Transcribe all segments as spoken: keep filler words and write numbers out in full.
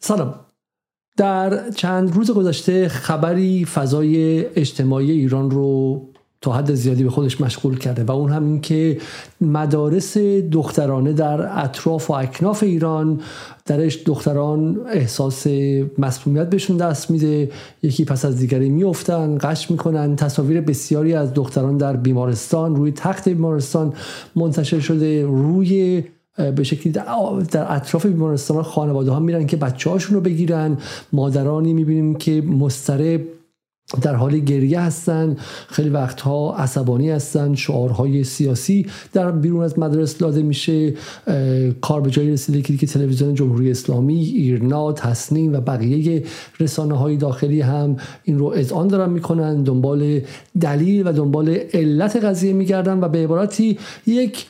سلام. در چند روز گذشته خبری فضای اجتماعی ایران رو تا حد زیادی به خودش مشغول کرده و اون هم این که مدارس دخترانه در اطراف و اکناف ایران درش دختران احساس مسمومیت بهشون دست میده، یکی پس از دیگری میافتن، قش میکنن. تصاویر بسیاری از دختران در بیمارستان، روی تخت بیمارستان منتشر شده، روی به شکلی در اطراف بیمارستان خانواده ها میرن که بچه هاشون رو بگیرن. مادرانی میبینیم که مضطرب در حال گریه هستن، خیلی وقتها عصبانی هستن، شعارهای سیاسی در بیرون از مدارس داده میشه. کار به جایی رسیده که تلویزیون جمهوری اسلامی، ایرنا، تسنیم و بقیه رسانه‌های داخلی هم این رو اذعان دارن میکنن، دنبال دلیل و دنبال علت قضیه میگردن و به عبارتی یک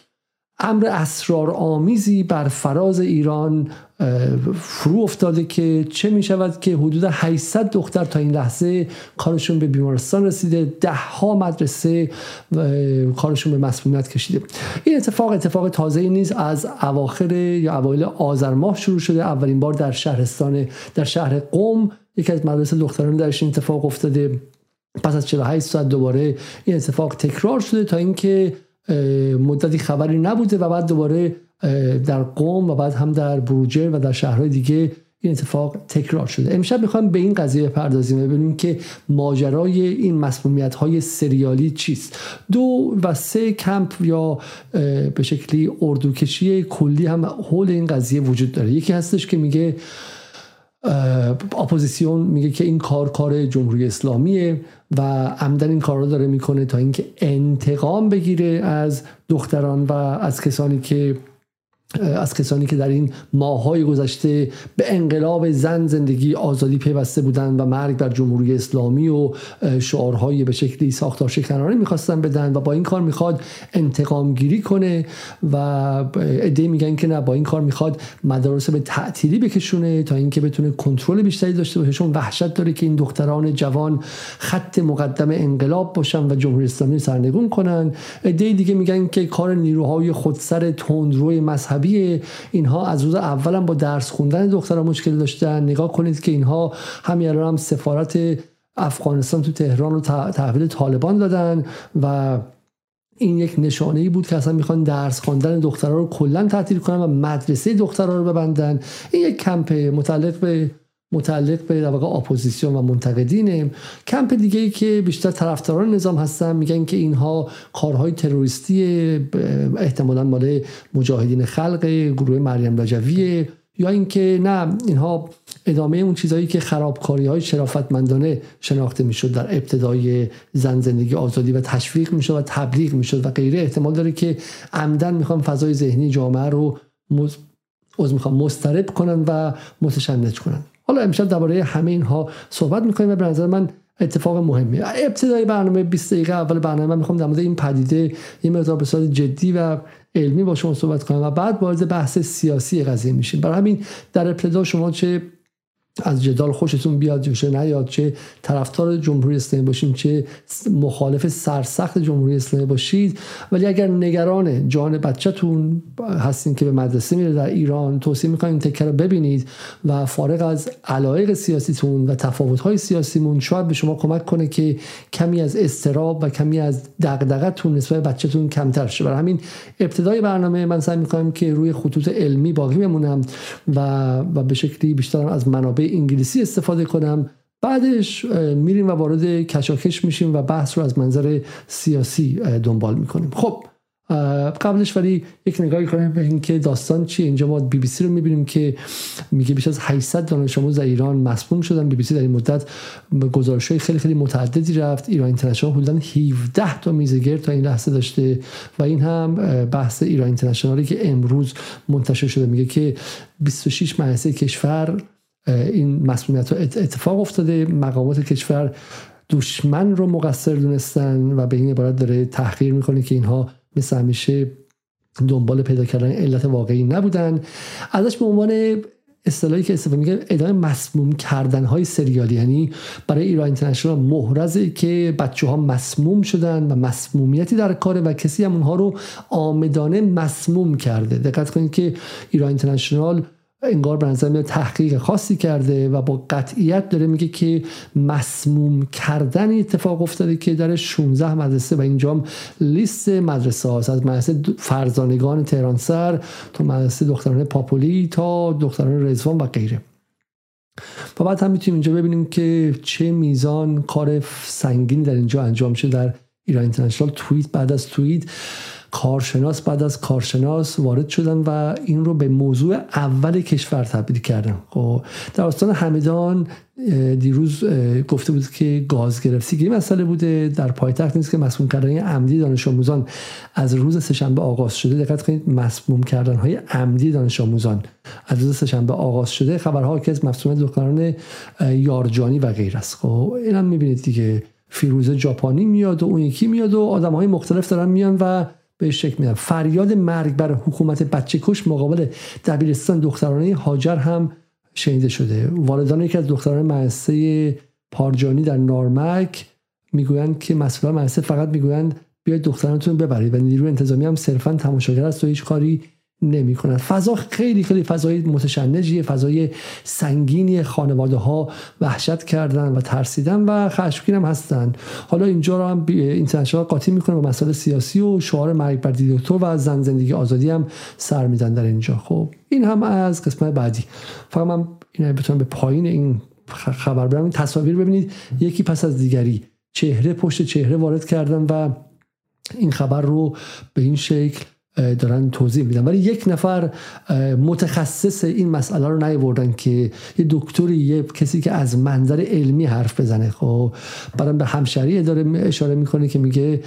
امر اسرارآمیزی بر فراز ایران فرو افتاده که چه می شود که حدود هشتصد دختر تا این لحظه کارشون به بیمارستان رسیده، ده ها مدرسه کارشون به مسمومیت کشیده. این اتفاق اتفاق تازه‌ای نیست، از اواخر یا اوایل آذر ماه شروع شده. اولین بار در شهرستان در شهر قم یک از مدرسه دختران درش این اتفاق افتاده، پس از چهل و هشت ساعت دوباره این اتفاق تکرار شده تا اینکه مدتی خبری نبوده و بعد دوباره در قم و بعد هم در بروجر و در شهرهای دیگه این اتفاق تکرار شده. امشب میخوایم به این قضیه پردازیم و ببینیم که ماجرای این مسمومیت‌های سریالی چیست. دو و سه کمپ یا به شکلی اردوکشی کلی هم حول این قضیه وجود داره. یکی هستش که میگه اپوزیسیون میگه که این کار کار جمهوری اسلامیه و عمدن این کار رو داره میکنه تا اینکه انتقام بگیره از دختران و از کسانی که از کسانی که در این ماه‌های گذشته به انقلاب زن، زندگی، آزادی پیوسته بودند و مرگ بر جمهوری اسلامی و شعارهای به شکلی ساختار شکنانه می‌خواستن بدن و با این کار می‌خواد انتقام گیری کنه و ایده میگن که نه، با این کار می‌خواد مدارس به تعطیلی بکشونه تا اینکه بتونه کنترل بیشتری داشته باشه. چون وحشت داره که این دختران جوان خط مقدم انقلاب باشن و جمهوری اسلامی سرنگون کنن. ایده دیگه میگن که کار نیروهای خودسر تندروی مذهبی، اینها از روز اولم با درس خوندن دخترها مشکل داشتن. نگاه کنید که اینها همین الان هم سفارت افغانستان تو تهران رو تحویل طالبان دادن و این یک نشانه‌ای بود که اصلا میخوان درس خواندن دخترها رو کلا تعطیل کنن و مدرسه دخترها رو ببندن. این یک کمپ متعلق به متعلق به در واقع اپوزیسیون و منتقدینه. کمپ دیگه ای که بیشتر طرفداران نظام هستن میگن که اینها کارهای تروریستی، احتمالاً مال مجاهدین خلق، گروه مریم رجویه، یا اینکه نه، اینها ادامه اون چیزایی که خرابکاری‌های شرافتمندانه شناخته میشد در ابتدای زن، زندگی، آزادی و تشویق میشد و تبلیغ میشد و غیره. احتمال داره که عمدن میخوان فضای ذهنی جامعه رو مز... از میخوان مضطرب کنن و متشنج کنن. حالا امشب درباره همه اینها صحبت می‌کنیم و به نظر من اتفاق مهمه. ابتدای برنامه بیست دقیقه اول برنامه من می‌خوام در مورد این پدیده این مقدار به صورت جدی و علمی با شما صحبت کنم و بعد وارد بحث سیاسی قضیه میشیم. برای همین در ابتدا شما چه از جدال خوشتون بیاد چه نیاد، چه طرفدار جمهوری اسلامی باشیم چه مخالف سرسخت جمهوری اسلامی باشید، ولی اگر نگران جان بچه‌تون هستین که به مدرسه میره در ایران، توصیه می‌کنم این تیکه رو ببینید و فارغ از علایق سیاسیتون و تفاوت‌های سیاسیمون شاید به شما کمک کنه که کمی از اضطراب و کمی از دغدغه‌تون نسبت به بچه‌تون کمتر شه. برای همین ابتدای برنامه من سعی می‌کنم که روی خطوط علمی باقی بمونم و و به شکلی بیشتر از منابع انگلیسی استفاده کنم. بعدش میریم و وارد کشاکش میشیم و بحث رو از منظر سیاسی دنبال میکنیم. خب قبلش ولی یک نگاهی کنیم به اینکه داستان چیه. اینجا ما بی بی سی رو میبینیم که میگه بیش از هشتصد دانش آموز در ایران مسموم شدن. بی بی سی در این مدت گزارش‌های خیلی خیلی متعددی رفت. ایران اینترنشنال حدوداً هفده تا میزگرد تا این لحظه داشته و این هم بحث ایران اینترنشنالی که امروز منتشر شده میگه که بیست و شش مؤسسه کشور این مسئولیت اتفاق افتاده. مقامات کشور دشمن رو مقصر دونستن و به این عبارت داره تحقیر میکنه که اینها مثل همیشه دنبال پیدا کردن علت واقعی نبودن. ازش به عنوان اصطلاحی که استفاده میکنه ادامه مسموم کردن های سریالی، یعنی برای ایران اینترنشنال محرزه که بچه ها مسموم شدن و مسمومیتی در کاره و کسی هم اونها رو آمدانه مسموم کرده. دقت کنید که ایران اینترنشنال انگار به نظر میاد تحقیق خاصی کرده و با قطعیت داره میگه که مسموم کردن اتفاق افتاده که در شانزده مدرسه و اینجام لیست مدرسه هاست، از مدرسه فرزانگان تهرانسر تا مدرسه دختران پاپولی تا دختران رزوان و غیره. و بعد هم میتونیم اینجا ببینیم که چه میزان کار سنگینی در اینجا انجام شده در ایران اینترنشنال. توییت بعد از توییت، کارشناس بعد از کارشناس وارد شدن و این رو به موضوع اول کشور تبدیل کردن. خب در آستان همدان دیروز گفته بود که گاز گرفتگی مسئله بوده در پایتخت نیست که مسموم کردن عمدی دانش آموزان از روز سه‌شنبه آغاز شده. دقت کنید، مسموم کردن های عمدی دانش آموزان از روز سه‌شنبه آغاز شده. خبرها که از مسموم دختران یارجانی و غیره است. خب اینم می‌بینید دیگه، فیروزه ژاپنی میاد و اون یکی میاد و آدم‌های مختلف دارن میان و به شکل میدم. فریاد مرگ بر حکومت بچه کش مقابل دبیرستان دخترانه هاجر هم شنیده شده. والدان یکی از دختران مدرسه پارجانی در نارمک میگویند که مسئولان مدرسه فقط میگویند بیاید دخترانتون ببرید و نیروی انتظامی هم صرفا تماشاگر است و هیچ کاری نمی کند. فضا خیلی خیلی فضای متشنجیه، فضای سنگینی. خانواده ها وحشت کردن و ترسیدن و خشمگین هم هستن. حالا اینجا رو هم اینترنشنال قاطی میکنه با مسائل سیاسی و شعار مرگ بر دیکتاتور و زن زندگی آزادی هم سر میدن در اینجا. خب این هم از قسمت بعدی. فقط من اینا بتونم به پایین این خبر برم. این تصاویر ببینید، یکی پس از دیگری چهره پشت چهره وارد کردن و این خبر رو به این شکل دارن توضیح میدن، ولی یک نفر متخصص این مسئله رو نیاوردن که یه دکتری، یه کسی که از منظر علمی حرف بزنه. خب بعدم به همشهری داره اشاره میکنه که میگه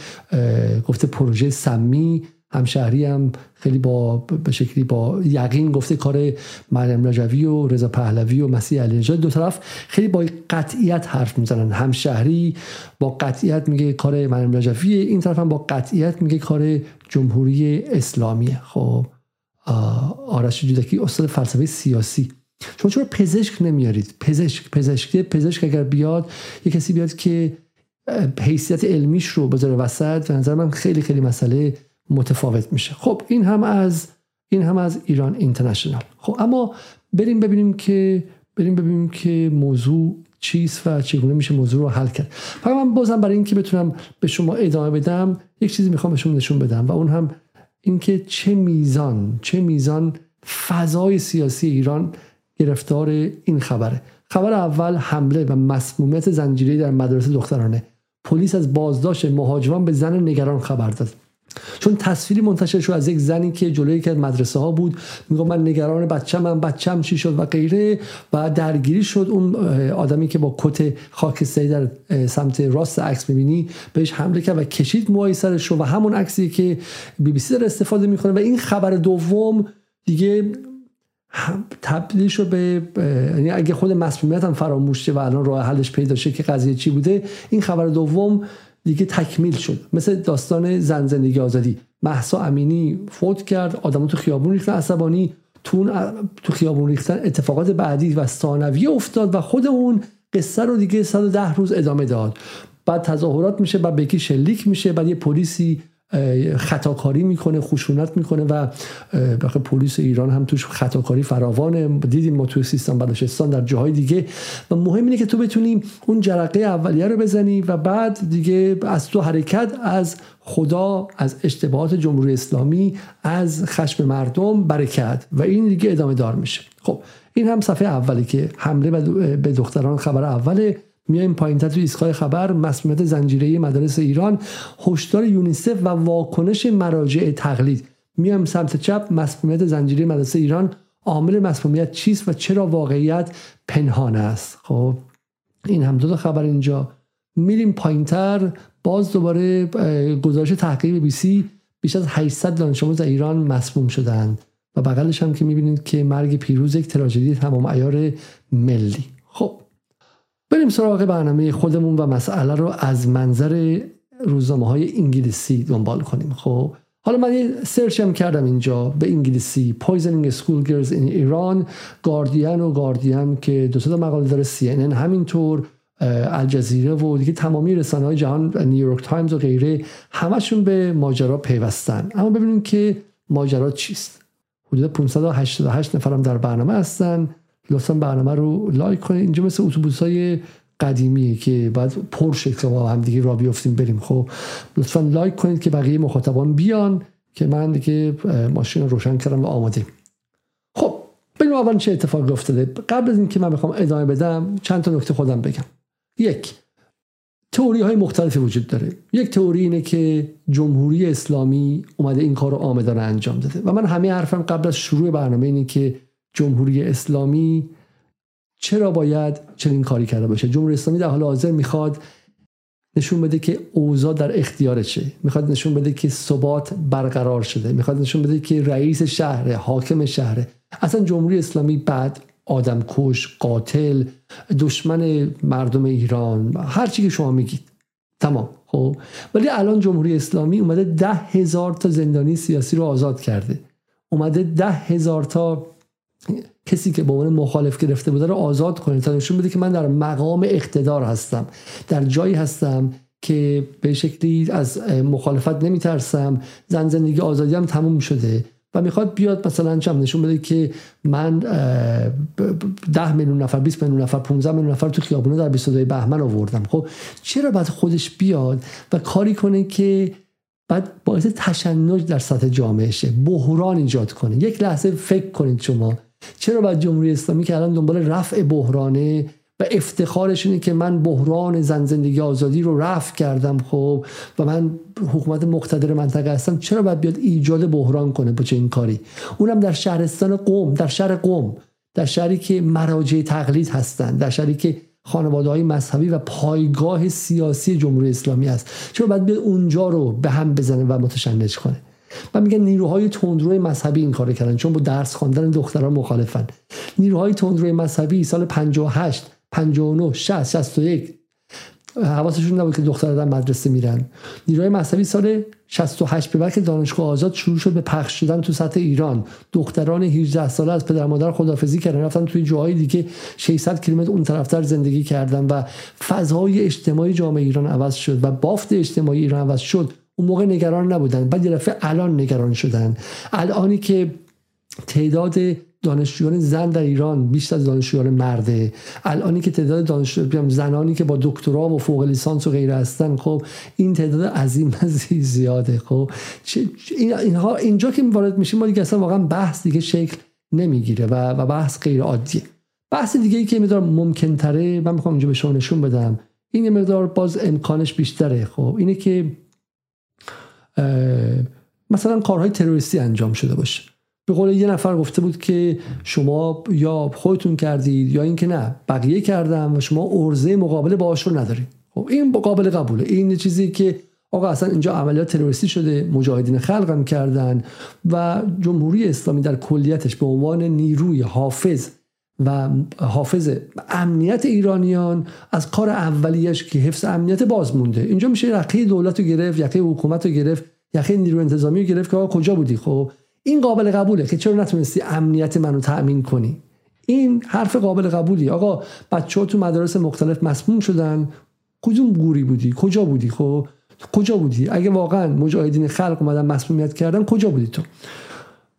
گفته پروژه سمی، همشهری هم خیلی با به شکلی با یقین گفته کار مریم رجوی و رضا پهلوی و مسیح علی‌نژاد. دو طرف خیلی با قطعیت حرف میزنن. همشهری با قطعیت میگه کار مریم رجوی، این طرف هم با قطعیت میگه کار جمهوری اسلامی. خب آرش جودکی استاد فلسفه سیاسی، شما چرا پزشک نمیارید؟ پزشک پزشکی پزشک اگر بیاد، یه کسی بیاد که حیثیت علمیش رو بذاره وسط، به نظر من خیلی خیلی مسئله متفاوت میشه. خب این هم از این هم از ایران اینترنشنال. خب اما بریم ببینیم که بریم ببینیم که موضوع چیست و چگونه میشه موضوع رو حل کرد. فقط من بازم برای این که بتونم به شما ادامه بدم، یک چیزی میخوام به شما نشون بدم و اون هم اینکه چه میزان چه میزان فضای سیاسی ایران گرفتار این خبره. خبر اول، حمله و مسمومیت زنجیره‌ای در مدرسه دخترانه. پلیس از بازداشت مهاجمان به زن نگران خبر داد. چون تصویری منتشر شد از یک زنی که جلوی یک از مدرسه ها بود، میگه من نگران بچم هم بچم چی شد و غیره، و درگیری شد. اون آدمی که با کت خاکستری در سمت راست عکس میبینی بهش حمله کرد و کشید موهای سرش رو، و همون عکسی که بی بی سی داره استفاده میکنه. و این خبر دوم دیگه تبدیل شد به، یعنی اگه خود مسئولیت هم فراموش شه و الان راه حلش پیدا شه که قضیه چی بوده، این خبر دوم دیگه تکمیل شد. مثل داستان زن زندگی آزادی، مهسا امینی فوت کرد، آدمو تو خیابون ریختن، عصبانی تون تو خیابون ریختن. اتفاقات بعدی و ثانویه افتاد و خود اون قصه رو دیگه صد و ده روز ادامه داد. بعد تظاهرات میشه، بعد یکی شلیک میشه، بعد یه پلیسی خطاکاری میکنه، خشونت میکنه و بخاطر پلیس ایران هم توش خطاکاری فراوانه. دیدیم ما توی سیستان، بلوچستان، در جاهای دیگه. و مهم اینه که تو بتونی اون جرقه اولیه رو بزنی و بعد دیگه از تو حرکت، از خدا، از اشتباهات جمهوری اسلامی، از خشم مردم برکت، و این دیگه ادامه دار میشه. خب این هم صفحه اولی که حمله به دختران خبر اوله. میایم پایین‌تر توی ایستگاه خبر، مسمومیت زنجیره‌ای مدارس ایران، هشدار یونیسف و واکنش مراجع تقلید. میایم سمت چپ، مسمومیت زنجیره‌ای مدارس ایران، عامل مسمومیت چیست و چرا واقعیت پنهان است. خب این هم دو تا خبر اینجا. میریم پایین‌تر، باز دوباره گزارش تحقیقی بی بی سی، بیش از هشتصد دانش آموز ایران مسموم شدند. و بغلش هم که می‌بینید که مرگ پیروز، یک تراژدی تمام عیار ملی. خب بریم سراغ برنامه خودمون و مسئله رو از منظر روزنامه‌های انگلیسی دنبال کنیم. خب حالا من یه سرچ هم کردم اینجا به انگلیسی، Poisoning School Girls in Iran، گاردین و گاردین که دو تا مقاله داره، سی ان ان همینطور، الجزیره و دیگه تمامی رسانه‌های جهان، نیویورک تایمز و غیره، همشون به ماجرا پیوستن. اما ببینیم که ماجرا چیست. حدود پانصد و هشتاد و هشت نفرم در برنامه هستن. لطفا برنامه رو لایک کنید. اینجا مثل اتوبوس‌های قدیمی که بعد پر شکل با هم دیگه را بیافتیم بریم. خب لطفا لایک کنید که بقیه مخاطبان بیان که من دیگه ماشین رو روشن کردم و آمادیم. خب ببینیم اول چه اتفاقی افتاده. قبل از اینکه من بخوام ادامه بدم چند تا نکته خودم بگم. یک، تئوری های مختلفی وجود داره. یک تئوری اینه که جمهوری اسلامی اومده این کار رو آمدانه انجام داده و من همه حرفم قبل از شروع برنامه اینه که جمهوری اسلامی چرا باید چنین کاری کرده باشه. جمهوری اسلامی در حال حاضر میخواد نشون بده که اوضاع در اختیارشه، میخواد نشون بده که ثبات برقرار شده، میخواد نشون بده که رئیس شهر، حاکم شهر. اصلا جمهوری اسلامی بعد آدمکش، قاتل، دشمن مردم ایران، هر چی که شما میگید تمام. خب ولی الان جمهوری اسلامی اومده ده هزار تا زندانی سیاسی رو آزاد کرده، اومده ده هزار تا کسی که به عنوان مخالف گرفته بوده رو آزاد کنه تا نشون بده که من در مقام اقتدار هستم، در جایی هستم که به شکلی از مخالفت نمیترسم، زن زندگی آزادیم تموم شده و میخواد بیاد مثلا چم نشون بده که من ده میلیون نفر، بیست میلیون نفر، پانزده میلیون نفر تو خیابونه در بیست و دو بهمن آوردم. خب چرا باید خودش بیاد و کاری کنه که بعد باعث تشنج در سطح جامعه شه، بحران ایجاد کنه؟ یک لحظه فکر کنید شما چرا باید جمهوری اسلامی که الان دنبال رفع بحرانه و افتخارش اینه که من بحران زن زندگی آزادی رو رفع کردم، خب و من حکومت مقتدر منطقه هستم، چرا باید بیاد ایجاد بحران کنه با چه این کاری؟ اونم در شهرستان قم، در شهر قم، در شهری که مراجع تقلید هستند، در شهری که خانواده‌های مذهبی و پایگاه سیاسی جمهوری اسلامی است، چرا باید بیاد اونجا رو به هم بزنه و متشنج کنه؟ من میگن نیروهای تندروی مذهبی این کارو کردن چون با درس خواندن دختران مخالفن. نیروهای تندروی مذهبی سال پنجاه و هشت، پنجاه و نه، شصت، شصت و یک حواسشون نبود که دخترها در مدرسه میرن. نیروهای مذهبی سال شصت و هشت به بعد که دانشگاه آزاد شروع شد به پخش شدن تو سطح ایران، دختران هجده ساله از پدر مادر خداحافظی کردن، رفتن توی جاهای دیگه ششصد کیلومتر اون طرفتر زندگی کردن و فضای اجتماعی جامعه ایران عوض شد و بافت اجتماعی ایران عوض شد. اون موقع نگران نبودن، بعد یه دفعه الان نگران شدن. الانی که تعداد دانشجویان زن در ایران بیشتر از دانشجویان مرده، الانی که تعداد دانشجویان زنانی که با دکترا و فوق لیسانس و غیره هستن، خب این تعداد عظیم زیاده. خب اینها اینجا که وارد میشیم ما دیگه اصلا واقعا بحث دیگه شکل نمیگیره و و بحث غیر عادیه. بحث دیگه ای که مقدار ممکن تره من میخوام اینجا به شما نشون بدم، این مقدار باز امکانش بیشتره. خب اینه که مثلا کارهای تروریستی انجام شده باشه. به قول یه نفر گفته بود که شما یا خودتون کردید یا اینکه نه بقیه کردم و شما عرضه مقابله باهاش رو ندارید. خب این قابل قبوله، این چیزی که آقا اصلا اینجا عملیات تروریستی شده، مجاهدین خلق هم کردن و جمهوری اسلامی در کلیتش به عنوان نیروی حافظ و حافظ امنیت ایرانیان از کار اولیش که حفظ امنیت باز مونده. اینجا میشه یقه دولت رو گرفت، یقه حکومت رو گرفت، یقه نیروی انتظامی رو گرفت که آقا کجا بودی؟ خب این قابل قبوله که چرا نتونستی امنیت منو تأمین کنی. این حرف قابل قبولی. آقا بچه‌ها تو مدارس مختلف مسموم شدن، کدوم گوری بودی؟ کجا بودی؟ خب کجا بودی؟ اگه واقعا مجاهدین خلق اومدن مسمومیت کردن کجا بودی تو؟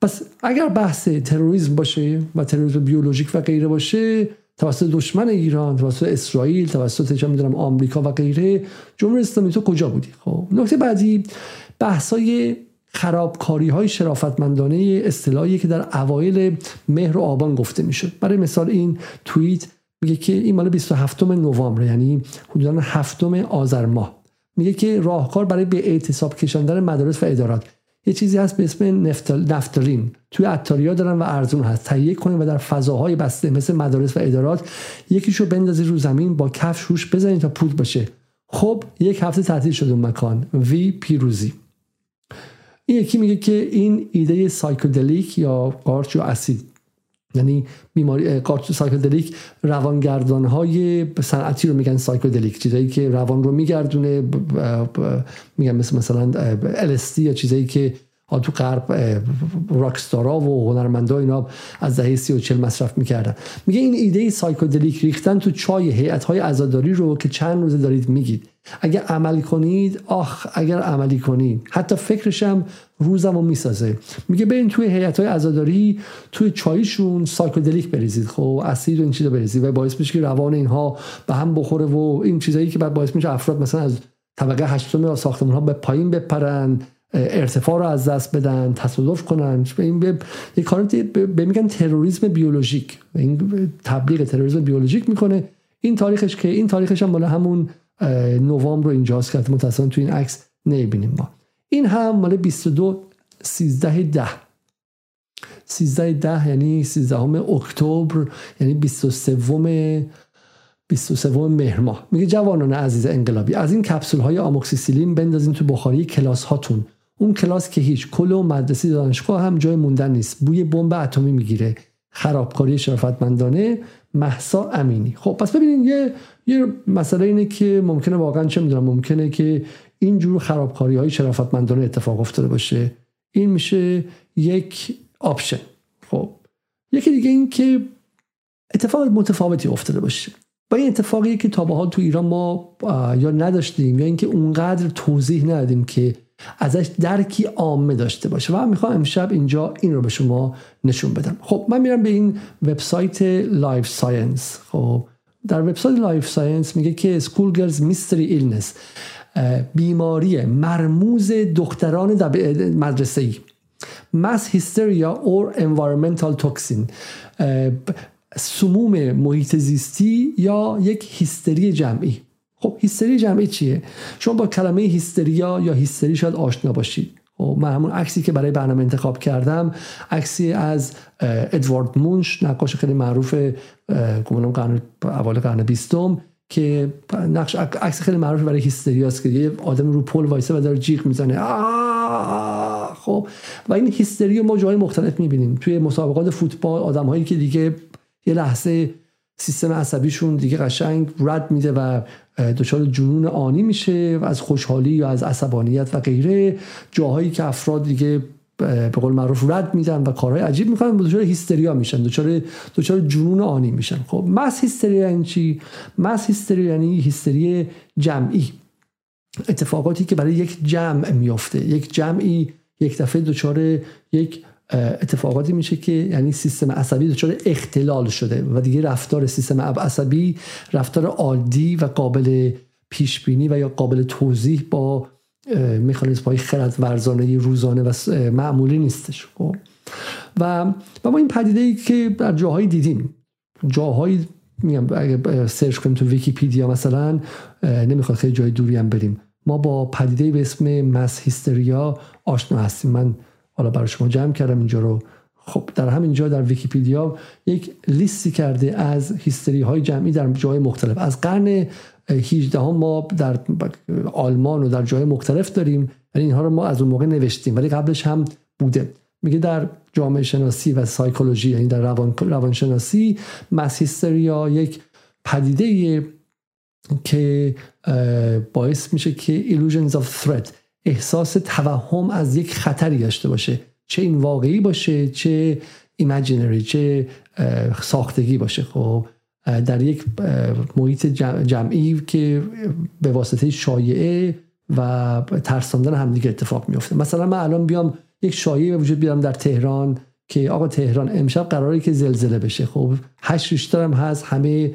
پس اگر بحث تروریسم باشه و تروریسم بیولوژیک و غیره باشه توسط دشمن ایران، توسط اسرائیل، توسط چه می‌دونم آمریکا و غیره، جمهوری اسلامی تو کجا بودی؟ خب نکته بعدی بحث‌های خرابکاری های شرافتمندانه اصطلاحی که در اوایل مهر و آبان گفته میشد. برای مثال این توییت میگه که این مال بیست و هفتم نوامبر، یعنی حدودا هفتم آذر ماه، میگه که راهکار برای به اعتصاب کشاندن مدارس و ادارات. یه چیزی هست به اسم نفتال، نفتالین توی عطاریا دارن و ارزون هست، تهیه کنید و در فضاهای بسته مثل مدارس و ادارات یکیشو بندازید رو زمین، با کفش روش بزنید تا پود باشه. خب یک هفته تعطیل شد اون مکان. وی پیروزی. این یکی میگه که این ایده سایکودلیک یا قارچ و اسید، یعنی بیماری قارچ و سایکودلیک، روانگردان‌های صنعتی رو میگن سایکودلیک، چیزایی که روان رو میگردونه، میگن مثل مثلا ال اس دی یا چیزایی که تو غرب راکستارا و هنرمندا اینا از دهه سی و چهل مصرف میکردن. میگه این ایده ای سایکودلیک ریختن تو چای هیئت‌های عزاداری رو که چند روز دارید میگید اگر عمل کنید، آخ اگر عملی کنید، حتی فکرش هم روزم رو میسازه. میگه برین توی هیئت‌های عزاداری توی چایشون سایکودلیک بریزید، خب اسید و این چیزا بریزید و باعث میشه که روان اینها به هم بخوره و این چیزایی که بعد باعث میشه افراد مثلا از طبقه هشتم ساختمان‌ها به پایین بپرن، ارتفاع رو از دست بدن، تصادف کنن. این به یک کاری به میگن تروریسم بیولوژیک، این تبلیغ تروریسم بیولوژیک میکنه. این تاریخش که این تاریخش هم بالا همون نوامبر رو اینجاست که متأسفانه تو این عکس نمیبینیم ما. این هم مال بیست و دو سیزده ده، سیزده ده یعنی سیزدهم اکتبر، یعنی بیست و سوم بیست و سوم مهر ماه. میگه جوانان عزیز انقلابی، از این کپسول های آموکسیسیلین بندازین تو بخاری کلاس هاتون. اون کلاس که هیچ، کل و مدرسه دانشگاه هم جای موندن نیست، بوی بمب اتمی میگیره. خرابکاری شرافتمندانه مهسا امینی. خب پس ببینید یه یه مسئله اینه که ممکنه واقعا چه میدونم ممکنه که اینجور خرابکاری های شرافتمندانه اتفاق افتاده باشه. این میشه یک آپشن. خب یکی دیگه این که اتفاق متفاوتی افتاده باشه. با این اتفاقی که تا به حال تو ایران ما یا نداشتیم یا اینکه اونقدر توضیح ندادیم که ازش درکی عامه داشته باشه، و من میخوام امشب اینجا این رو به شما نشون بدم. خب من میرم به این وبسایت لایف ساینس. خب در وبسایت لایف ساینس میگه که اسکول گرلز میستری ایلنس، بیماری مرموز دختران مدرسه‌ای، ماس هیستریا اور انوایرمنتال توکسین، سموم محیط زیستی یا یک هیستری جمعی. خب هیستری جمعی چیه؟ شما با کلمه هیستریا یا هیستری شاید آشنا باشید. خب من همون عکسی که برای برنامه انتخاب کردم، عکسی از ادوارد مونش، نقاش خیلی معروف گمانم قرن اوایل قرن بیستم، که نقش عکس خیلی معروف برای هیستریاست که یه آدم رو پل وایسه و داره جیغ میزنه. خب و این هیستری رو ما جای مختلف میبینیم، توی مسابقات فوتبال آدم‌هایی که دیگه یه لحظه سیستم عصبیشون دیگه قشنگ رد میده و دچار جنون آنی میشه و از خوشحالی یا از عصبانیت و غیره. جاهایی که افراد دیگه به قول معروف رد میدن و کارهای عجیب میکنن دچار هیستریا میشن، دچار دچار جنون آنی میشن. خب مس هیستریا یعنی چی؟ مس هیستریا یعنی هیستری جمعی، اتفاقاتی که برای یک جمع میفته، یک جمعی یک دفعه دچار یک اتفاقاتی میشه که یعنی سیستم عصبی دچار اختلال شده و دیگه رفتار سیستم عصبی رفتار عادی و قابل پیش بینی و یا قابل توضیح با مکانیزم‌های خردورزانه روزانه و معمولی نیستش. و و ما این پدیده‌ای که در جاهایی دیدیم، جاهایی میگم اگه سرچ کنیم تو ویکی‌پدیا مثلا، نمیخواد خیلی جای دوری هم بریم، ما با پدیده‌ای به اسم مس هیستریا آشنا هستیم. من حالا برای شما جمع کردم اینجا رو. خب در همینجا در ویکی‌پدیا یک لیستی کرده از هیستری های جمعی در جای مختلف. از قرن هجدهم ما در آلمان و در جای مختلف داریم، یعنی اینها رو ما از اون موقع نوشتیم ولی قبلش هم بوده. میگه در جامعه شناسی و سایکولوژی، یعنی در روان روانشناسی، مس هیستریا یک پدیده‌ایه که باعث میشه که illusions of threat، احساس توهم از یک خطری داشته باشه، چه این واقعی باشه چه ایمیجینری، چه ساختگی باشه. خب در یک محیط جمعی که به واسطه شایعه و ترساندن همدیگه اتفاق میفته. مثلا من الان بیام یک شایعه به وجود بیارم در تهران که آقا تهران امشب قراره که زلزله بشه، خب هشت ریشتر هم هست، همه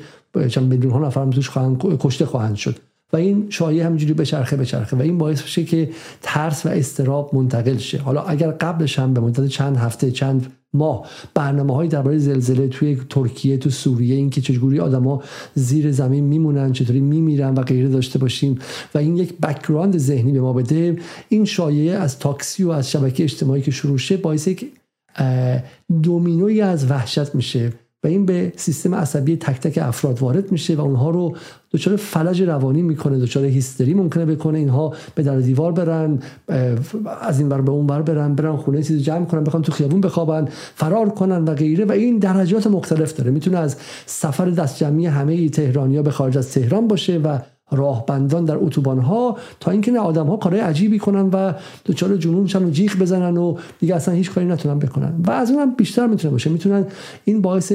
چند میلیون ها نفر توش خواهند کشته خواهند شد و این شایعه همینجوری بچرخه بچرخه و این باعث میشه که ترس و اضطراب منتقل شه. حالا اگر قبلش هم به مدت چند هفته چند ماه برنامه‌های درباره زلزله توی ترکیه، تو سوریه، اینکه چجوری آدما زیر زمین میمونن، چطوری میمیرن و غیره داشته باشیم و این یک بک‌گراند ذهنی به ما بده، این شایعه از تاکسی و از شبکه اجتماعی که شروع شه باعث یک دومینویی از وحشت میشه و این به سیستم عصبی تک تک افراد وارد میشه و اونها رو دچار فلج روانی میکنه، دچار هیستری ممکنه بکنه، اینها به در دیوار برن، از این ور به اون ور برن، برن خونه چیز جمع کنن، بخوام تو خیابون بخوابن، فرار کنن و غیره. و این درجات مختلف داره، میتونه از سفر دست جمعی همه تهرانیا به خارج از تهران باشه و راهبندان در اتوبان‌ها تا اینکه نه آدم‌ها کارهای عجیبی کنن و دوچار جنون شن و جیغ بزنن و دیگه اصلا هیچ کاری نتونن بکنن. و از اونم بیشتر میتونه باشه، میتونن این باعث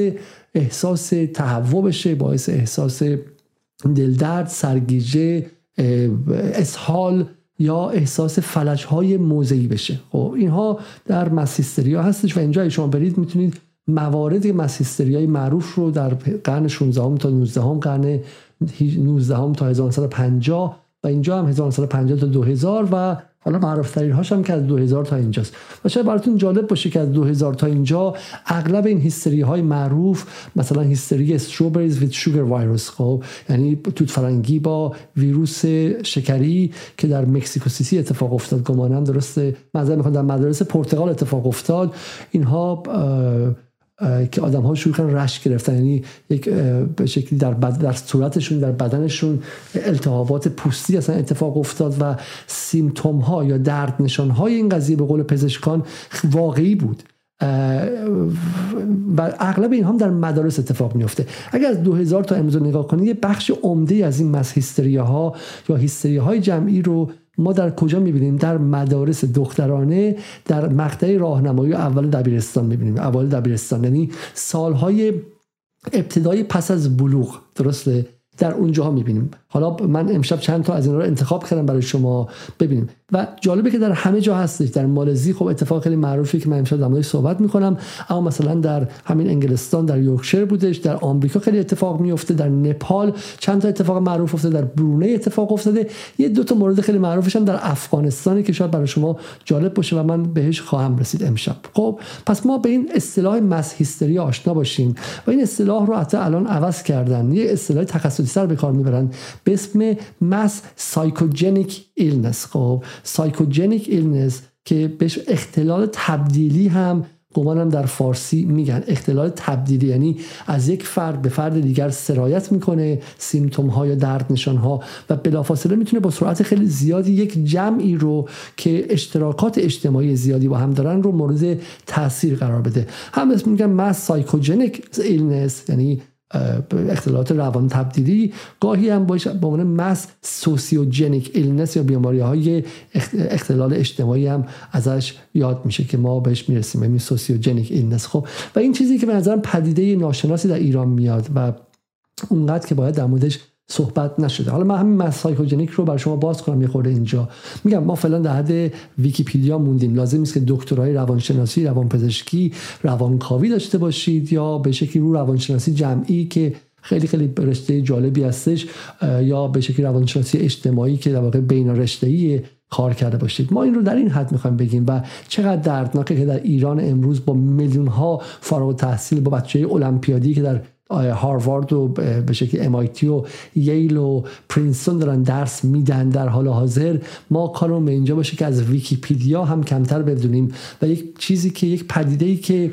احساس تهوع بشه، باعث احساس دلدرد، سرگیجه، اسهال یا احساس فلج‌های موضعی بشه. خب اینها در مسیستریا هستش و اینجا شما برید میتونید موارد مسیستریای معروف رو در قرن شانزدهم تا نوزدهم، قرن نوزدهم تا هزار و نهصد و پنجاه و اینجا هم هزار و نهصد و پنجاه تا دو هزار و حالا معروف‌ترین هاش هم که از دو هزار تا اینجاست. و شاید براتون جالب باشه که از دو هزار تا اینجا اغلب این هیستری‌های معروف، مثلا هیستری استروبریز ویت شوگر وایروس، خب یعنی توت فرنگی با ویروس شکری که در مکزیکو سیتی اتفاق افتاد، گمانم درسته مثلا میخوان در مدارس پرتغال اتفاق افتاد، اینها که آدم‌ها شروع کردن رشک گرفتن، یعنی یک به شکلی در بد... در صورتشون، در بدنشون التهابات پوستی اصلا اتفاق افتاد و سیمتوم‌ها یا درد نشان‌های این قضیه به قول پزشکان واقعی بود و اغلب این هم در مدارس اتفاق میفته. اگر از دو هزار تا امروز نگاه کنید، یه بخش عمده از این مس هیستریاها یا هیستریاهای جمعی رو ما در کجا میبینیم؟ در مدارس دخترانه، در مقطع راهنمایی اول دبیرستان میبینیم، اول دبیرستان، یعنی سالهای ابتدایی پس از بلوغ، درسته؟ در اونجاها میبینیم. حالا من امشب چند تا از اینا رو انتخاب کردم برای شما ببینیم و جالبه که در همه جا هستش. در مالزی خب اتفاق خیلی معروفی که من امشب در موردش صحبت میکنم، اما مثلا در همین انگلستان در یورکشایر بودش، در آمریکا خیلی اتفاق میفته، در نپال چند تا اتفاق معروف افتاده، در برونه اتفاق افتاده، یه دو تا مورد خیلی معروفش هم در افغانستانی که شاید برای شما جالب باشه و من بهش خواهم رسید امشب. خب پس ما به این اصطلاح مس هیستریا آشنا باشیم و این اصطلاح رو حتی الان عوض کردن، یه اصطلاح تخصصی سر به کار میبرن به اسم مس سایکوجنیک ایلنس. خب سایکوجنیک ایلنس که بهش اختلال تبدیلی هم گمانم در فارسی میگن، اختلال تبدیلی، یعنی از یک فرد به فرد دیگر سرایت میکنه سیمتوم ها یا درد نشان ها و بلافاصله میتونه با سرعت خیلی زیادی یک جمعی رو که اشتراکات اجتماعی زیادی با هم دارن رو مورد تاثیر قرار بده. هم اسم میگن مس سایکوجنیک ایلنس، یعنی اختلالات روان تبدیلی، گاهی هم باشه به عنوان مس سوسیوجنیک ایلنس یا بیماری‌های اختلال اجتماعی هم ازش یاد میشه که ما بهش میرسیم، یعنی سوسیوجنیک ایلنس. خب و این چیزی که به نظرم پدیده ناشناسی در ایران میاد و اونقدر که باید در موردش صحبت نشده. حالا من همین مس سایکوجنیک رو برای شما باز کنم یه خورده اینجا. میگم ما فعلا در حد ویکی‌پدیا موندیم، لازم نیست که دکترای روانشناسی، روانپزشکی، روانکاوی داشته باشید یا به شکلی رو روانشناسی جمعی که خیلی خیلی رشته جالبی هستش یا به شکلی روانشناسی اجتماعی که در واقع بین‌رشته‌ای کار کرده باشید. ما این رو در این حد میخوایم بگیم و چقدر دردناکه که در ایران امروز با میلیون‌ها فارغ التحصیل، با بچه‌های المپیادی که در هاروارد و به شکل ام‌آی‌تی و ییل و پرینستون دارن درس میدن، در حال حاضر ما کارمون به اینجا باشه که از ویکی‌پدیا هم کمتر بدونیم و یک چیزی که یک پدیده‌ای که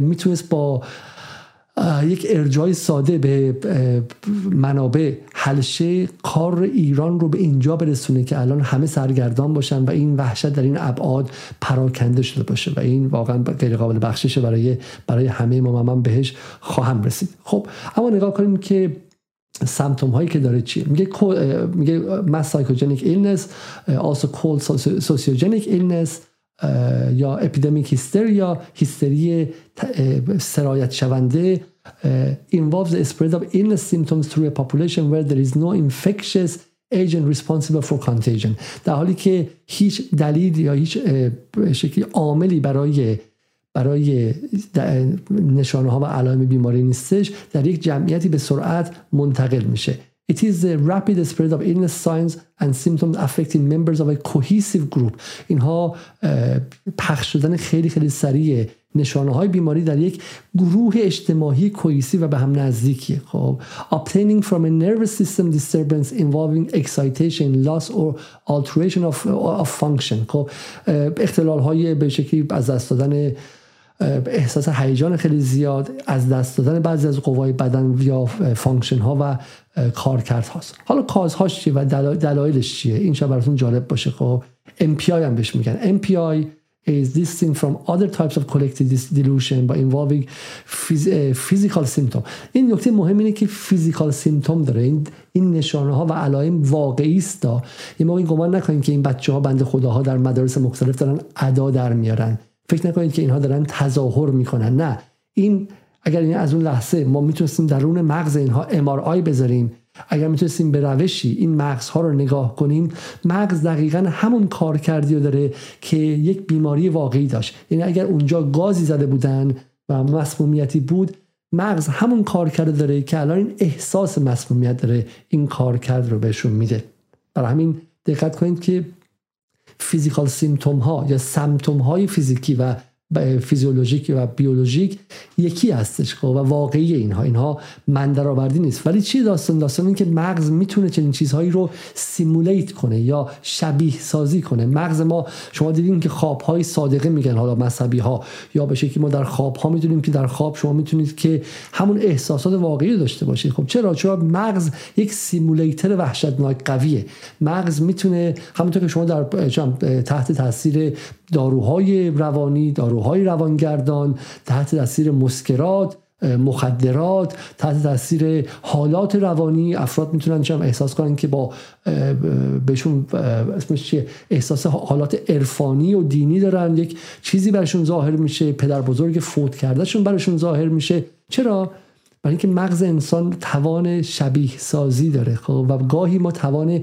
میتونست با یک ارجاع ساده به منابع حلشه، کار ایران رو به اینجا برسونه که الان همه سرگردان باشن و این وحشت در این ابعاد پراکنده شده باشه و این واقعا غیر قابل بخششه برای برای همه ما. من بهش خواهم رسید. خب اما نگاه کنیم که سمپتوم هایی که داره چیه. میگه میگه مس سایکوجنیک ایلنس also called sociogenic illness یا اپیدمیک هیستریا، هیستری سرایت شونده، involves the spread of illness symptoms through a population where there is no infectious agent responsible for contagion. در حالی که هیچ دلیل یا هیچ شکلی عاملی برای برای نشانه ها و علائم بیماری نیستش، در یک جمعیتی به سرعت منتقل میشه. It is the rapid spread of illness signs and symptoms affecting members of a cohesive group. اینها پخش شدن خیلی خیلی سریع نشانه های بیماری در یک گروه اجتماعی کوهیسی و به هم نزدیکیه. خب obtaining from a nervous system disturbance involving excitation, loss or alteration of of function. خب اختلال های به شکلی از دست دادن احساس هیجان خیلی زیاد، از دست دادن بعضی از قوای بدن یا فانکشن ها و کارکرد هاست. حالا کازهاش چیه و دلایلش چیه؟ این شاید براتون جالب باشه. خب ام پی آی هم بهش میگن. ام پی آی is distinct from other types of collective delusion by involving phys- physical symptom. این نکته مهم اینه که physical symptom داره. این این نشانه ها و علائم واقعی است. یه موقع گمان نکنید که این بچه‌ها بنده خداها در مدارس مختلف دارن ادا در میارن. فکر نکنید که اینها دارن تظاهر میکنن. نه، این اگر این از اون لحظه ما میتونستیم درون مغز اینها ام آر آی بذاریم، اگر میتونستیم به روشی این مغزها رو نگاه کنیم، مغز دقیقاً همون کار کردی رو داره که یک بیماری واقعی داشت. یعنی اگر اونجا گازی زده بودن و مسمومیتی بود، مغز همون کار کرده داره که الان این احساس مسمومیت داره، این کار کرد رو بهشون میده. برای همین دقت کنید که فیزیکال سیمتوم ها یا سمتوم های فیزیکی و فیزیولوژیک و بیولوژیک یکی هستش و واقعی اینها اینها من درآوردی نیست. ولی چی داستان داستان این که مغز میتونه چنین چیزهایی رو سیمولیت کنه یا شبیه سازی کنه. مغز ما، شما دیدین که خوابهای صادقه میگن، حالا مذهبی ها یا به شکلی ما در خوابها میدونیم که در خواب شما میتونید که همون احساسات واقعی داشته باشید. خب چرا؟ چرا مغز یک سیمولیتر وحشتناک قویه. مغز میتونه، همونطور که شما در تحت تاثیر داروهای روانی، داروهای روانگردان، تحت تاثیر مسکرات، مخدرات، تحت تاثیر حالات روانی افراد میتونن چم احساس کنن که با بهشون اسمش چیه، احساس حالات عرفانی و دینی دارن، یک چیزی برشون ظاهر میشه، پدر بزرگ فوت کردهشون برشون ظاهر میشه. چرا؟ برای اینکه مغز انسان توان شبیه سازی داره. خب و گاهی ما توان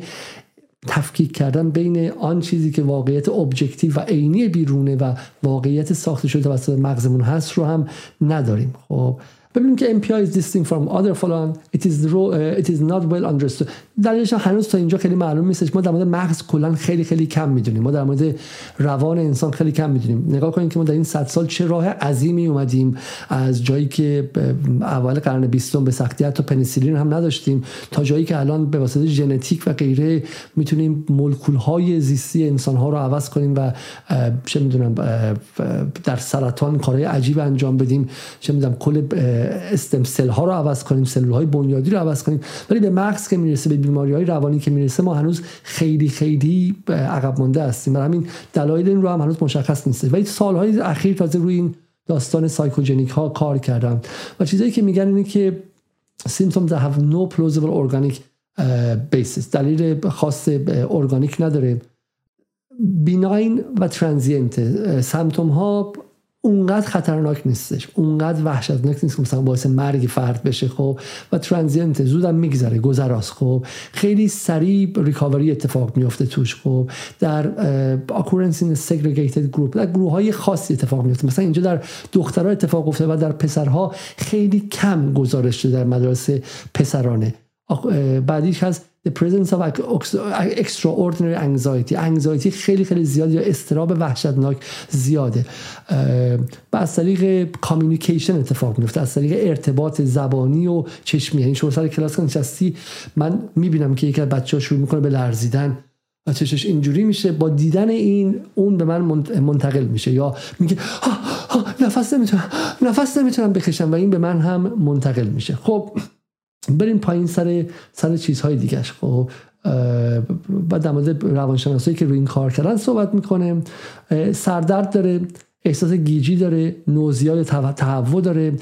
تفکیک کردن بین آن چیزی که واقعیت ابجکتیو و عینی بیرونه و واقعیت ساخته شده توسط مغزمون هست رو هم نداریم. خب ببینیم که ام پی آی is distinct from other fallen it is raw, uh, it is not well understood. دلیلش هنوز تا اینجا خیلی معلوم نیستش. ما در مورد مغز کلا خیلی خیلی کم میدونیم، ما در مورد روان انسان خیلی کم میدونیم. نگاه کنید که ما در این صد سال چه راه عظیمی اومدیم، از جایی که اول قرن بیستم به سختی حتی پنیسیلین هم نداشتیم تا جایی که الان به واسطه ژنتیک و غیره میتونیم مولکول‌های زیستی انسان‌ها رو عوض کنیم و چه میدونم در سرطان کارهای عجیب انجام بدیم، چه میدونم کل استم سل ها رو عوض کنیم، سلول های بنیادی رو عوض کنیم. ولی به مغز که میرسه، به بیماری های روانی که میرسه، ما هنوز خیلی خیلی عقب مونده هستیم. برای همین دلایل این رو هم هنوز مشخص نیست. ولی سالهای اخیر تازه روی این داستان سایکوجنیک ها کار کردم و چیزایی که میگن اینه که symptoms that have no plausible organic basis، دلیل خاص ارگانیک نداره. بیناین و ترانزینت، سمتوم ها اونقدر خطرناک نیستش، اونقدر وحشتناک نیست که مثلا باعث مرگ فرد بشه. خب و ترانزینت، زودم میگذره، گذراست. خب خیلی سریع ریکاوری اتفاق میفته توش. خب در اکورنس این سگریگیتد گروپ، در گروهای خاصی اتفاق میفته. مثلا اینجا در دخترها اتفاق افتاده و در پسرها خیلی کم گزارش شده در مدارس پسرانه. بعدیش هست the presence of extraordinary anxiety. anxiety خیلی خیلی زیاد یا اضطراب وحشتناک زیاده. و از طریق communication اتفاق میفته، از طریق ارتباط زبانی و چشمی. یعنی شما سر کلاس نشستی، من میبینم که یک بچه شروع میکنه به لرزیدن، چشش اینجوری میشه، با دیدن این اون به من منتقل میشه، یا میگه ها ها نفس نمیتونم نفس نمیتونم بکشم و این به من هم منتقل میشه. خب بریم پایین سر سر چیزهای دیگهش. خب بعد در مورد روانشناسایی که روی این کار کردن صحبت میکنه. سردرد داره، احساس گیجی داره، نوزیا یا تهوع داره،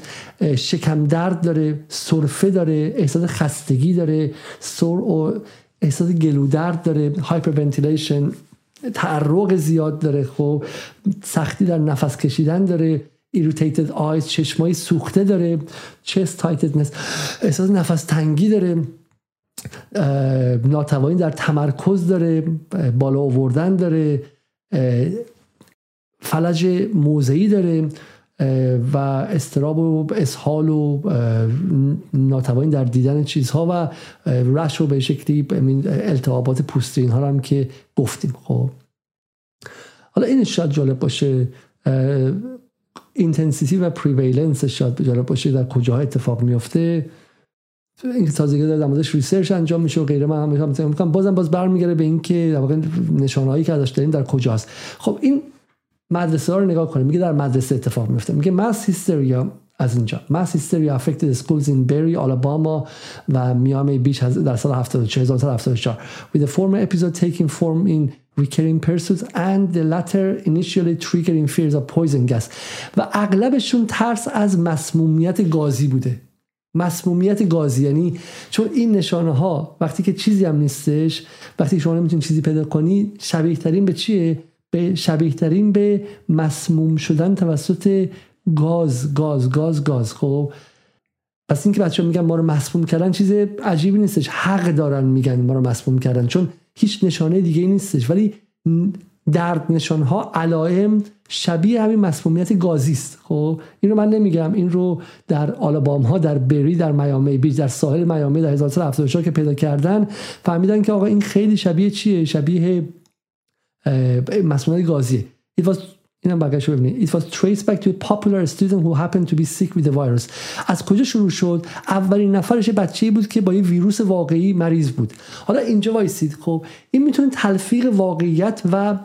شکم درد داره، سرفه داره، احساس خستگی داره، سر و احساس گلو درد داره، هایپرونتیلیشن، تعرق زیاد داره، خب سختی در نفس کشیدن داره، irritated eyes، چشمای سوخته داره، chest tightness، احساس نفس تنگی داره، ناتوانی در تمرکز داره، بالا آوردن داره، فلج موضعی داره و اضطراب و اسهال و ناتوانی در دیدن چیزها و رش و به شکلی التهابات پوستی، اینها رو هم که گفتیم. خب حالا این شاید جالب باشه، اینتنسیتی و پریویلنس شاید جالب باشه در کجاها اتفاق میفته. این که تازگی در موردش ریسرچ انجام میشه و غیره. من هم میگم میگم بازم باز برمیگره به این که در واقع نشانهایی که ازش داریم در کجاست. خب این مدرسه ها رو نگاه کنیم، میگه در مدرسه اتفاق میفته، میگه ماس هیستریا از اینجا ماس هیستریا affected schools in Barry, Alabama و میامی بیچ در سال هفتاد و چهار هزار و هفتاد و چهار with a former episode taking form in recurring pursuits and the latter initially triggering fears of poison gas. و اغلبشون ترس از مسمومیت گازی بوده. مسمومیت گازی یعنی چون این نشانه ها وقتی که چیزی هم نیستش، وقتی شما نمیتونید چیزی پیدا کنی، شبیه ترین به چیه؟ به شبیه ترین به مسموم شدن توسط گاز گاز گاز گاز. خب پس این که بچه میگن ما رو مسموم کردن چیز عجیبی نیستش، حق دارن میگن ما رو مسموم کردن، چون هیچ نشانه دیگه نیستش. ولی درد نشانها علائم شبیه همین مسمومیت گازی است. خب این رو من نمیگم، این رو در آلابام ها، در بری، در میامی بیچ، در ساحل میامی در هزار و سیصد و هفتاد و چهار که پیدا کردن، فهمیدن که آقا این خیلی شبیه چیه؟ شبیه مسمومیت گازیه. It was اینم بگاش ببینید. It was traced back to a popular student who happened to be sick with the virus. از کجا شروع شد؟ اولین نفرش بچه‌ای بود که با یه ویروس واقعی مریض بود. حالا اینجا وایسید، خب این میتونه تلفیق واقعیت و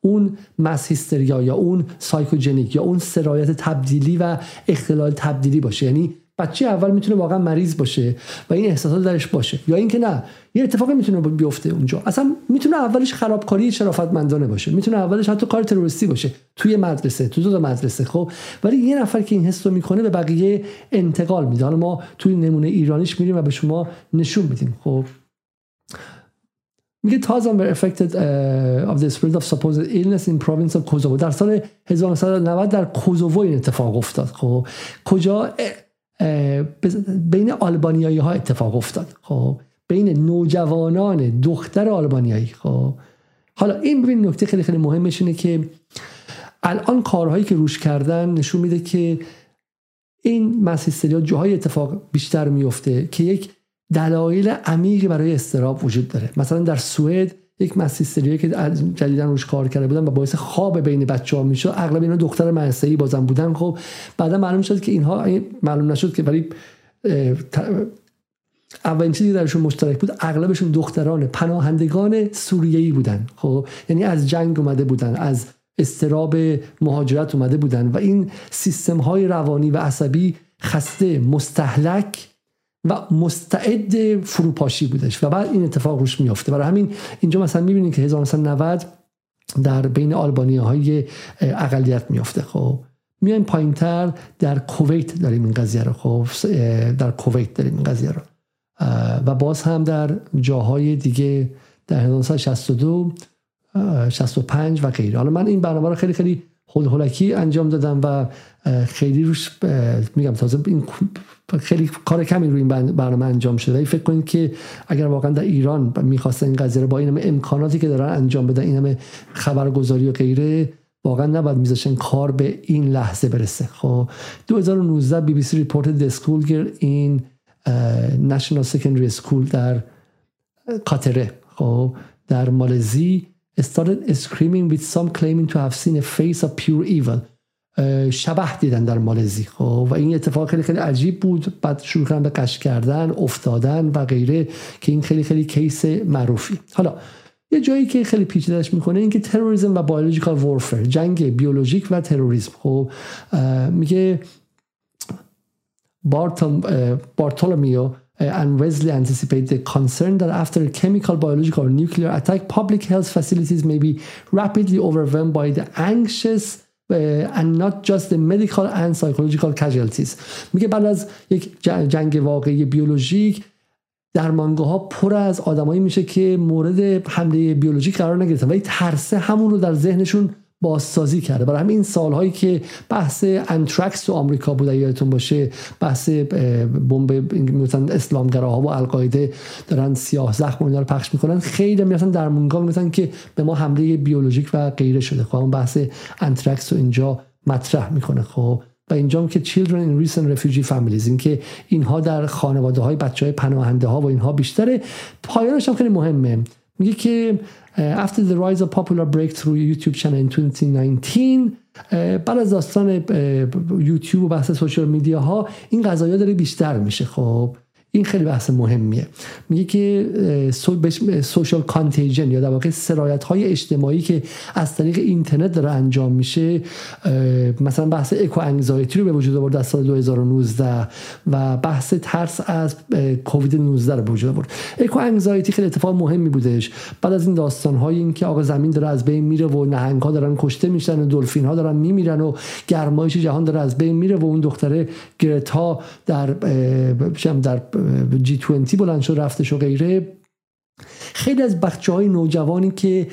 اون مس هیستریا یا اون سایکوجنیک یا اون سرایت تبدیلی و اختلال تبدیلی باشه. یعنی بچه اول میتونه واقعا مریض باشه و این احساسات درش باشه، یا اینکه نه، یه اتفاقی میتونه بیفته اونجا. اصلا میتونه اولش خرابکاری شرافتمندانه باشه، میتونه اولش حتی کار تروریستی باشه توی مدرسه، تو دو مدرسه. خب ولی یه نفر که این حس رو میکنه به بقیه انتقال میده. حالا ما توی نمونه ایرانیش میریم و به شما نشون میدیم. خب میگه تازه were affected uh, of the spread of supposed illness in province of Kosovo. در سال هزار و نهصد و نود در کوزوو این اتفاق افتاد. خب کجا؟ بین آلبانیایی ها اتفاق افتاد. خب بین نوجوانان دختر آلبانیایی. خب حالا این ببین نکته خیلی خیلی مهمش اینه که الان کارهایی که روش کردن نشون میده که این مسیستریا جاهای اتفاق بیشتر میفته که یک دلایل عمیقی برای اضطراب وجود داره. مثلا در سوئد یک مسیستریا که جدیدن روش کار کرده بودن و باعث خواب بین بچه‌ها میشد، اغلب اینا دختر مدرسه‌ای بازم بودن. خب بعدا معلوم شد که اینها معلوم نشد که ولی اولین چیزی درشون مشترک بود، اغلبشون دختران پناهندگان سوریه‌ای بودن. خب یعنی از جنگ اومده بودن، از اضطراب مهاجرت اومده بودن و این سیستم‌های روانی و عصبی خسته، مستهلک و مستعد فروپاشی بودش و بعد این اتفاق روش میافته. برای همین اینجا مثلا میبینید که هزار و نهصد و نود در بین آلبانیاهای اقلیت میافته. خب میایم پایینتر در کویت داریم این قضیه رو. خب در کویت داریم این قضیه رو و باز هم در جاهای دیگه در هزار و نهصد و شصت و دو شصت و پنج و غیره. حالا من این برنامه رو خیلی خیلی هولکی انجام دادم و خیلی روش میگم تازه این خیلی کار کمی روی این برنامه انجام شده، ولی فکر کنید که اگر واقعا در ایران میخواستن این قضیه رو با این همه امکاناتی که دارن انجام بدن، این همه خبرگزاری و غیره، واقعا نباید میذاشتن کار به این لحظه برسه. خب دو هزار و نوزده بی بی سی reported the school girl in national secondary school در قطره، خب در مالزی started screaming with some claiming to have seen a face of pure evil. شبح دیدن در مالزی. خب و این اتفاق خیلی خیلی عجیب بود. بعد شروع کردن به قش کردن، افتادن و غیره که این خیلی خیلی کیس معروفی. حالا یه جایی که خیلی پیچیده‌اش میکنه این که تروریسم و بایولوژیکال وارفر، جنگ بیولوژیک و تروریسم. خب میگه بارتولمیو and Wesley anticipate the concern that after a chemical, biological or nuclear attack, public health facilities may be rapidly overwhelmed by the anxious uh, and not just the medical and psychological casualties. میگه بعد از یک جنگ واقعی بیولوژیک درمانگاه‌ها پر از آدمایی میشه که مورد حمله بیولوژیک قرار نگرفتن، ولی ترس همون رو در ذهنشون بازسازی کرده. برای همین سالهایی که بحث انترکس تو آمریکا بود، یادتون باشه بحث بمب مثلا اسلامگراها و القاعده دارن سیاه زخم اینا رو پخش میکنن، خیلی میرسن در مونگا میگن که به ما حمله بیولوژیک و غیره شده. خب اون بحث انترکس رو اینجا مطرح میکنه. خب و اینجا هم که children in recent refugee families، این که اینها در خانواده های بچه های پناهنده ها و اینها بیشتره. پایانش هم خیلی مهمه، میگه که after the rise of popular breakthrough YouTube channel in twenty nineteen، بعد از داستان یوتیوب و بحث سوشال میدیا ها این قضایا داره بیشتر میشه. خب این خیلی بحث مهمیه. میگه که سوشال کانتیجن یا در واقع سرایت‌های اجتماعی که از طریق اینترنت داره انجام میشه، مثلا بحث اکو انگزایتی رو به وجود آورد در سال دو هزار و نوزده و بحث ترس از کووید نوزده رو به وجود آورد. اکو انگزایتی خیلی اتفاق مهمی بودش. بعد از این داستان‌های این که آقا زمین داره از بین میره و نهنگ‌ها دارن کشته میشن و دلفین‌ها دارن میمیرن و گرمایش جهان داره از بین میره و اون دختره گرتا در در جی بیست بلند شد رفتش و غیره، خیلی از بچه‌های نوجوانی که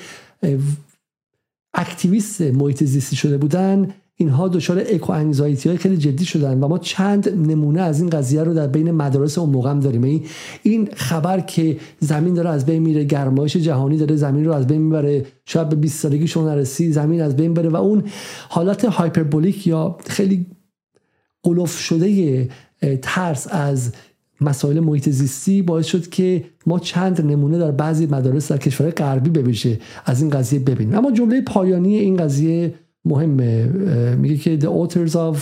اکتیویست محیط زیستی شده بودن، اینها دچار اکو انگزایتی های خیلی جدی شدن و ما چند نمونه از این قضیه رو در بین مدارس اون موقع هم داریم. این خبر که زمین داره از بین میره، گرمایش جهانی داره زمین رو از بین میبره، شاید به بیست سالگیشون نرسی زمین از بین بره و اون حالت هایپربولیک یا خیلی قلف شده ترس از مسائل محیط زیستی باعث شد که ما چند نمونه در بعضی مدارس در کشورهای غربی ببینیم از این قضیه ببینیم. اما جمله پایانی این قضیه مهمه، میگه که the authors of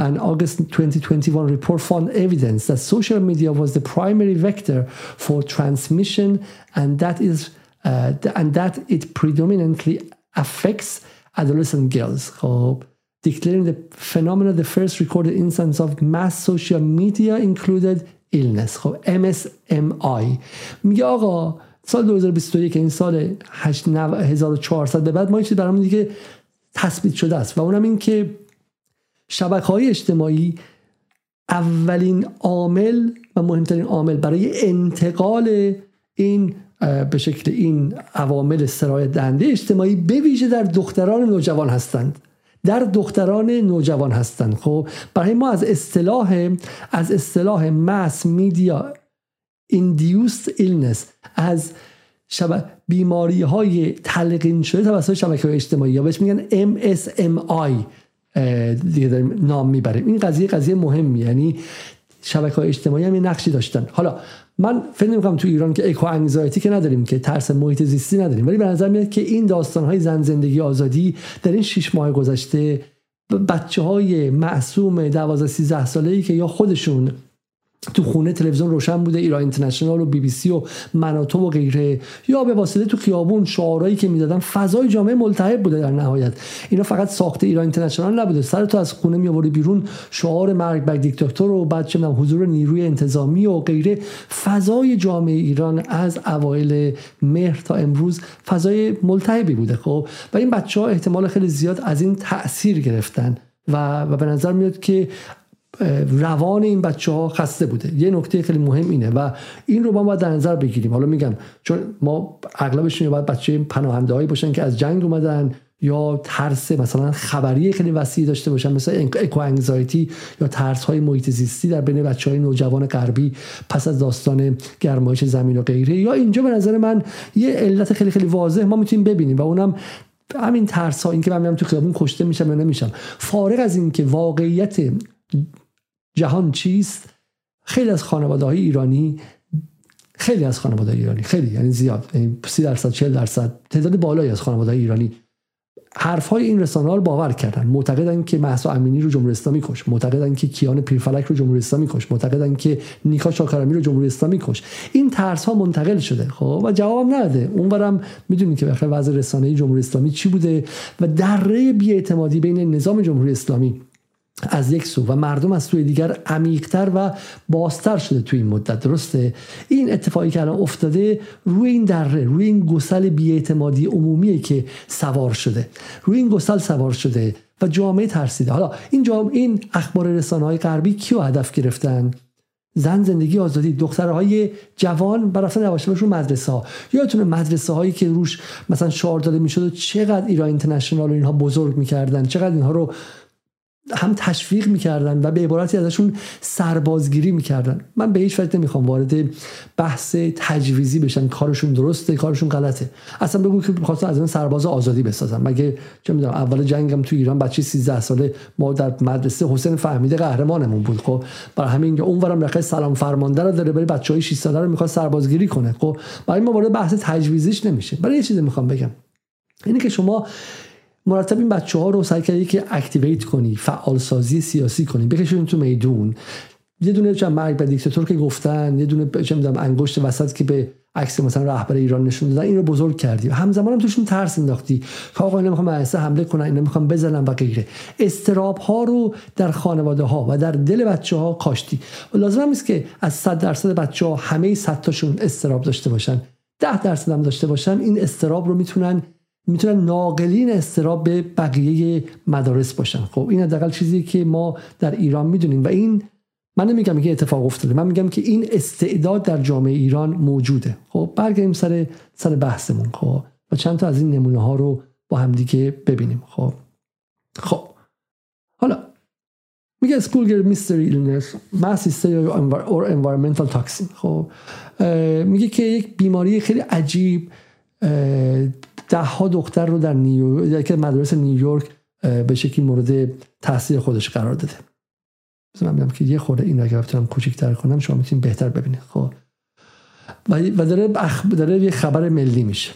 an August twenty twenty-one report found evidence that social media was the primary vector for transmission and that is uh, and that it predominantly affects adolescent girls. خب declaring the phenomenon the first recorded instance of mass social media included illness. خب ام اس ام آی. میگه آقا سال دو هزار و بیست و یک که این سال هزار و چهارصد به بعد ما چیزی برامون دیگه تثبیت شده است و اونم این که شبکه‌های اجتماعی اولین عامل و مهمترین عامل برای انتقال این به شکل این عوامل سرایت دهنده اجتماعی به ویژه در دختران نوجوان هستند. در دختران نوجوان هستند. خب برای ما از اصطلاح از اصطلاح ماس میدیا ایندیوست ایلنس، از شب بیماری های تلقین شده توسط شبکه‌های اجتماعی یا بهش میگن ام اس ام آی دیگه داریم نام میبریم. این قضیه قضیه مهمی، یعنی شبکه‌های اجتماعی هم یه نقشی داشتن. حالا من فکر نمی‌کنم تو ایران که اکو انگزایتی که نداریم، که ترس محیط زیستی نداریم، ولی به نظر میاد که این داستان‌های زن زندگی آزادی در این شش ماه گذشته بچه‌های معصوم دوازده سیزده ساله‌ای که یا خودشون تو خونه تلویزیون روشن بوده، ایران اینترنشنال و بی بی سی و مناطق و غیره، یا به واسطه تو خیابون شعارهایی که میدادن، فضای جامعه ملتهب بوده. در نهایت اینا فقط ساخته ایران اینترنشنال نبوده، سر تو از خونه میآوردی بیرون، شعار مرگ بر دیکتاتور و بعد چه حضور نیروی انتظامی و غیره. فضای جامعه ایران از اوایل مهر تا امروز فضای ملتهبی بوده. خب و این بچه‌ها احتمال خیلی زیاد از این تاثیر گرفتن و و به نظر میاد که روان این بچه ها خسته بوده. یه نکته خیلی مهم اینه و این رو ما باید در نظر بگیریم. حالا میگم چون ما اغلبشون یا باید بچه پناهنده هایی باشن که از جنگ اومدن یا ترس مثلا خبری خیلی وسیع داشته باشن، مثلا اکو انگزایتی یا ترس های محیط زیستی در بین بچه های نوجوان غربی پس از داستان گرمایش زمین و غیره. یا اینجا به نظر من یه علت خیلی خیلی واضح ما میتونیم ببینیم و اونم همین ترس ها، این که من میام تو خیابون کشته میشم یا نمیشم، فارغ از این که واقعیت جهان چیست. خیلی از خانواده‌های ایرانی خیلی از خانواده‌های ایرانی خیلی یعنی زیاد، یعنی سی درصد چهل درصد تعداد بالایی از خانواده‌های ایرانی حرف‌های این رسانه‌ها رو باور کردن، معتقدن که مهسا امینی رو جمهوری اسلامی کش، معتقدن که کیان پیرفلک رو جمهوری اسلامی کش، معتقدن که نیکا شاکرمی رو جمهوری اسلامی کش. این ترس‌ها منتقل شده خب و جواب نده. اونورم می‌دونید که بخیر وضع رسانه‌ای جمهوری اسلامی چی بوده و دره بی‌اعتمادی بین نظام جمهوری اسلامی از یک سو و مردم از سوی دیگر عمیق‌تر و بازتر شده توی این مدت. درسته این اتفاقی که الان افتاده روی این دره، روی این گسل بی‌اعتمادی عمومیه که سوار شده، روی این گسل سوار شده و جامعه ترسیده. حالا این جامعه، این اخبار رسانه‌های غربی کیو هدف گرفتن؟ زن زندگی آزادی، دخترهای جوان برفتن نواشتباشون مدرسه ها. یادتونه مدرسه هایی که روش مثلا شعار داده میشد و چقدر ایران اینترنشنال و اینها بزرگ می‌کردن، چقدر اینها رو هم تشویق میکردن و به عبارتی ازشون سربازگیری میکردن. من به هیچ وجه نمیخوام وارد بحث تجویزی بشن، کارشون درسته کارشون غلطه، اصلا بگو که میخواستن از این سرباز آزادی بسازن. مگه چه میدونم اول جنگم تو ایران بچه سیزده ساله ما در مدرسه حسین فهمیده قهرمانمون بود. خب برای همین که اونورم رقیب سلام فرمانده رو داره، برای بچهای شش ساله رو میخواد سربازگیری کنه. خب برای ما وارد بحث تجویزیش نمیشه. برای یه چیزی میخوام بگم، اینه که شما مرتب این بچه‌ها رو سعی کردی که اکتیویت کنی، فعال سازی سیاسی کنی، بکشونی تو میدون، یه دونه چند مرگ به دیکتاتور که گفتن، یه دونه چه می‌دونم انگشت وسط که به عکس مثلا رهبر ایران نشون دادن، این رو بزرگ کردی. همزمان هم توشون ترس انداختی که آقا اینا میخوام علیه حمله کنن، اینا میخوام بزنن و غیره. استراب ها رو در خانواده ها و در دل بچه ها کاشتی. لازم نیست که از صد درصد بچه ها همه صد تاشون استراب داشته باشن، ده درصد هم داشته باشن. این استراب رو میتونن میتونن ناقلین استراب به بقیه مدارس باشن. خب این حداقل چیزی که ما در ایران میدونیم و این من نمیگم که اتفاق افتاده، من میگم که این استعداد در جامعه ایران موجوده. خب برگردیم سر سر بحثمون خب و چند تا از این نمونه ها رو با هم دیگه ببینیم. خب خب حالا میگه اسکولگر میستری ایلنس ماسیستری اور انوایرمنتال تاکسین. خب میگه که یک بیماری خیلی عجیب ده ها دختر رو در نیویورک در مدرسه نیویورک به شکلی مورد تاثیر خودش قرار داده. مثلا میگم که یه خورده این رو اگه بتونم کوچیک‌تر کنم شما میتونید بهتر ببینید. خب و داره بخ... داره یه خبر ملی میشه.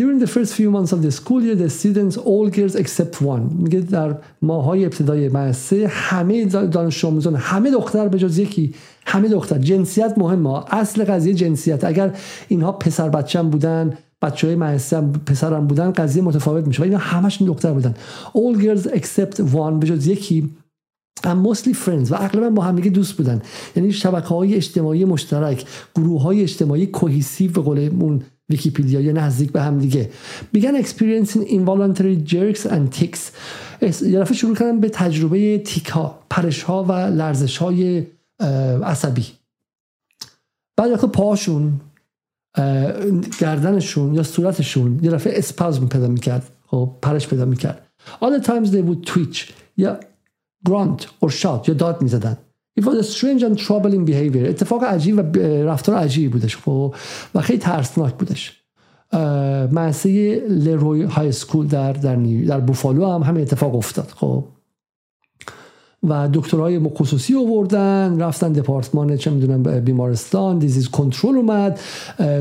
During the first few months of the school year the students all girls except one. میگه در ماه‌های ابتدای مدرسه همه دانش آموزان، همه دختر به جز یکی، همه دختر. جنسیت مهمه، اصل قضیه جنسیت. اگر اینها پسر بچه‌ام بودن، بچه‌های مدرسه پسرم بودن، قضیه متفاوت میشه. و اینا همشون دختر بودن. All girls except one، به جز یکی. and mostly friends، و اغلباً با همدیگه دوست بودن. یعنی شبکه‌های اجتماعی مشترک، گروه‌های اجتماعی کوهیسیو به قول اون ویکی‌پدیا، یا نزدیک به هم دیگه. began experiencing involuntary jerks and tics. یه دفعه شروع کردن به تجربه تیک‌ها، پرش‌ها و لرزش‌های عصبی. بعد وقت پاهاشون، گردنشون یا صورتشون یه دفعه اسپازم پیدا می‌کرد، خب پرش پیدا می‌کرد. all the times they would twitch یا grunt or shout یا داد می‌زدن. It was a strange and troubling behavior. اتفاق عجیب و رفتار عجیبی بودش خب و خیلی ترسناک بودش. مدرسه لروی های اسکول در در در بوفالو هم همین اتفاق افتاد. خب و دکترهای خصوصی آوردن، رفتن دپارتمان چه میدونم بیمارستان، دیزیز کنترل اومد،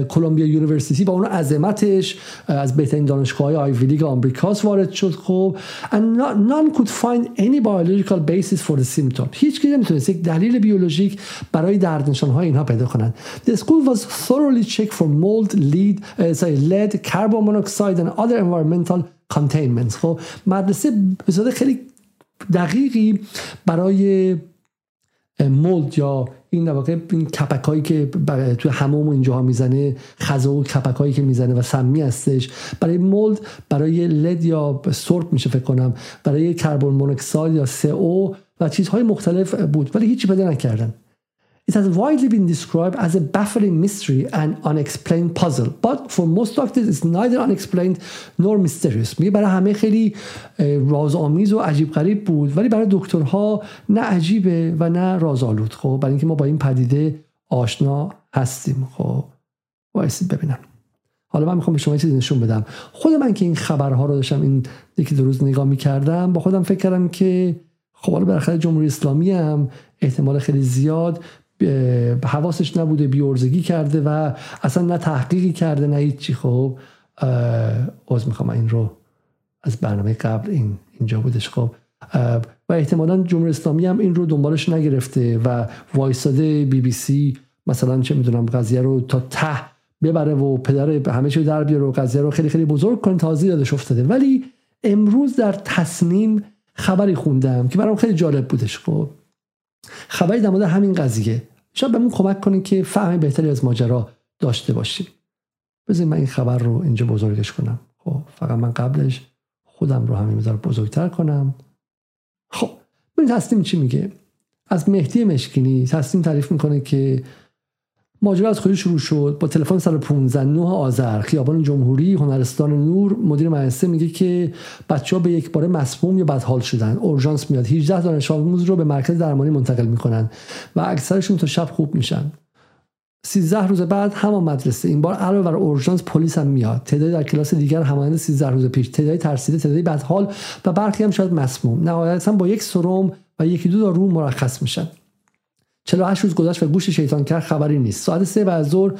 کلمبیا یونیورسیتی با اون عظمتش از بهترین دانشگاه‌های آیوی لیگ آمریکاست وارد شد. خب and none could find any biological basis for the symptom. هیچ کی نمیتونست یک دلیل بیولوژیک برای درد نشان‌های اینها پیدا کنن. The school was thoroughly checked for mold, lead, uh, sorry, lead, carbon monoxide and other environmental contaminants. خب مدرسه به صورت خیلی دقیقی برای مولد یا این در واقع این کپکایی که تو حمام و اینجاها میزنه، خزا و کپکایی که میزنه و سمی هستش، برای مولد، برای لید یا سرب میشه فکر کنم، برای کربن مونوکساید یا سی او و چیزهای مختلف بود، ولی هیچی پیدا نکردن. It has widely been described as a baffling mystery and unexplained puzzle. But for most doctors it's neither unexplained nor mysterious. میگه برای همه خیلی رازآمیز و عجیب غریب بود، ولی برای دکترها نه عجیبه و نه رازآلود. خب برای اینکه ما با این پدیده آشنا هستیم. خب وایسید ببینم. حالا من میخوام به شما یه چیزی نشون بدم. خود من که این خبرها رو داشتم این یکی دو روز نگاه میکردم، با خودم فکر کردم که خب حالا بالاخره جمهوری اسلامی هم احتمال خیلی زیاد حواسش نبوده، بیارزگی کرده و اصلا نه تحقیقی کرده نه هیچی. خب از میخوام این رو از برنامه قبل این اینجا بودش. خب و احتمالا جمهوری اسلامی هم این رو دنبالش نگرفته و وایساده بی بی سی مثلا چه میدونم قضیه رو تا ته ببره و پدر همه چی در بیاره و قضیه رو خیلی خیلی بزرگ کنه، تازه یادش افتاده. ولی امروز در تسنیم خبری خوندم که برام خیلی جالب بودش. خب خبری در مورد همین قضیه شاید بهمون کمک کنه که فهم بهتری از ماجرا داشته باشیم. بذارید من این خبر رو اینجا بزرگش کنم. خب فقط من قبلش خودم رو همین مقدار بزرگتر کنم. خب ببین تسنیم چی میگه. از مهدی مشکینی تسنیم تعریف میکنه که ماجرا از خودش شروع شد با تلفن صد و پانزده نه آذر، خیابان جمهوری، هنرستان نور. مدیر مدرسه میگه که بچه‌ها به یک باره مسموم یا بدحال شدن. اورژانس میاد، هجده دانش آموز رو به مرکز درمانی منتقل میکنن و اکثرشون تا شب خوب میشن. سیزده روز بعد همان مدرسه، این بار علاوه بر اورژانس پلیس هم میاد. تعدادی در کلاس دیگر همانند سیزده روز پیش، تعدادی ترسیده، تعدادی بدحال و برخی هم شاید مسموم. نهایتاً با یک سرم و یکی دو دارو مرخص میشن. چهل و هشت روز گذشت و گوش شیطان کرد خبری نیست. ساعت سه بعد از ظهر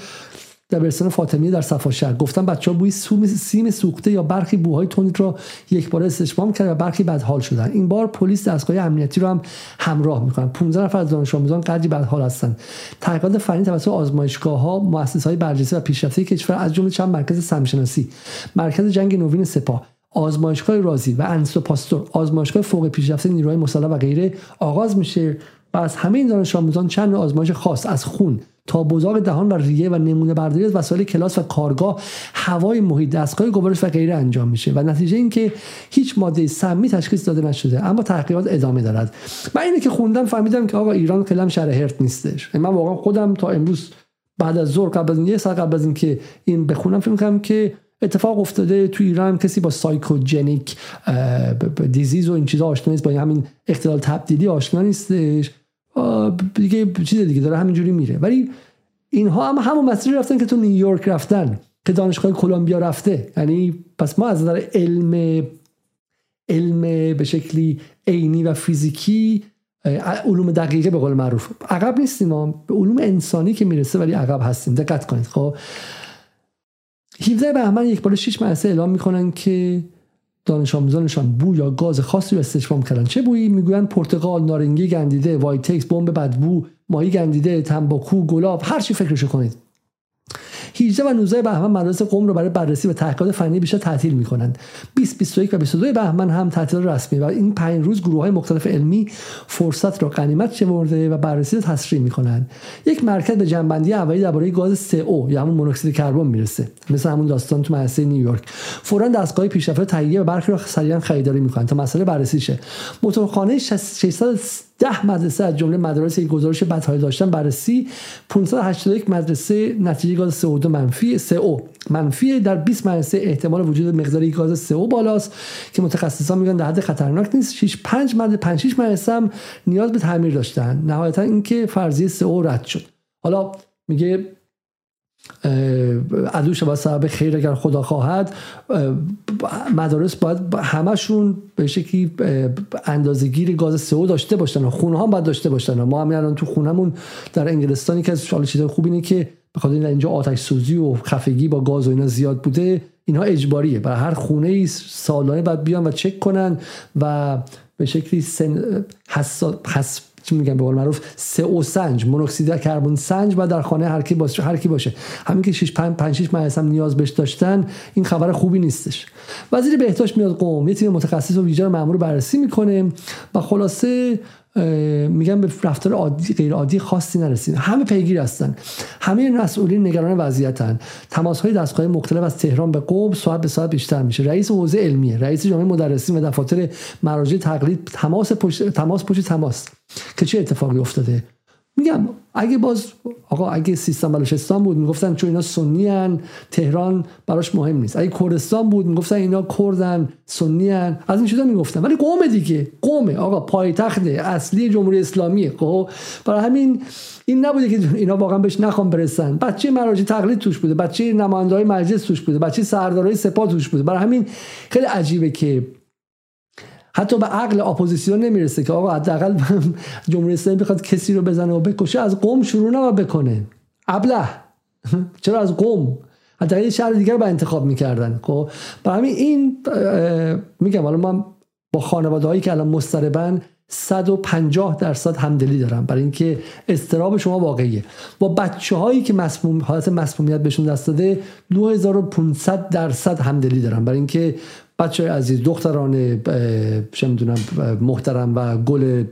دبیرستان فاطمیه در صفا شهر، گفتن بچه‌ها بوی سوم سیم سوخته یا برخی بوهای تونیک را یک بار استشمام کرد و برخی بدحال شدن. این بار پلیس دستگاه امنیتی را هم همراه می‌کنن. پانزده نفر از دانش آموزان قدری بدحال هستند. تحقیقات فنی توسط آزمایشگاه‌ها، مؤسسه‌های برجسته و پیشرفته کشور از جمله چند مرکز سمشناسی، مرکز جنگ نوین سپاه، آزمایشگاه رازی و انسو پاستور، آزمایشگاه فوق پیشرفته نیروهای مسلح و غیره آغاز میشه و از همه این دانش آموزان چند آزمایش خاص از خون تا بزاق دهان و ریه و نمونه برداری از وسایل کلاس و کارگاه، هوای محیط، دستگاه گوارش و غیره انجام میشه و نتیجه این که هیچ ماده سمی تشخیص داده نشده، اما تحقیقات ادامه دارد. من اینه که خوندم فهمیدم که آقا ایران کلا شهر هرت نیستش. من واقعا خودم تا امروز بعد از ظهر قبل از یه ساعت قبل از اینکه این بخونم فکر می‌کردم که اتفاق افتاده تو ایران کسی با سایکوجنیک دیزیز و این چیزا آشنا نیست، با همین اختلال تبدیلی آشنا نیستش دیگه، چیز دیگه داره همینجوری میره. ولی اینها هم همون مسیر رفتن که تو نیویورک رفتن، که دانشگاه کلمبیا رفته. یعنی پس ما از نظر علم علم به شکلی عینی و فیزیکی، علوم دقیقه به قول معروف، عقب نیستیم ما، به علوم انسانی که میرسه ولی عقب هستیم. دقت کنید. خب هفده بهمن یک بار شش مؤسسه اعلام میکنن که دانش آموزانشان بو یا گاز خاصی رو استشمام کردن. چه بویی؟ میگویند پرتقال، نارنگی گندیده، وایتکس، بمب بدبو، ماهی گندیده، تنباکو، گلاب، هر چی فکرشو کنید. هجده و نوزده بهمن مدارس قم رو برای بررسی و تحقیقات فنی بیشتر تعطیل می‌کنند. بیست، بیست و یک و بیست و دو بهمن هم تعطیل رسمی و این پنج روز گروه‌های مختلف علمی فرصت را غنیمت شمرده و بررسی را تسریع می‌کنند. یک مرکز به جنبندی اولیه درباره گاز سی او یا همون مونوکسید کربن میرسه، مثل همون داستان تو مؤسسه نیویورک. فوراً دستگاه پیشرفته تهیه و برخی را سریعاً خریداری می‌کنند تا مسئله بررسی شه. موتورخانه ششصد و ده مدرسه از جمله مدارسی که گزارش بدحالی داشتن بررسی، پانصد و هشتاد و یک مدرسه نتیجه گاز سی او دو منفی سی او منفی در بیست مدرسه احتمال وجود مقداری گاز سی او بالاست که متخصصان میگن در حد خطرناک نیست. شش پنج مدرسه پنج شش مدرسه هم نیاز به تعمیر داشتن. نهایتا اینکه فرضیه سی او رد شد. حالا میگه عدوش و سبب خیر اگر خدا خواهد، مدارس باید همشون به شکلی اندازه‌گیری گاز سی او داشته باشن، خونه ها هم باید داشته باشن. ما همین الان تو خونمون در انگلستانی که از چیزای خوب اینه که بخاطر این اینجا آتش سوزی و خفگی با گاز و اینا زیاد بوده، اینها اجباریه، برای هر خونه‌ای سالانه باید بیان و چک کنن و به شکلی سن حساس حس چی میگن به قول معروف سی او سنج، مونوکسید کربن سنج و در خانه هر کی باشه هر کی باشه. همین که شش پنج پنج شش مدرسه نیاز بهش داشتن، این خبر خوبی نیستش. وزیر بهداشت میاد قم، یه تیم متخصص و ویژه مأمور بررسی میکنه و خلاصه میگن به رفتار عادی غیر عادی خاصی نرسید. همه پیگیر هستن، همه مسئولین نگران وضعیتن. تماس‌های دستگاه مختلف از تهران به قم ساعت به ساعت بیشتر میشه. رئیس حوزه علمیه، رئیس جامعه مدرسین و دفاتر مراجع تقلید تماس پشت تماس پشت تماس که چه اتفاقی افتاده. میگم اگه باز آقا اگه سیستان بلوچستان بود میگفتن چون اینا سنی ان تهران براش مهم نیست، اگه کردستان بود میگفتن اینا کردن سنی ان، از این چیزا میگفتن. ولی قم دیگه، قم آقا پایتخت اصلی جمهوری اسلامی، خب برای همین این نبوده که اینا واقعا بهش نخوام برسن. بچه مراجع تقلید توش بوده، بچه نماینده‌های مجلس توش بوده، بچه سردارای سپاه توش بوده. برای همین خیلی عجیبه که حتی به عقل اپوزیسیون نمیرسه که آقا حداقل جمهوری اسلامی بخواد کسی رو بزنه و بکشه. از قم شروع نما بکنه ابله چرا از قم؟ حداقل شهر دیگر رو انتخاب میکردن. خب برای همین این میگم حالا من با خانواده‌هایی که الان مضطربن صد و پنجاه درصد همدلی دارم، برای اینکه اضطراب شما واقعیه. با بچه‌هایی که مسموم حالت مسمومیت بهشون دست داده دو هزار و پانصد درصد همدلی دارم، برای اینکه بچه‌های عزیز، دختران چه می‌دونم محترم و گل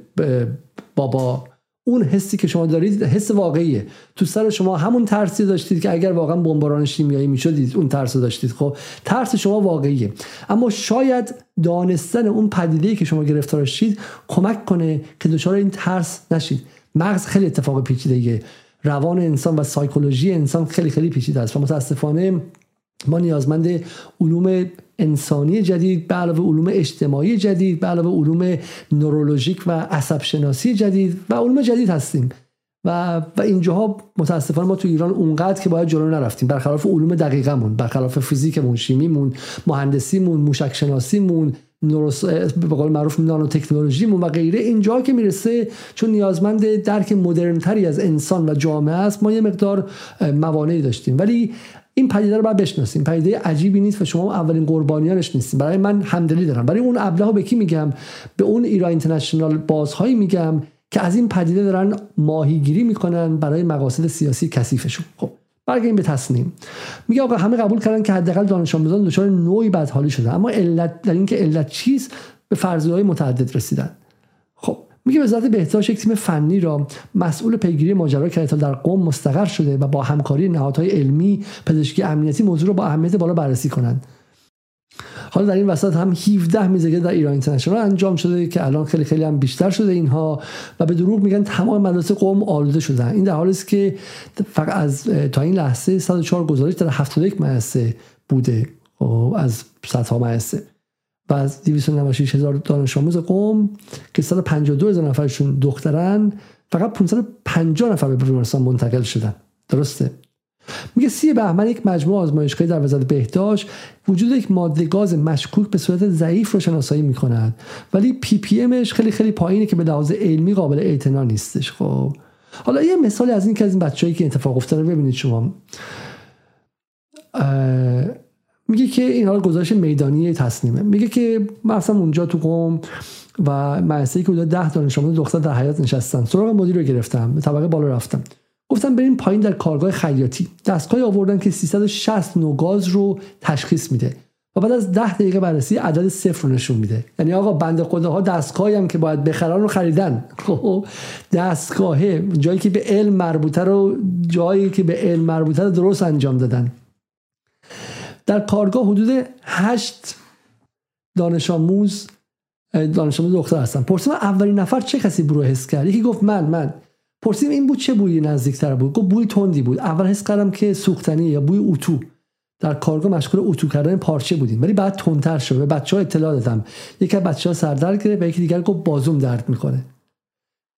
بابا، اون حسی که شما دارید حس واقعیه. تو سر شما همون ترسی داشتید که اگر واقعا بمباران شیمیایی می‌شدید اون ترس رو داشتید. خب ترس شما واقعیه، اما شاید دانستن اون پدیده‌ای که شما گرفتار شدید کمک کنه که دچار این ترس نشید. مغز خیلی اتفاق پیچیده‌ایه، روان انسان و سایکولوژی انسان خیلی خیلی پیچیده است و متأسفانه ما نیازمند علوم انسانی جدید به علاوه علوم اجتماعی جدید به علاوه علوم نورولوژیک و عصب شناسی جدید و علوم جدید هستیم و و اینجاها متاسفانه ما تو ایران اونقدر که باید جلو نرفتیم، برخلاف علوم دقیقمون، برخلاف فیزیکمون، شیمیمون، مهندسیمون، موشک شناسیمون، نوروس به قول معروف نانو تکنولوژی و غیره، اینجا که میرسه چون نیازمند درک مدرنتری از انسان و جامعه است، ما یه مقدار موانعی داشتیم. ولی این پدیده رو باید بشناسیم، پدیده عجیبی نیست و شما اولین قربانیانش نیستیم. برای من همدلی دارم، برای اون ابله‌ها به کی میگم؟ به اون ایران اینترنشنال بازهایی میگم که از این پدیده دارن ماهیگیری میکنن برای مقاصد سیاسی کثیفشون. خب برگردیم به تسنیم. میگه آقا همه قبول کردن که حداقل دانش آموزان دچار نوعی بدحالی شدن، اما علت در این که علت چیست به فرضیه‌های متعدد رسیدن. خب میگه وزارت بهداشت یک تیم فنی را مسئول پیگیری ماجرا کرده تا در قم مستقر شده و با همکاری نهادهای علمی، پزشکی، امنیتی موضوع را با اهمیت بالا بررسی کنند. حالا در این وسط هم هفده میزگرد در ایران اینترنشنال انجام شده که الان خیلی خیلی هم بیشتر شده اینها، و به دروغ میگن تمام مدارس قم آلوده شدن. این در حالی است که فقط از تا این لحظه صد و چهار گزارش در هفتاد و یک مؤسسه بوده از صدها مؤسسه و از دویست و نود و شش هزار دانش آموز قم که صد و پنجاه و دو هزار نفرشون دخترن، فقط پانصد و پنجاه نفر به بیمارستان منتقل شدن. درسته؟ میگه سی بهمن یک مجموعه آزمایشگاهی در وزارت بهداشت وجود یک ماده گاز مشکوک به صورت ضعیف رو شناسایی میکند، ولی پی پی امش خیلی خیلی پایینه که به لحاظ علمی قابل اعتنا نیستش. خب حالا یه مثال از این که از این بچه‌ای که اتفاق افتاده ببینید شما. میگه که این حال گزارش میدانی تسنیمه. میگه که مثلا اونجا تو قم و مؤسسه‌ای که حدود ده دانش آموز دختر در حیاط نشستن، سراغ مدیر رو گرفتم، به طبقه بالا رفتم، گفتم بریم پایین در کارگاه خیاطی. دستگاهی آوردن که سیصد و شصت نوع گاز رو تشخیص میده و بعد از ده دقیقه بررسی عدد صفر رو نشون میده. یعنی آقا بنده خداها دستگاهی هم که باید بخرن رو خریدن. دستگاهه جایی که به علم مربوطه رو جایی که به علم مربوطه رو درست انجام دادن. در کارگاه حدود هشت دانش آموز دانش آموز دختر هستن. پرسیدم اولین نفر چه کسی بو رو حس کرد؟ یکی گفت من من پرسیم این بود چه بویی نزدیکتر بود؟ گفت بوی تندی بود. اول حس کردم که سوختنی یا بوی اتو. در کارگاه مشغول اتو کردن پارچه بودیم، ولی بعد تندتر شد. به بچه‌ها اطلاع دادم. یکی از بچه‌ها سر درد گرفت و یکی دیگر گفت بازوم درد میکنه.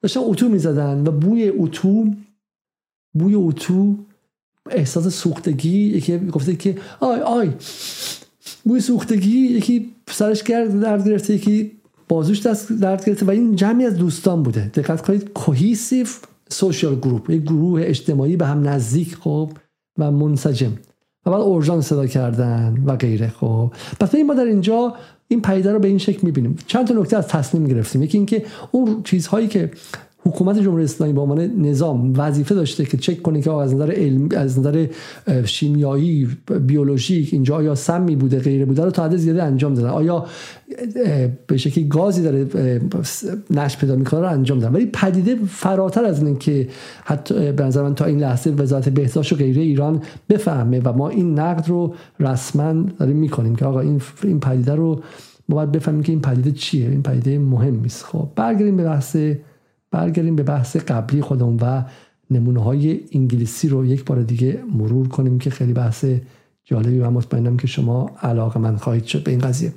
داشتن اتو میزدن و بوی اتو بوی اتو احساس سوختگی، یکی گفته که آی آی بوی سوختگی، یکی سرش درد گرفت، یکی بازوش دست درد گرفته، و این جمعی از دوستان بوده. دقت کنید کوهیسیو سوشال گروپ، یک گروه اجتماعی به هم نزدیک خب و منسجم، و بعد اورژان صدا کردن و غیره. خب پس ما در اینجا این پدیده رو به این شکل می‌بینیم. چند تا نکته از تصمیم گرفتیم. یکی اینکه اون چیزهایی که حکومت جمهوری اسلامی به عنوان نظام وظیفه داشته که چک کنه که از نظر علم، از نظر شیمیایی، بیولوژیک اینجا آیا سمی بوده غیره بوده رو تا حد زیادی انجام دادن، آیا به شکلی گازی داره نشت پیدا میکنه رو انجام دادن. ولی پدیده فراتر از این که حتی به نظر من تا این لحظه وزارت بهداشت و غیره ایران بفهمه و ما این نقد رو رسما داریم میکنیم که آقا این این پدیده رو ما باید بفهمیم که این پدیده چیه، این پدیده مهمی است. خب برگردیم به بحث برگردیم به بحث قبلی خودمون و نمونه‌های انگلیسی رو یک بار دیگه مرور کنیم که خیلی بحث جالبی و مطمئنم که شما علاقه‌مند خواهید شد به این قضیه.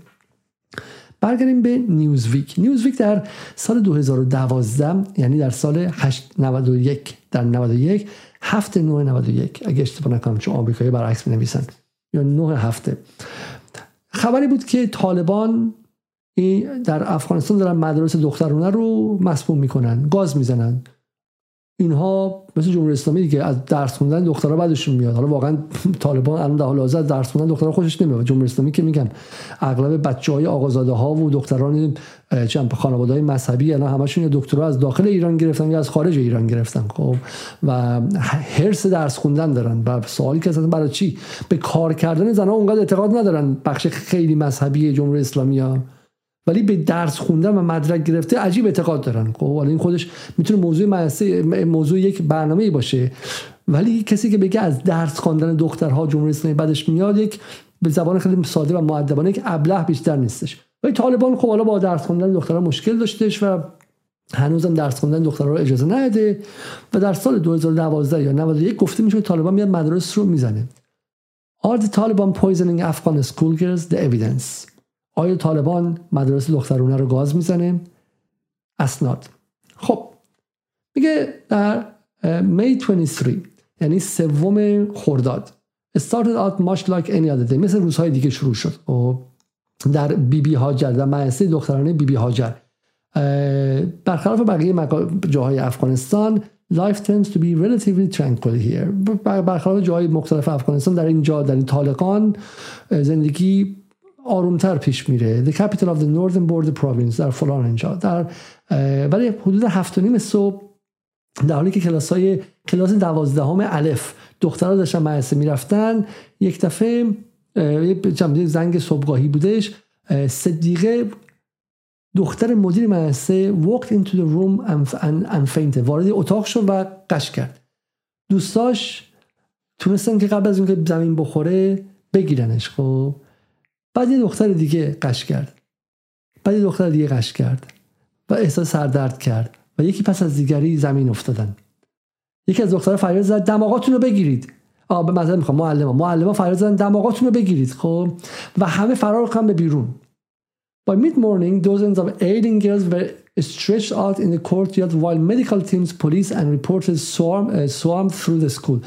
برگردیم به نیوزویک. نیوزویک در سال دو هزار و دوازده، یعنی در سال هشت نود و یک، در نود و یک، هفته نه نود و یک اگه اشتباه نکنم، چون آمریکایی برعکس می‌نویسن، یا نه هفته، خبری بود که طالبان این در افغانستان دارن مدارس دخترونه رو مسموم میکنن، گاز میزنن. اینها مثل جمهوری اسلامی دیگه از درس خوندن دخترها بعدشون میاد. حالا واقعا طالبان الان در حال حاضر درس خوندن دخترها خوشش نمیاد. جمهوری اسلامی که میگم اغلب بچهای آقازاده ها و دختران چند خانواده‌های مذهبی الان همشون دکترا از داخل ایران گرفتن یا از خارج ایران گرفتن. خب و هرس درس خوندن دارن و سوالی که اصلا برای چی به کار کردن زنها اونقدر اعتقاد ندارن، بخش خیلی مذهبی جمهوری اسلامی ها، ولی به درس خوندن و مدرک گرفته عجیب اعتقاد دارن. خب این خودش میتونه موضوع مأسه موضوع یک برنامه‌ای باشه، ولی کسی که بگه از درس خواندن دخترها جمهوری اسلامی بعدش میاد، یک به زبان خیلی ساده و مؤدبانه یک ابله بیشتر نیستش. ولی طالبان خب حالا با درس خوندن دخترها مشکل داشتش و هنوزم درس خوندن دخترها رو اجازه نده، و در سال دو هزار و دوازده یا نود و یک گفته میشه طالبان میاد مدارس رو میزنه. Are the Taliban poisoning Afghan school girls? The evidence. آیا طالبان مدرسه دخترونه رو گاز میزنه؟ اسناد. خب میگه در می بیست و سه، یعنی سوم خرداد، started out much like any other day، مثل روزهای دیگه شروع شد. در بی بی هاجر، در مؤسسه دخترانه بی بی هاجر. برخلاف بقیه جاهای افغانستان، life tends to be relatively tranquil here. برخلاف جاهای مختلف افغانستان، در این جا، در این طالقان، زندگی آرومتر پیش میره. The capital of the northern border province، در فلان اینجا. در ولی حدود هفت و نیم صبح، در حالی که کلاسای کلاس دوازدهم الف دخترها داشتن مدرسه میرفتن، یک دفعه یه زنگ صبحگاهی بودش، صدیقه دختر مدیر مدرسه walked into the room and fainted، وارد اتاق شد و غش کرد. دوستاش تونستن که قبل از اون که زمین بخوره بگیرنش. خب بعد یه دختر دیگه غش کرد، بعد یه دختر دیگه غش کرد و احساس سردرد کرد و یکی پس از دیگری زمین افتادن. یکی از دخترها فریاد زد دماغاتون رو بگیرید. آه به مثلا میخوام معلما معلما فریاد زدن دماغاتون رو بگیرید. خب و همه فرار کردن به بیرون. By mid-morning, dozens of ailing girls were stretched out in the courtyard while medical teams, police and reporters swarm, uh, swarmed through the school.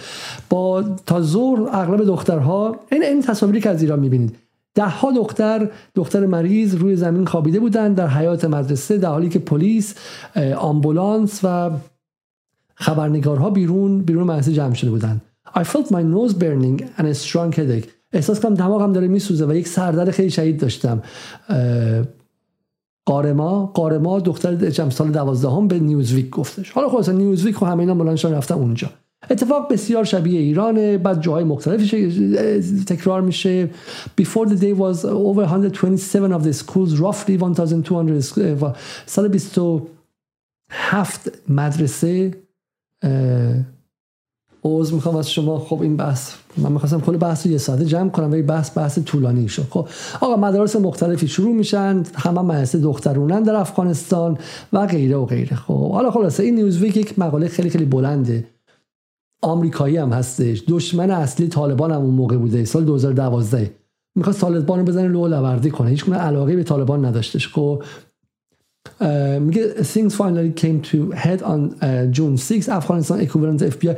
با تا ظهر اغلب دخترها، این این تصاویری که از ایران میبینید، ده ها دختر دختر مریض روی زمین خوابیده بودند در حیاط مدرسه، در حالی که پلیس، آمبولانس و خبرنگارها بیرون بیرون مدرسه جمع شده بودند. I felt my nose burning and a strong headache. احساس کردم دماغم داره میسوزه و یک سردرد خیلی شدید داشتم. قارما قارما دختر جمع سال دوازدهم به نیوزویک گفتش. حالا خلاص نیوزویک و همه اینا بلندشان رفتن اونجا. اتفاق بسیار شبیه ایرانه، بعد جاهای مختلفی تکرار میشه. Before the day was over one hundred twenty-seven of the schools roughly twelve hundred. سال بیست و هفت مدرسه اوز میخوام از شما. خب این بحث، من میخواستم کل بحث رو یه ساعته جمع کنم ولی بحث بحث طولانی شد. خب آقا مدارس مختلفی شروع میشن، همه مدرسه دخترونن در افغانستان و غیره و غیره. خب حالا خلاصه این نیوزویک یک مقاله خیلی خیلی بلنده، آمریکایی هم هستش، دشمن اصلی طالبان هم اون موقع بوده، سال دو هزار و دوازده میخواست طالبان رو بزنه لو لوردی کنه، هیچ گونه علاقه به طالبان نداشتش. خب میگه things finally came to head on uh, June sixth. افغانستان equivalent اف بی آی،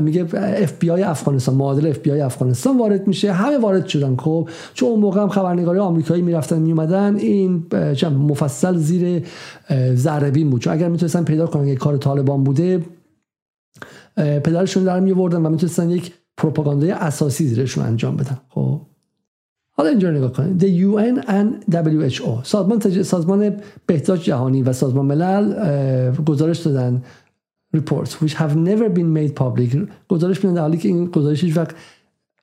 میگه اف بی آی افغانستان معادل اف بی آی افغانستان وارد میشه، همه وارد شدن. خب چون اون موقع هم خبرنگاری آمریکایی میرفتن میومدن، این مفصل زیر ذره‌بین بود، چون اگر میتونستن پیدا کنن که کار طالبان بوده پدرشون در میوردن و میتونستن یک پروپاگاندای اساسی زیرشون انجام بدن. خب حالا اینجا نگاه کنید. The یو ان and دبلیو اچ او، سازمان تج... سازمان بهداشت جهانی و سازمان ملل گزارش دادن، reports which have never been made public، گزارش میدن در حالی که این گزارش هیچ وقت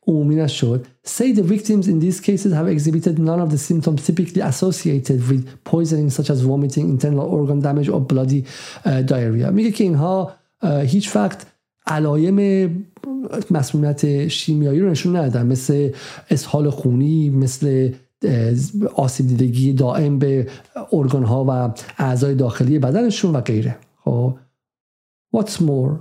عمومی نشد. Say the victims in these cases have exhibited none of the symptoms typically associated with poisoning such as vomiting, internal organ damage or bloody uh, diarrhea. میگه که اینها uh, هیچ وقت علایم مسمومیت شیمیایی رو نشون ندادن، مثل اسهال خونی، مثل آسیب دیدگی دائم به ارگان‌ها و اعضای داخلی بدنشون و غیره. خب What's more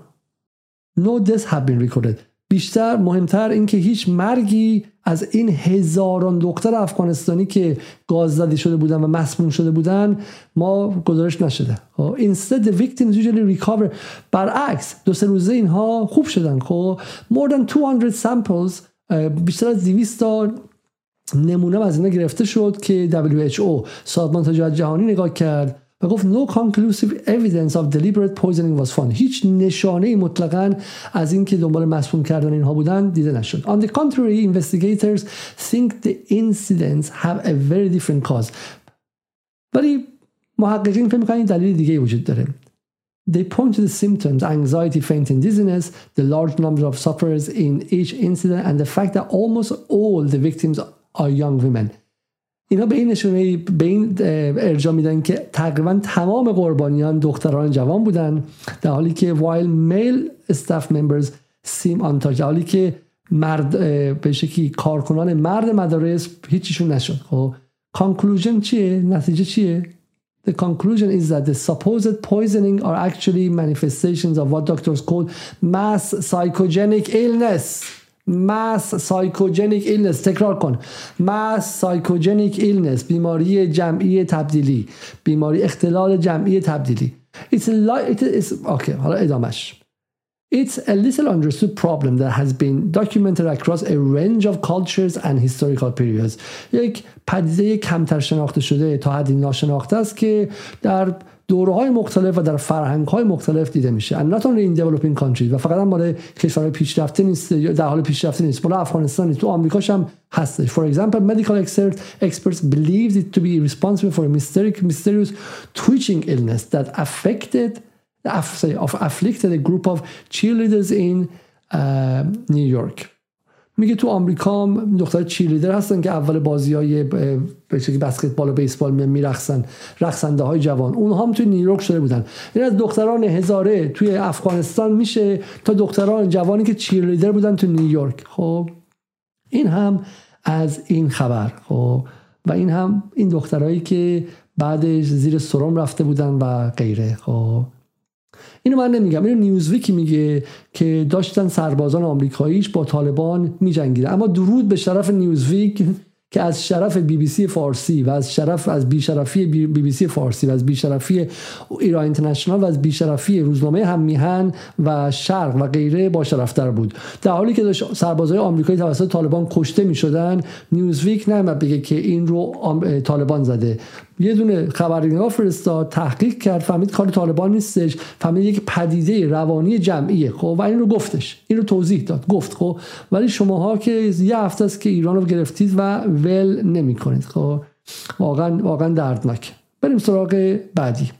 no deaths have been recorded. بیشتر مهمتر این که هیچ مرگی از این هزاران دختر افغانستانی که گاززدی شده بودن و مسموم شده بودن ما گزارش نشده. Instead the victims usually recover، برعکس دو سه روزه اینها خوب شدن. خب more than two hundred samples، بیشتر از دویست تا نمونه از اینا گرفته شد که دبلیو اچ او سازمان صحت جهانی نگاه کرد و گفت no conclusive evidence of deliberate poisoning was found. هیچ نشانه‌ای مطلقاً از این که دنبال مسموم کردن اینها بودن دیده نشد. On the contrary, investigators think the incidents have a very different cause. ولی محققین فکر می‌کنن دلیل دیگه‌ای وجود داره. They point to the symptoms, anxiety, fainting, dizziness, the large number of sufferers in each incident and the fact that almost all the victims are young women. اینا به این نشونه به این ارجاع میدن که تقریبا تمام قربانیان دختران جوان بودن، در حالی که while male staff members seem untouched، در حالی که مرد به شکلی کارکنان مرد مدارس هیچیشون نشد. خب conclusion چیه؟ نتیجه چیه؟ The conclusion is that the supposed poisoning are actually manifestations of what doctors call mass psychogenic illness. mass psychogenic illness، تکرار کن، mass psychogenic illness، بیماری جمعی تبدیلی، بیماری اختلال جمعی تبدیلی. it's a li- it is okay. حالا ادامش. It's a little understood problem that has been documented across a range of cultures and historical periods. یک پدیده کمتر شناخته شده تا حدی ناشناخته است که در دوره‌های مختلف و در فرهنگ‌های مختلف دیده میشه. And not only in developing countries. و فقط هم مال کشورهای پیشرفته نیست، در حال پیشرفته نیست. مال افغانستان نیست، تو آمریکاش هم هستش. For example, medical experts experts believed it to be responsible for a mysterious twitching illness that affected of afflicted a group of cheerleaders in uh, New York. میگه تو آمریکا دختر چیرلیدر هستن که اول بازی‌های به شکلی بسکتبال و بیسبال میرقصن، رقصنده های جوان. اونها هم توی نیویورک شده بودن. یعنی از دختران هزاره توی افغانستان میشه تا دختران جوانی که چیرلیدر بودن تو نیویورک. خب این هم از این خبر. خب و این هم این دخترایی که بعدش زیر سرم رفته بودن و غیره. خب اینو من نمیگم، اینو نیوزویک میگه که داشتن سربازان آمریکاییش با طالبان میجنگیدن. اما درود به شرف نیوزویک که از شرف بی بی سی فارسی و از شرف از بیشرفی بی بی سی فارسی و از بیشرفی ایران اینترنشنال و از بیشرفی روزنامه هم میهن و شرق و غیره با شرفتر بود. در حالی که سربازای آمریکایی توسط طالبان کشته میشدن، نیوزویک نمیاد بگه که این رو طالبان زده. یه دونه خبرنگار فرستاد، تحقیق کرد، فهمید کار طالبان نیستش، فهمید یک پدیده روانی جمعیه. خب و این رو گفتش، این رو توضیح داد، گفت خب ولی شماها که یه هفته است که ایران رو گرفتید و ول نمی‌کنید. خب واقعا واقعا دردناک. بریم سراغ بعدی.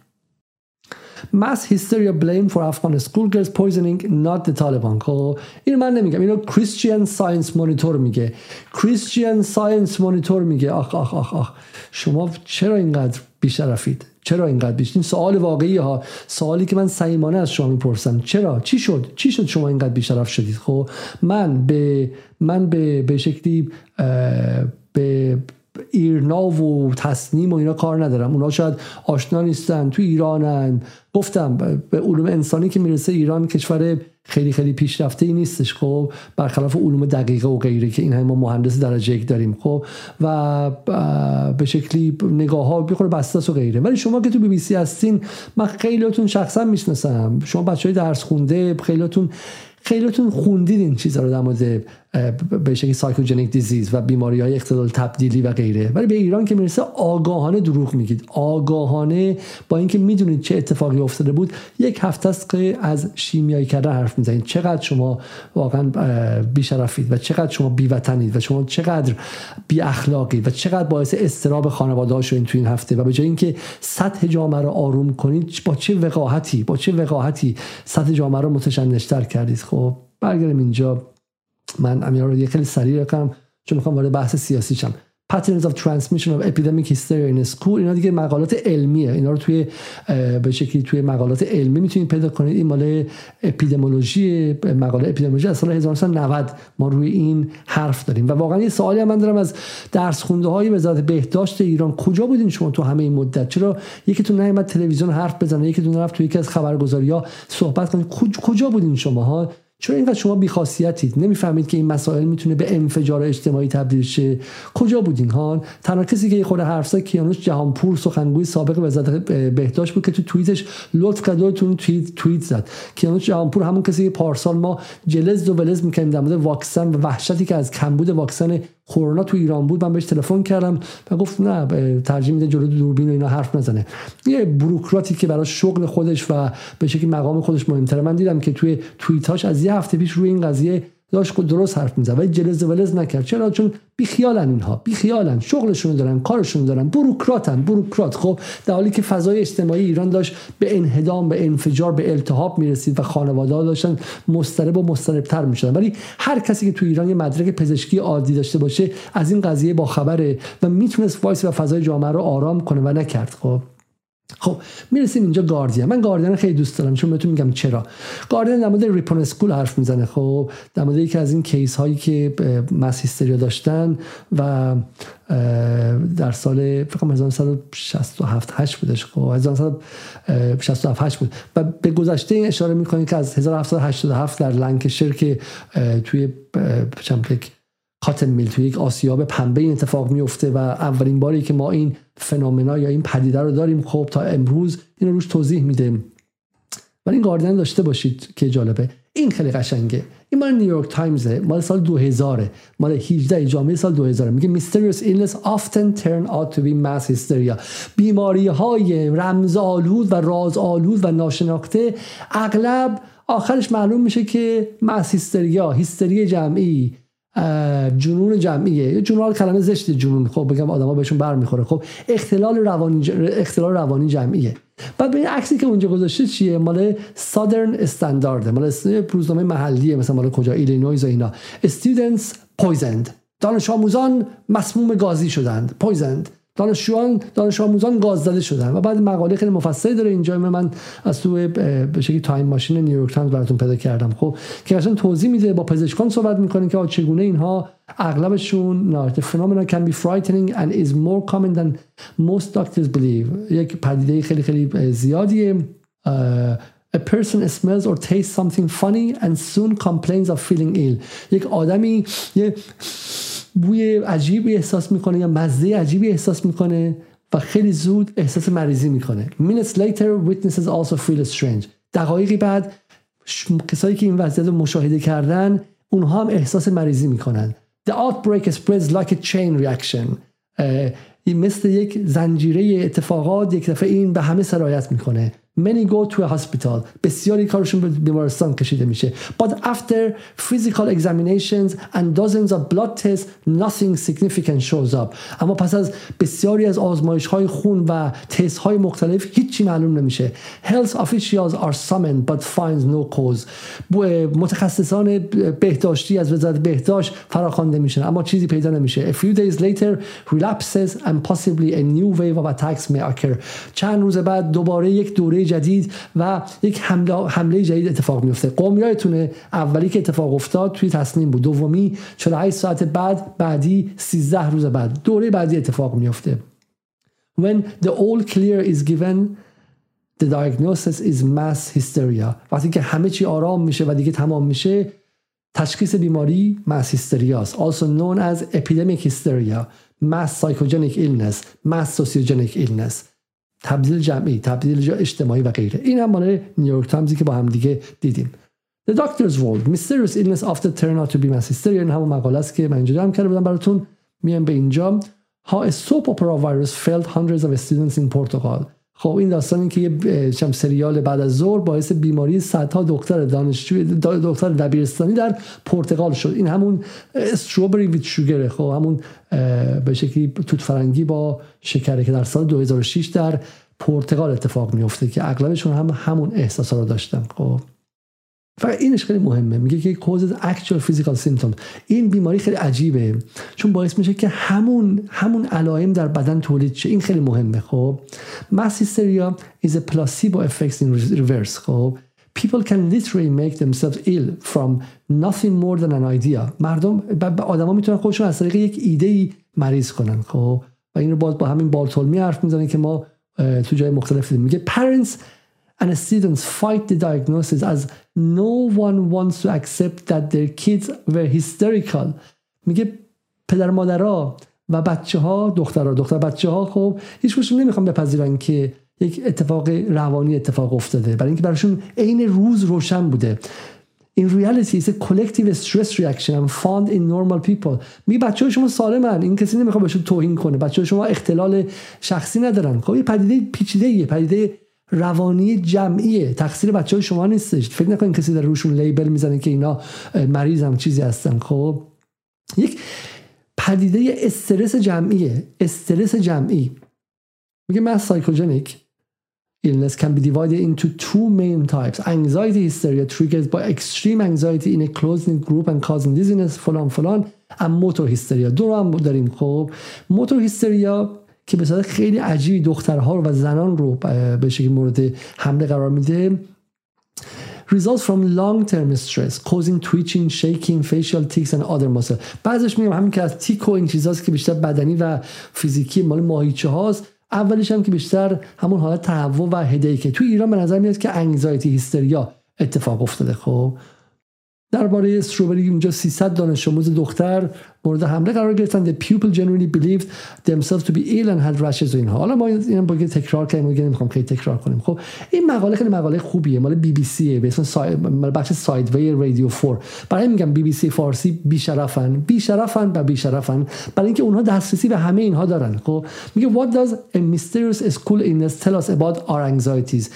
Mass hysteria blame for Afghan school girls poisoning not the Taliban. خب اینو من نمیگم، اینو Christian Science Monitor میگه. Christian Science Monitor میگه آخ آخ آخ آخ شما چرا اینقدر بی‌شرفید؟ چرا اینقدر بیش؟ این سوال واقعی ها، سوالی که من صمیمانه از شما میپرسم. چرا؟ چی شد؟ چی شد شما اینقدر بی‌شرف شدید؟ خب من به من به به شکلی به ایرنا و تسنیم و اینا کار ندارم، اونا شاید آشنا نیستن، تو ایرانن. گفتم به علوم انسانی که میرسه ایران کشور خیلی خیلی پیشرفته ای نیستش، خب برخلاف علوم دقیقه و غیره که این هم ما مهندس درجه یک داریم. خب و به شکلی نگاه ها بخوره بساس و غیره. ولی شما که تو بی بی سی هستین، من خیلیاتون شخصا میشناسم، شما بچهای درس خونده، خیلیاتون خیلیاتون خوندید این چیزا رو در مورد به شکلی سایکوجنیک دیزیز و بیماری‌های اختلال تبدیلی و غیره. ولی به ایران که میرسه آگاهانه دروغ میگید، آگاهانه، با اینکه میدونید چه اتفاقی افتاده بود. یک هفته است که از شیمیایی کردن حرف میزنید. چقدر شما واقعا بی‌شرفید و چقدر شما بی‌وطنید و شما چقدر بی‌اخلاقید و چقدر باعث اضطراب خانواده‌ها شدین تو این هفته. و به جای اینکه سطح جامعه رو آروم کنید، با چه وقاحتی با چه وقاحتی سطح جامعه رو متشنج‌تر کردید. خب برگردیم اینجا، من امیرا رو خیلی سریع بکنم چون میخوام وارد بحث سیاسی شم. Patterns of transmission of epidemic hysteria in school. اینا دیگه مقالات علمیه، اینا رو توی به شکلی توی مقالات علمی میتونید پیدا کنید. این مال اپیدمیولوژی، مقاله اپیدمیولوژی از سال هزار و نهصد و نود ما روی این حرف داریم. و واقعا یه سوالی هم من دارم از درس خونده های وزارت بهداشت ایران، کجا بودین شما تو همه این مدت؟ چرا یکیتون نیومد تلویزیون حرف بزنه، یکیتون رفت توی یکی از خبرگزاری‌ها صحبت کنید؟ کجا بودین شما ها؟ چرا اینقدر شما بیخاصیتید؟ نمیفهمید که این مسائل میتونه به انفجار اجتماعی تبدیل شه؟ کجا بودین ها؟ تنها کسی که خود حرف زد کیانوش جهانپور، سخنگوی سابق وزارت بهداشت بود که تو توییتش لطف کرد، تو توییت توییت زد. کیانوش جهانپور همون کسی که پارسال ما جلز و ولز می‌کردیم در مورد واکسن و وحشتی که از کمبود واکسن کرونا تو ایران بود، من بهش تلفن کردم و گفت نه، ترجیح میده جلو دوربین و اینا حرف نزنه. یه بوروکراتی که برای شغل خودش و به شکلی مقام خودش مهمتره. من دیدم که توی توییتاش از یه هفته پیش روی این قضیه داشت درست حرف میزد ولی جلز و ولز نکرد. چرا؟ چون بیخیالن، اینها بیخیالن، شغلشون دارن، کارشون دارن، بوروکراتن، بوروکرات. خب در حالی که فضای اجتماعی ایران داشت به انهدام، به انفجار، به التهاب میرسید و خانواده‌ها داشتن مضطرب و مضطرب‌تر میشدن. ولی هر کسی که تو ایران یه مدرک پزشکی عادی داشته باشه از این قضیه با خبره و میتونست وایس و فضای جامعه رو آرام کنه و نکرد. خب خب میرسیم اینجا گاردین. من گاردین خیلی دوست دارم چون بهتون میگم چرا. گاردین در مورد ریپون اسکول حرف میزنه. خب در مورد یکی از این کیس هایی که مس هیستریا داشتن و در سال فکر کنم هزار و نهصد و شصت و هفت هشت بودش. خب هزار و نهصد و شصت و هفت هشت بود و به گذشته این اشاره میکنه که از هزار و هفتصد و هشتاد و هفت در لنکشیر که توی چمپک کاتن میل توی یک آسیاب پنبه این اتفاق میفته و اولین باری که ما این فنومنا یا این پدیده رو داریم. خب تا امروز این رو روش توضیح میدیم ولی این گاردین داشته باشید که جالبه. این خیلی قشنگه. این مال نیویورک تایمز، مال سال دو هزار، مال هجده ژانویه سال دو هزار. میگه mysterious illness often turn out to be mass hysteria. بیماری‌های رمزآلود و رازآلود و ناشناخته اغلب آخرش معلوم میشه که mass hysteria، هیستری جمعی، جنون جمعیه. جنون کلمه زشته، جنون خب بگم آدما بهشون برمیخوره. خب اختلال روانی ج... اختلال روانی جمعیه. بعد به این عکسی که اونجا گذاشته چیه؟ مال سادرن استاندارد، مال روزنامه محلیه، مثلا مال کجا، ایلینویز و اینا. students poisoned، دانش آموزان مسموم گازی شدند. poisoned، دانشجویان دانش آموزان گاز زده شدند. و بعد مقاله خیلی مفصلی داره اینجا، من از تو به شکلی تایم ماشین نیویورک تایمز براتون پیدا کردم. خب که اصلا توضیح میده، با پزشکان صحبت میکنه که چگونه اینها اغلبشون نارت فنومنا can be frightening and is more common than most doctors believe. یک پدیده خیلی خیلی زیادیه. A person smells or tastes something funny and soon complains of feeling ill. یک آدمی یه بوی عجیبی احساس میکنه یا مزه عجیبی احساس میکنه و خیلی زود احساس مریضی میکنه. Minutes later witnesses also feel strange. دقایقی بعد کسایی که این وضعیت رو مشاهده کردن اونها هم احساس مریضی میکنن. The outbreak spreads like a chain reaction. مثل یک زنجیره اتفاقات یک دفعه این به همه سرایت میکنه. Many go to a hospital. بسیاری کارشون به بیمارستان کشیده میشه. But after physical examinations and dozens of blood tests, nothing significant shows up. اما پس از بسیاری از آزمایش‌های خون و تست‌های مختلف هیچی معلوم نمیشه. Health officials are summoned but finds no cause. متخصصان بهداشتی از وزارت بهداشت فراخوانده میشن اما چیزی پیدا نمیشه. A few days later, relapses and possibly a new wave of attacks may occur. چند روز بعد دوباره یک دوره جدید و یک حمله حمله جدید اتفاق میفته. قم یادتونه اولی که اتفاق افتاد توی تسنیم بود، دومی چهل و هشت ساعت بعد، بعدی سیزده روز بعد دوره بعدی اتفاق میفته. When the all clear is given, the diagnosis is mass hysteria. وقتی که همه چی آرام میشه و دیگه تمام میشه، تشخیص بیماری mass hysteria است. Also known as epidemic hysteria, mass psychogenic illness, mass sociogenic illness. تبدیل جمعی، تبدیل اجتماعی و غیره. این هم مال نیویورک تایمزی که با هم دیگه دیدیم. The Doctor's World: Mysterious Illness After Turn Out to Be Mass Hysteria. این همون مقاله است که من اینجا جمع کرده بودم براتون. میام به اینجا. How a soap opera virus failed hundreds of students in Portugal. خب این داستانی که یه چم سریال بعد از ظهر باعث بیماری صدها دکتر دانشجو دکتر دبیرستانی در پرتغال شد. این همون استروبری ویت شوگره، خب همون به شکلی توت فرنگی با شکره که در سال دو هزار و شش در پرتغال اتفاق میفته که اغلبشون هم همون احساسا رو داشتن. خب فقط اینش خیلی مهمه، میگه که causes actual physical symptoms. این بیماری خیلی عجیبه چون باعث میشه که همون همون علائم در بدن تولید شه. این خیلی مهمه. خب mass hysteria is a placebo effect in reverse. خب people can literally make themselves ill from nothing more than an idea. مردم آدما میتونن خودشون از طریق یک ایده‌ای مریض کنن. خب و اینو باز با همین بارتولمی حرف میزنه که ما تو جای مختلف دیدیم. میگه parents and students fight the diagnosis as no one wants to accept that their kids were hysterical. میگه پدر مادرها و بچه ها، دخترها دختر بچه ها، خب هیچ کشون نمیخوام بپذیرن که یک اتفاق روانی اتفاق افتاده، برای اینکه براشون عین روز روشن بوده. In reality it's a collective stress reaction found in normal people. می بچه‌های شما سالمن، این کسی نمیخواد بهشون توهین کنه، بچه‌های شما اختلال شخصی ندارن. خب یه پدیده پیچیده‌ایه، پدیده روانی جمعیه، تقصیر بچه‌های شما نیستش. فکر نکنین کسی در روشون لیبل میزنه که اینا مریضم چیزی هستن. خب یک پدیده استرس جمعیه، استرس جمعی. میگه mass psychogenic illness can be divided into two main types: anxiety hysteria triggered by extreme anxiety in a closed group and causing dizziness فلان فلان and motor hysteria. دو رو هم داریم. خب motor hysteria که به صورت خیلی عجیبی دخترها رو و زنان رو به شکلی مورد حمله قرار میده. Results from long-term stress causing twitching, shaking, facial tics and other muscles. بعضیش میگم همین که از تیک و این چیزاست که بیشتر بدنی و فیزیکی مال ماهیچه هاست. اولیش هم که بیشتر همون حالت تهوع و هدیکه. توی ایران به نظر میاد که انگزایتی هیستریا اتفاق افتاده. خب درباره استروبری اونجا سیصد دانش آموز دختر مورد حمله قرار گرفتند. The people generally believed themselves to be ill and had rashes و اینها. حالا ما اینم بگیم تکرار کنیم، میگم میخوام خیلی تکرار کنیم. خب این مقاله خیلی مقاله خوبیه، مال بی بی سی، به اسم سای... بخش سایدوی رادیو چهار. برای میگم بی بی سی فارسی بی‌شرفن، بی‌شرفن و بی‌شرفن، برای اینکه اونها دسترسی به همه اینها دارن. خب میگه what does a mysterious school in us tell us about our anxieties؟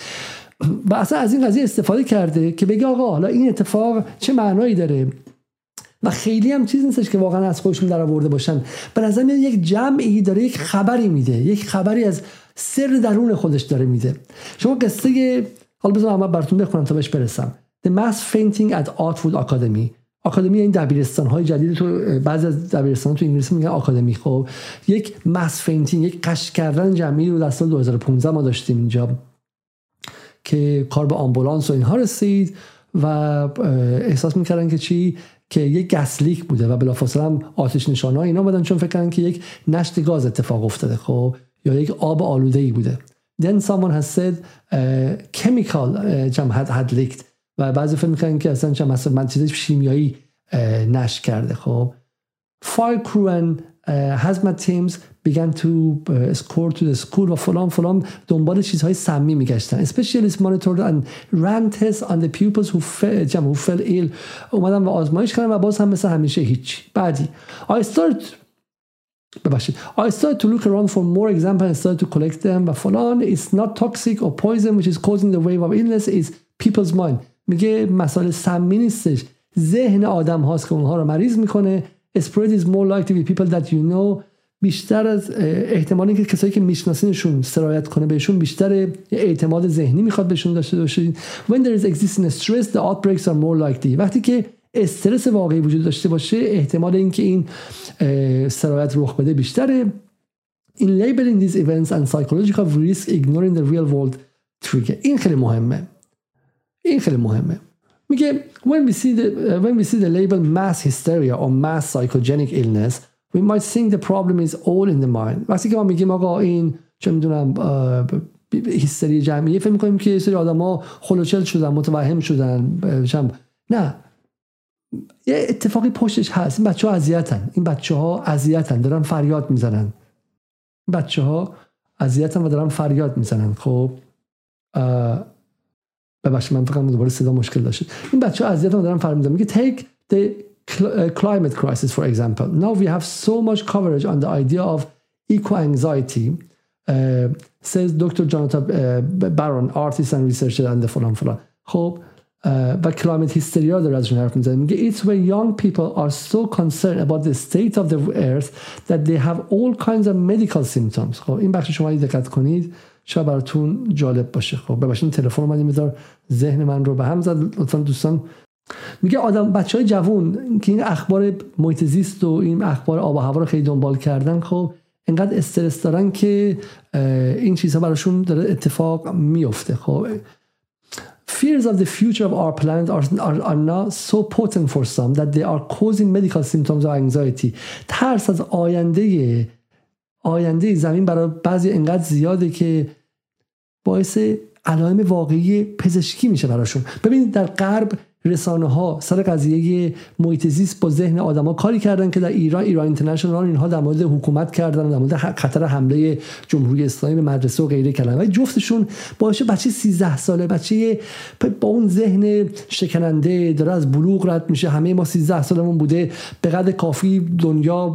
و اصلا از این قضیه استفاده کرده که بگه آقا حالا این اتفاق چه معنایی داره و خیلی هم چیز نیستش که واقعا از خودشون در آورده باشن. به نظر میاد یک جمعی داره یک خبری میده، یک خبری از سر درون خودش داره میده. شما قصه حالا بذار من براتون بخونم تا بهش برسم. The mass fainting at Artwood Academy. آکادمی این دبیرستان‌های جدید، تو بعضی از دبیرستان‌ها تو انگلیس میگن آکادمی. خب یک mass fainting، یک قش کردن جمعی رو در سال دو هزار و پانزده ما داشتیم اینجا که کار به آمبولانس و اینها رسید و احساس میکردن که چی، که یک گس لیک بوده و بلافاصله هم آتش نشان‌ها اینا اومدن چون فکر کردن که یک نشت گاز اتفاق افتاده، خب یا یک آب آلوده‌ای بوده. Then someone has said uh, chemical uh, jam had, had leaked و بعضی فکر میکردن که اصلا چه مثلا من چیزی شیمیایی uh, نشت کرده. خب Fire crew and Uh, hazmat teams began to uh, escort to the school و فلان فلان دنبال چیزهای سمی میگشتن. Specialists monitored and ran tests on the pupils who fell, who fell ill. اومدن و آزمایش کردن و باز هم مثل همیشه هیچ. بعدی I started ببخشید I started to look around for more examples and started to collect them و فلان. It's not toxic or poison which is causing the wave of illness is people's mind. میگه مسئله سمی نیستش، ذهن آدم هاست که اونها رو مریض میکنه. spread is more likely with people that you know. بیشتر از احتمالی که کسایی که میشناسینشون سرایت کنه بهشون، بیشتر اعتماد ذهنی میخواد بهشون داشته باشید. When there is existing stress the outbreaks are more likely. وقتی که استرس واقعی وجود داشته باشه احتمال اینکه این سرایت رخ بده بیشتره. In labeling these events and psychological risk ignoring the real world trigger. این خیلی مهمه، این خیلی مهمه. میگه when we see the when we see the label mass hysteria or mass psychogenic illness we might think the problem is all in the mind. وقتی که ما میگیم آقا این چه میدونم هیستری جمعیه، فکر میکنیم که یه سری آدما خلوچل شدن، متوهم شدن. نه، یه اتفاقی پشتش هست. این بچه‌ها اذیتن، این بچه‌ها اذیتن، دارن فریاد میزنن، این بچه‌ها اذیتن و دارن فریاد میزنن. خب ببخشید من فقط دوباره صدا مشکل داشت. این بچه ها اذیتم دارن فرمیدم. میگه take the climate crisis for example. Now we have so much coverage on the idea of eco-anxiety uh, says Doctor Jonathan uh, Baron, artist and researcher and فلان فلان. خب و climate hysteria داره ازشون حرف میزنه. میگه it's when young people are so concerned about the state of the earth that they have all kinds of medical symptoms. خب این بخش شما دقت کنید شاید براتون جالب باشه. خب ببخشید تلفن من میذار ذهن من رو به هم زد. لطفا دوستان میگه آدم بچهای جوون که این اخبار محیط زیست و این اخبار آب و هوا رو خیلی دنبال کردن، خب انقدر استرس دارن که این چیزها براشون داره اتفاق میفته. خب fears of the future of our planet are, are, are now so potent for some that they are causing medical symptoms of anxiety. ترس از آینده آینده زمین برای بعضی انقدر زیاده که باعث علائم واقعی پزشکی میشه براشون. ببینید در غرب رسانه ها سر قضیه محیط زیست با ذهن آدما کاری کردن که در ایران ایران اینترنشنال اینها در مورد حکومت کردن، در مورد خطر حمله جمهوری اسلامی به مدرسه و غیره کلمه. جفتشون باشه بچه سیزده ساله، بچه با اون ذهن شکننده داره از بلوغ رد میشه. همه ما سیزده سالمون بوده، به قدر کافی دنیا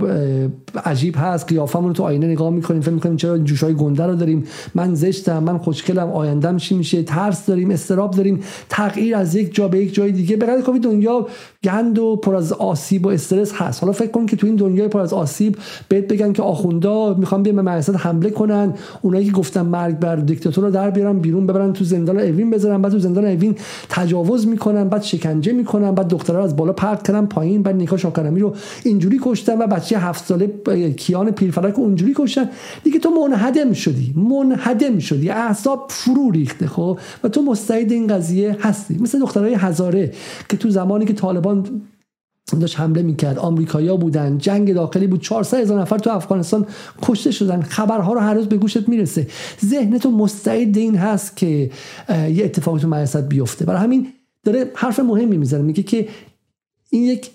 عجیب هست، قیافمون رو تو آینه نگاه میکنیم فکر میکنیم چرا جوشای گنده رو داریم، من زشتم، من خوشگلم، آیندم چی میشه، ترس داریم، استراب داریم، تغییر از یک جا به یک جای دیگه. به قدر کافی دنیا گند و پر از آسیب و استرس هست. حالا فکر کن که تو این دنیای پر از آسیب بهت بگن که آخوندا میخوان بیان به مجلس حمله کنن، اونایی که گفتن مرگ بر دیکتاتور رو در بیارن بیرون، ببرن تو زندان اوین بذارن، بعد تو زندان اوین تجاوز میکنن، بعد شکنجه میکنن، بعد دخترها از بالا پرت کردن پایین، بعد نیکا شاکرمی رو اینجوری کشتن و بچه هفت ساله کیان پیرفلک اونجوری کشتن دیگه. تو منهدم شدی، منهدم شدی، اعصاب فرو ریخته. خب و تو مستعد این قضیه هستی. مثل دخترای هزاره که تو زمانی که طالبان داشت حمله میکرد، آمریکایی‌ها بودن، جنگ داخلی بود، چهارصد هزار نفر تو افغانستان کشته شدن، خبرها رو هر روز به گوشت میرسه. ذهنتو مستعد این هست که یه اتفاقی تو مجلس بیفته. برای همین داره حرف مهمی میزنه، میگه که این یک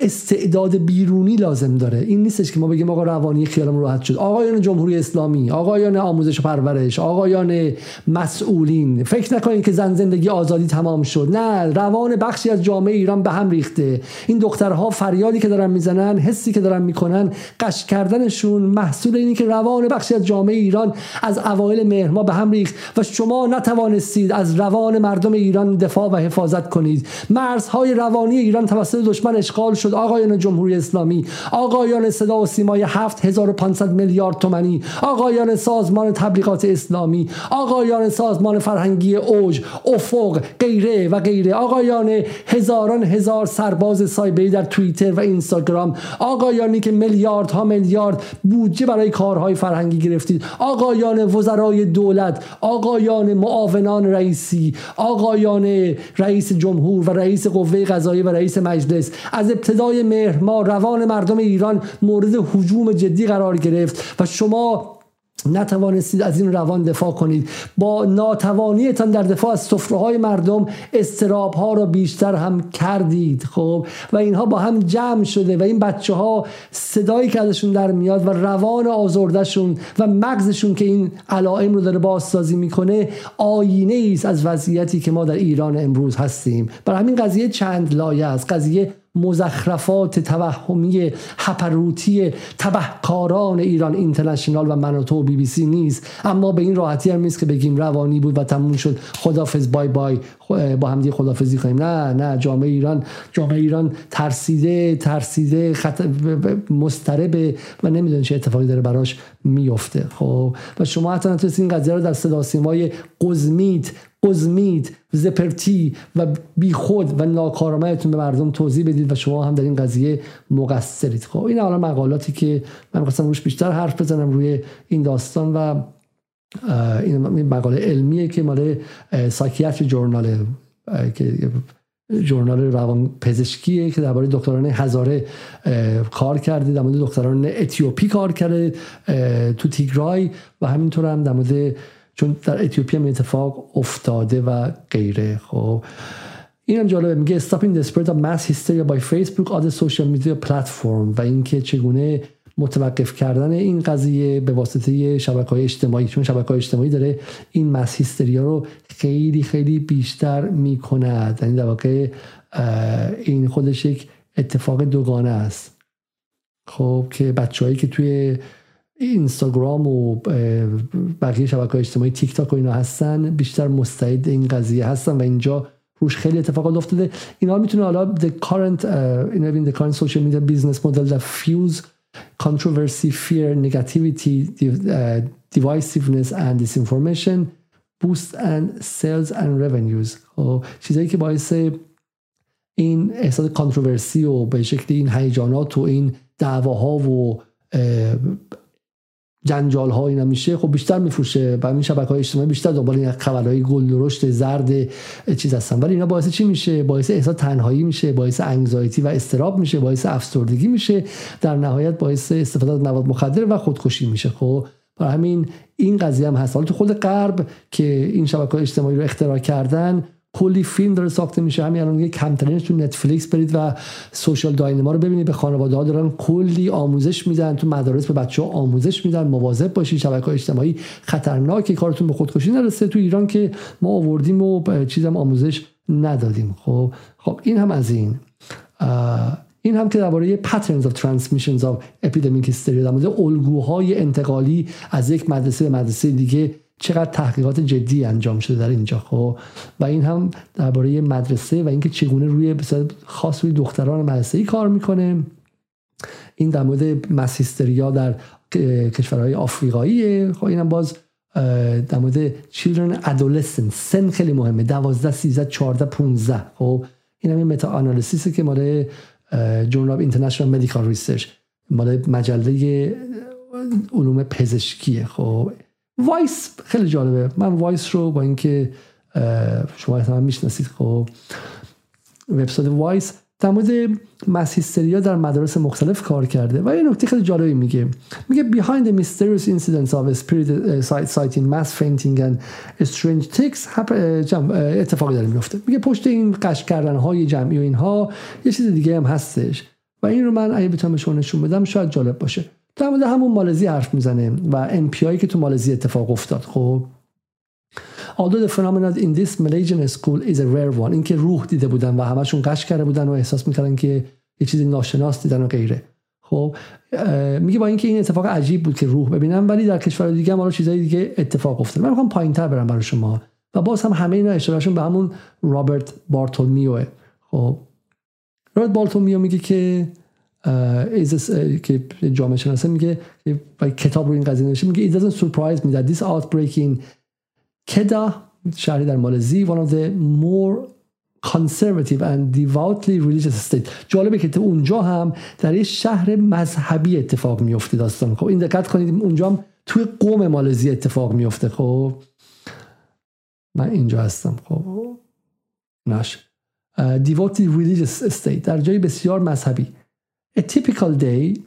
استعداد بیرونی لازم داره. این نیستش که ما بگیم آقا روانی خیالمون راحت شد. آقایان جمهوری اسلامی، آقایان آموزش و پرورش، آقایان مسئولین، فکر نکنید که زن زندگی آزادی تمام شد. نه، روان بخشی از جامعه ایران به هم ریخته. این دخترها فریادی که دارن میزنن، حسی که دارن میکنن، قش کردنشون محصول اینی که روان بخشی از جامعه ایران از اوایل مهر ما به هم ریخت و شما نتوانستید از روان مردم ایران دفاع و حفاظت کنید. مرزهای روانی ایران توسط دشمن اشغال شد. آقایان جمهوری اسلامی، آقایان صدا و سیمای هفت هزار و پانصد میلیارد تومانی، آقایان سازمان تبلیغات اسلامی، آقایان سازمان فرهنگی اوج، افق، غیره و غیره، آقایان هزاران هزار سرباز سایبری در توییتر و اینستاگرام، آقایانی که میلیاردها میلیارد بودجه برای کارهای فرهنگی گرفتید، آقایان وزرای دولت، آقایان معاونان رئیسی، آقایان رئیس جمهور و رئیس قوه قضاییه و رئیس مجلس، از ابتدای مهر ما روان مردم ایران مورد هجوم جدی قرار گرفت و شما نتوانستید از این روان دفاع کنید. با ناتوانیتان در دفاع از سفره‌های مردم استراب‌ها را بیشتر هم کردید. خب و اینها با هم جمع شده و این بچه‌ها صدایی که ازشون در میاد و روان آزردهشون و مغزشون که این علائم رو داره بازسازی میکنه آینه‌ای است از وضعیتی که ما در ایران امروز هستیم. برای همین قضیه چند لایه است. قضیه مزخرفات توهمی هپروتی تبهکاران ایران اینترنشنال و منوتو و بی بی سی نیست، اما به این راحتی هم نیست که بگیم روانی بود و تموم شد، خدافظ بای بای، با هم دیگه خدافظی کنیم. نه نه، جامعه ایران جامعه ایران ترسیده ترسیده خط... مضطربه و نمیدونه چه اتفاقی داره براش میفته. خب و شما حتی نتونستید این قضیه رو در صدا سیمای قزمیت قزمیت زپرتی و بیخود و ناکارآمدتون به مردم توضیح بدید و شما هم در این قضیه مقصرید. خب این حالا مقالاتی که من خواستم روش بیشتر حرف بزنم، روی این داستان و این مقاله علمیه که مال سایکیاتری جورناله، که جورنال روان پزشکیه که درباره دکتران هزاره کار کرده، در مورد دکتران اتیوپی کار کرده تو تیگرای و همینطور هم در مورد چون در اتیوپی هم اتفاق افتاده و غیره. خب اینم جالبه، میگه stopping the spread of mass hysteria by Facebook other social media platform، و اینکه چگونه متوقف کردن این قضیه به واسطه شبکه‌های اجتماعی، چون شبکه‌های اجتماعی داره این مس هیستریا رو خیلی خیلی بیشتر می‌کند. یعنی در واقع این خودش یک اتفاق دوگانه است. خب که بچه‌هایی که توی اینستاگرام و بقیه شبکه‌های اجتماعی، تیک تاک و اینا هستن، بیشتر مستعد این قضیه هستن و اینجا روش خیلی اتفاقات افتاده. اینا میتونه حالا the current uh, in the current social media business model that fuels controversy, fear, negativity, uh, divisiveness and disinformation, boosts and sales and revenues. خب چیزایی که باعث این احساس کانتروورسی و به شکلی این هیجانات و این دعواها و جنجال ها اینا میشه، خب بیشتر میفروشه و این شبکه‌های اجتماعی بیشتر دنبال این خبرهای گل درشت زرد چیز هستن. ولی اینا باعث چی میشه؟ باعث احساس تنهایی میشه، باعث انگزایتی و اضطراب میشه، باعث افسردگی میشه، در نهایت باعث استفاده از مواد مخدر و خودکشی میشه. خب برای همین این قضیه هم هست. حالا تو خود غرب که این شبکه‌های اجتماعی رو اختراع کردن کلی فیلم داره ساخته میشه. همین الان یه کمترینش تو نتفلیکس برید و سوشال داینما رو ببینید، به خانواده‌ها دارن کلی آموزش میدن، تو مدارس به بچه‌ها آموزش میدن مواظب باشید، شبکه‌های اجتماعی خطرناکه، کارتون به خودکشی نرسه. تو ایران که ما آوردیم و چیزم آموزش ندادیم. خب خب این هم از این این هم که درباره patterns of transmissions of epidemic hysteria، در مورد الگوهای انتقالی از یک مدرسه به مدرسه دیگه چقدر تحقیقات جدی انجام شده در اینجا. خب و این هم درباره مدرسه و اینکه چگونه روی بسیار خاص روی دختران مدرسه‌ای کار میکنه. این در مورد مس هیستریا در کشورهای آفریقاییه. خب اینم باز در مورد children adolescents، سن خیلی مهمه، دوازده سیزده چهارده پانزده. خب اینم این متا آنالیزیه که مال جورنال اینترنشنال مدیکال ریسرچ، مال مجله علوم پزشکیه. خب وایس خیلی جالبه، من وایس رو با اینکه شما احتمالاً میشناسید، خب وبسایت وایس در مورد مس هیستریا در مدارس مختلف کار کرده و یه نکته خیلی جالبی میگه. میگه behind the mysterious incidents of spirit sighting, mass fainting and strange tics اتفاقی داره میفته. میگه پشت این قش کردن های جمعی و اینها یه چیز دیگه هم هستش و این رو من اگه بتونم به شما نشون بدم شاید جالب باشه. در مورد همون مالزی حرف میزنه و ام پی آی که تو مالزی اتفاق افتاد. خب although the phenomenon in this Malaysian school is a rare one, اینکه روح دیده بودن و همشون قش کرده بودن و احساس میکردن که یه چیز ناشناس دیدن و غیره. خب میگه با اینکه این اتفاق عجیب بود که روح ببینم، ولی در کشور دیگه هم حالا چیزای دیگه اتفاق افتاد. من میخوام پایین‌تر برم برای شما و باز هم همه اینا اشارهشون به همون رابرت بارتولمیو. خب رابرت بارتولمیو میگه که از که جامعه شناسه میگه با کتاب رو این قضیه نوشته، میگه it doesn't surprise me that this outbreak in Kedah شهری در مالزی one of the more conservative and devoutly religious state. جالبه که اونجا هم در یه شهر مذهبی اتفاق میفته داستان. خب این دقت کنید اونجا هم توی قوم مالزی اتفاق میفته. خب من اینجا هستم. خب ناش uh, devoutly religious state در جای بسیار مذهبی. A typical day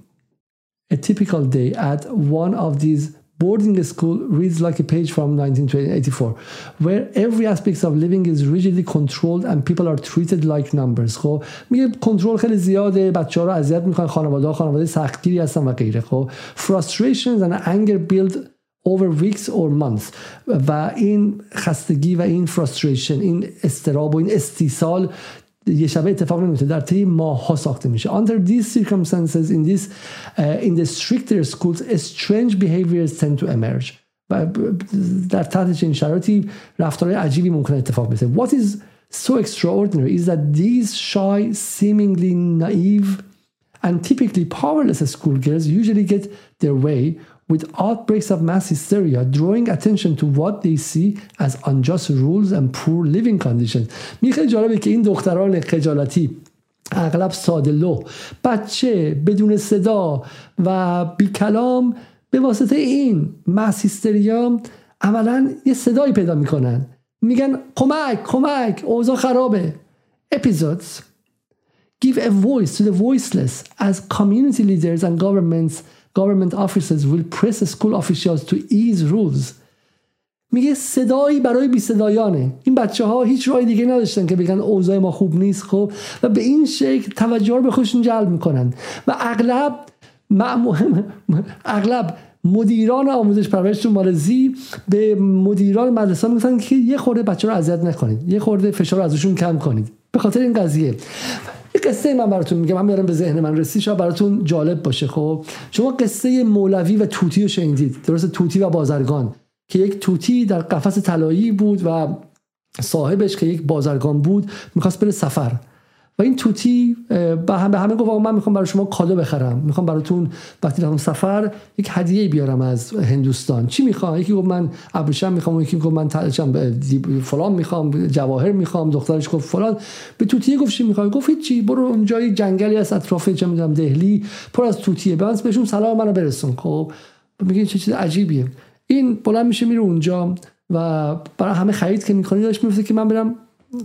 a typical day at one of these boarding school reads like a page from nineteen eighty-four where every aspect of living is rigidly controlled and people are treated like numbers. خب میگه کنترل خیلی زیاده، بچه‌ها رو اذیت می‌کنن، خانواده‌ها خانواده سختگیری هستن و غیره. خب frustrations and anger build over weeks or months و این خستگی و این frustration، این استراب و این استیصال یه شبه اتفاق نمیفته، در طی ماه‌ها ساخته میشه. Under these circumstances in this uh, in the stricter schools strange behaviors tend to emerge. و در تحت چنین شرایطی رفتارهای عجیبی ممکن اتفاق بیفته. What is so extraordinary is that these shy, seemingly naive and typically powerless schoolgirls usually get their way with outbreaks of mass hysteria, drawing attention to what they see as unjust rules and poor living conditions. می خیلی جالبه که این دختران خجالتی اغلب ساده لوح بچه بدون صدا و بی کلام به واسطه این mass hysteria عملاً یه صدایی پیدا میکنن، میگن کمک کمک اوضاع خرابه. Episodes give a voice to the voiceless as community leaders and governments government officers will press school officials to ease rules. میگه صدایی برای بی صدایانه. این بچه‌ها هیچ راه دیگه نداشتن که بگن اوضاع ما خوب نیست. خب و به این شکل توجه رو به خودشون جلب میکنن و اغلب معموم اغلب مدیران آموزش پرورش تو مالزی به مدیران مدرسه میگن که یه خورده بچه‌ها رو اذیت نکنید، یه خورده فشار رو ازشون کم کنید. به خاطر این قضیه قصه من براتون میگم، من میارم به ذهن من رسید، شاید براتون جالب باشه. خب شما قصه مولوی و توتی رو شنیدید، درسته؟ توتی و بازرگان، که یک توتی در قفس طلایی بود و صاحبش که یک بازرگان بود میخواست بره سفر و این توتی به هم به همه گفت من میخوام برای شما کادو بخرم، میخوام براتون وقتی رفتم سفر یک هدیه بیارم از هندوستان، چی میخوام؟ یکی گفت من ابریشم میخوام، یکی گفت من تلچم فلان میخوام، جواهر میخوام، دخترش گفت فلان. به توتی گفت چی میخوای؟ گفت چی، برو اونجا یه جنگلی هست اطراف چه میدونم دهلی پر از توتیه، بس بهشون سلام منو برسون. خب میگه چه چیز عجیبیه. این بلند میشه میره اونجا و برای همه خرید که میکنه داش میفته که من برم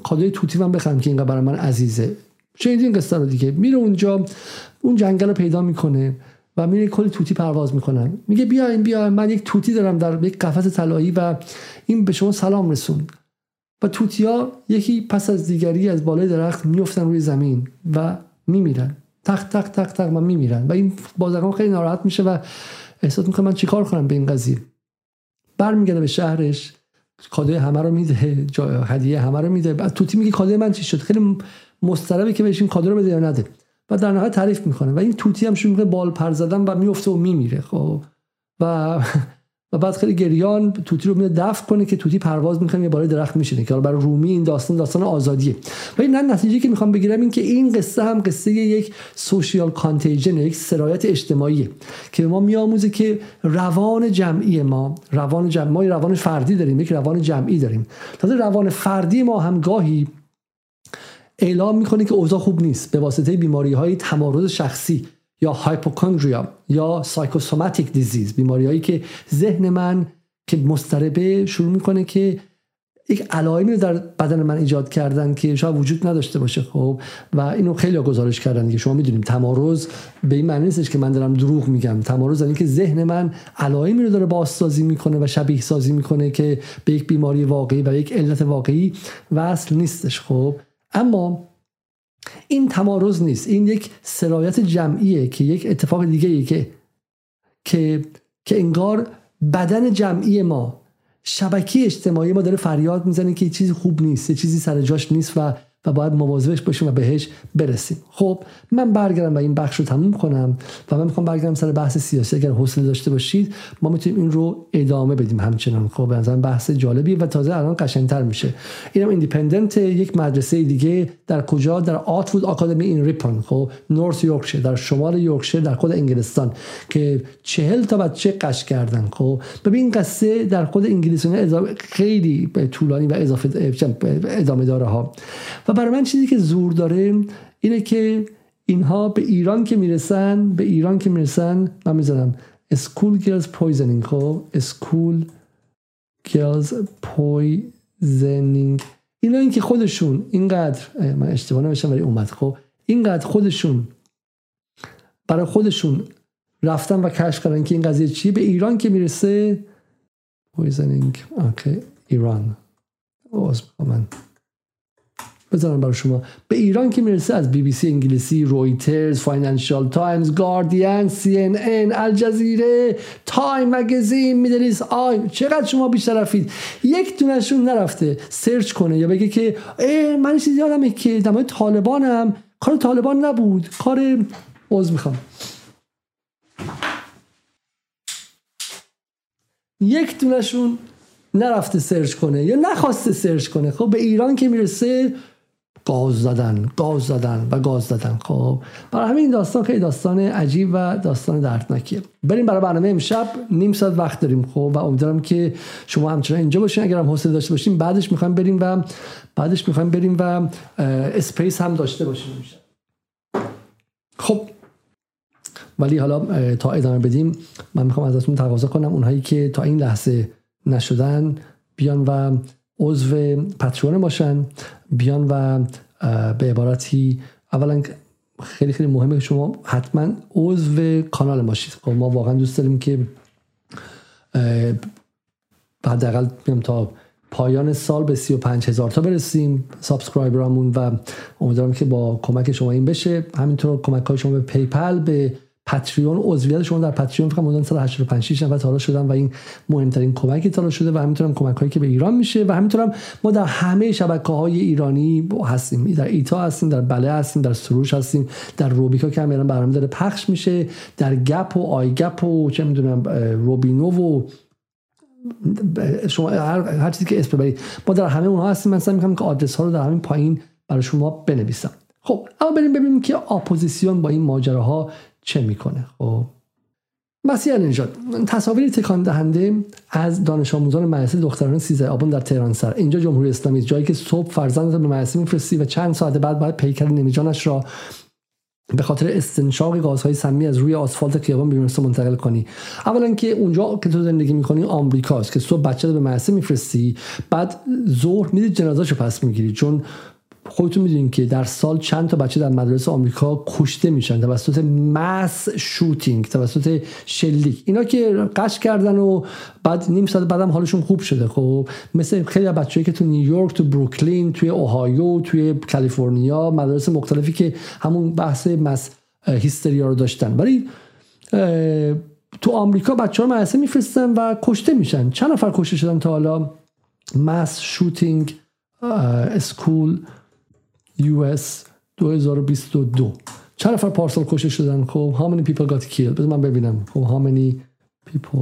کادوی توتی من بخرم که اینقدر برای من عزیزه. چنین قصه رو دیگه میره اونجا، اون جنگل رو پیدا میکنه و میره کلی توتی پرواز میکنن. میگه بیاین بیاین من یک توتی دارم در یک قفس طلایی و این به شما سلام رسون. و توتیا یکی پس از دیگری از بالای درخت میافتن روی زمین و میمیرن، تق تق تق تق و میمیرن و این بازرگان خیلی ناراحت میشه و احساس میکنه من چیکار کنم به این قضیه. برمیگرده به شهرش، کادوی همه رو میده، هدیه همه رو میده. بعد توتی میگه کادوی من چی شد؟ خیلی مستربه که بهش این کادو رو بده یا نده. بعد در نهایت تعریف میکنه و این توتی هم شروع میکنه بال پر زدن و میفته و میمیره. خب و و بعد خیلی گریان توتی رو میده دفع کنه که توتی پرواز میکنه یه بالای درخت میشینه که حالا برای رومی این داستان داستان آزادیه. و این نتیجه که میخوام بگیرم این که این قصه هم قصه یک سوشیال کانتیجن، یک سرایت اجتماعیه که ما میآموزه که روان جمعی ما، روان جمعی، روان فردی داریم، یک روان جمعی داریم. تازه روان فردی ما هم گاهی اعلام میکنه که اوضاع خوب نیست به واسطه بیماری‌های تمارض شخصی یا هایپوکندریا یا سایکوسوماتیک دیزیز، بیماری‌هایی که ذهن من که مضطربه شروع میکنه که یک علایمی رو در بدن من ایجاد کردن که شاید وجود نداشته باشه. خب و اینو خیلی گزارش کردن که شما میدونیم تمارض به این معنی نیستش که من دارم دروغ میگم. تمارض یعنی که ذهن من علایمی رو داره بازسازی میکنه و شبیه سازی میکنه که به یک بیماری واقعی و یک علت واقعی وصل نیستش. خب اما این تمارض نیست، این یک سرایت جمعیه که یک اتفاق دیگه‌ای که که که انگار بدن جمعی ما، شبکه اجتماعی ما داره فریاد میزنه که یه چیزی خوب نیست، یه چیزی سر جاش نیست و و باید مواظبش باشیم و بهش برسیم. خب من برگردم و این بخش رو تموم کنم و من میخوام برگردم سر بحث سیاسی. اگر حوصله داشته باشید ما میتونیم این رو ادامه بدیم همچنان. خب به نظرم بحث جالبیه و تازه الان قشنگتر میشه. اینم ایندیپندنت، یک مدرسه دیگه در کجا؟ در آتوود آکادمی این ریپون، خب نورث یورکشایر، در شمال یورکشایر در خود انگلستان که چهل تا بچه قش کردن. خب ببین قصه در خود انگلیسیون خیلی طولانی و اضافه ادامه داره ها. و برای من چیزی که زور داره اینه که اینها به ایران که میرسن به ایران که میرسن من میذارم اسکول گیرلز پویزنینگ. خب اسکول گیرلز پویزنینگ، اینا این که خودشون اینقدر، من اشتباه نمیشم ولی اومد، خب اینقدر خودشون برای خودشون رفتن و کشف کردن که این قضیه چی، به ایران که میرسه پویزنینگ اوکی ایران اوز من بذارم برای شما. به ایران که میرسه از بی بی سی انگلیسی، رویترز، فاینانشال تایمز، گاردین، سی ان ان، الجزیره، تایم مگزین، میدلیس آی. چقدر شما بیشترفید یک دونشون نرفته سرچ کنه یا بگه که ای من چیزی یادمه که در مورد طالبانم، کار طالبان نبود، کار عوض میخوام. یک دونشون نرفته سرچ کنه یا نخواسته سرچ کنه. خب به ایران که میرسه گاز زدن گاز زدن و گاز زدن. خب برای همین داستان خیلی داستان عجیب و داستان دردناکیه. بریم برای برنامه امشب، نیم ساعت وقت داریم. خب و امیدوارم که شما همچنان اینجا باشین. اگرم حوصله داشته باشین بعدش میخوایم بریم و بعدش میخوایم بریم و اسپیس هم داشته باشیم امشب. خب ولی حالا تا ادامه بدیم من میخوام ازتون تقاضا کنم اونهایی که تا این لحظه نشدن بیان و عضو پترون باشن، بیان و به عبارتی اولا خیلی خیلی مهمه که شما حتما عضو کانال ما شید. خب ما واقعا دوست داریم که حداقل تا پایان سال به سی و پنج هزار تا برسیم سابسکرایبرامون و امیدوارم که با کمک شما این بشه. همینطور کمک های شما به پیپل، به پاتریون، عضویت شما در پاتریون فقط مدن سال هشتاد و پنج شش نفر تا حالا شدن و این مهمترین کمکی تا حالا شده و همینطور هم کمک‌هایی که به ایران میشه و همینطور هم ما در همه شبکه‌های ایرانی هستیم. در ایتا هستیم، در بله هستیم، در سروش هستیم، در روبیکا که هم الان برنامه داره پخش میشه، در گپ و آی گپ و چه میدونم روبینو و شما هر هر چیزی که اسم ببرید ما در همه اونها هستیم. من سعی می‌کنم که آدرس ها رو در همین پایین برای شما بنویسم. خب اما بریم ببینیم که اپوزیسیون با این ماجراها چه میکنه. خب مسیح نژاد، تصاویر تکان دهنده از دانش آموزان مدرسه دختران سیزده آبان در تهران سر. اینجا جمهوری اسلامی، جایی که صبح فرزندت به مدرسه میفرستی و چند ساعت بعد باید پیکر نمیجانش را به خاطر استنشاق گازهای سمی از روی آسفالت خیابان بیمارستان منتقل کنی. اولا که اونجا که تو زندگی میکنی آمریکاست که صبح بچه رو به مدرسه میفرستی، بعد ظهر میری جنازه‌اشو پس میگیری، چون خودتون میدونین که در سال چند تا بچه در مدرسه آمریکا کشته میشن توسط مس شوتینگ، توسط شلیک. اینا که قش کردن و بعد نیم ساعت بعدم حالشون خوب شده. خب مثل خیلی از بچه‌ای که تو نیویورک، تو بروکلین، توی اوهایو، توی کالیفرنیا، مدارس مختلفی که همون بحث مس هیستریا رو داشتن، ولی تو آمریکا بچه‌ها رو مدرسه میفرستن و کشته میشن. چند نفر کشته شدن تا حالا؟ مس شوتینگ اسکول یو اس دو هزار و بیست و دو چند نفر پارسال کشته شدن؟ خب how many people got killed، بذار من ببینم. خب how many people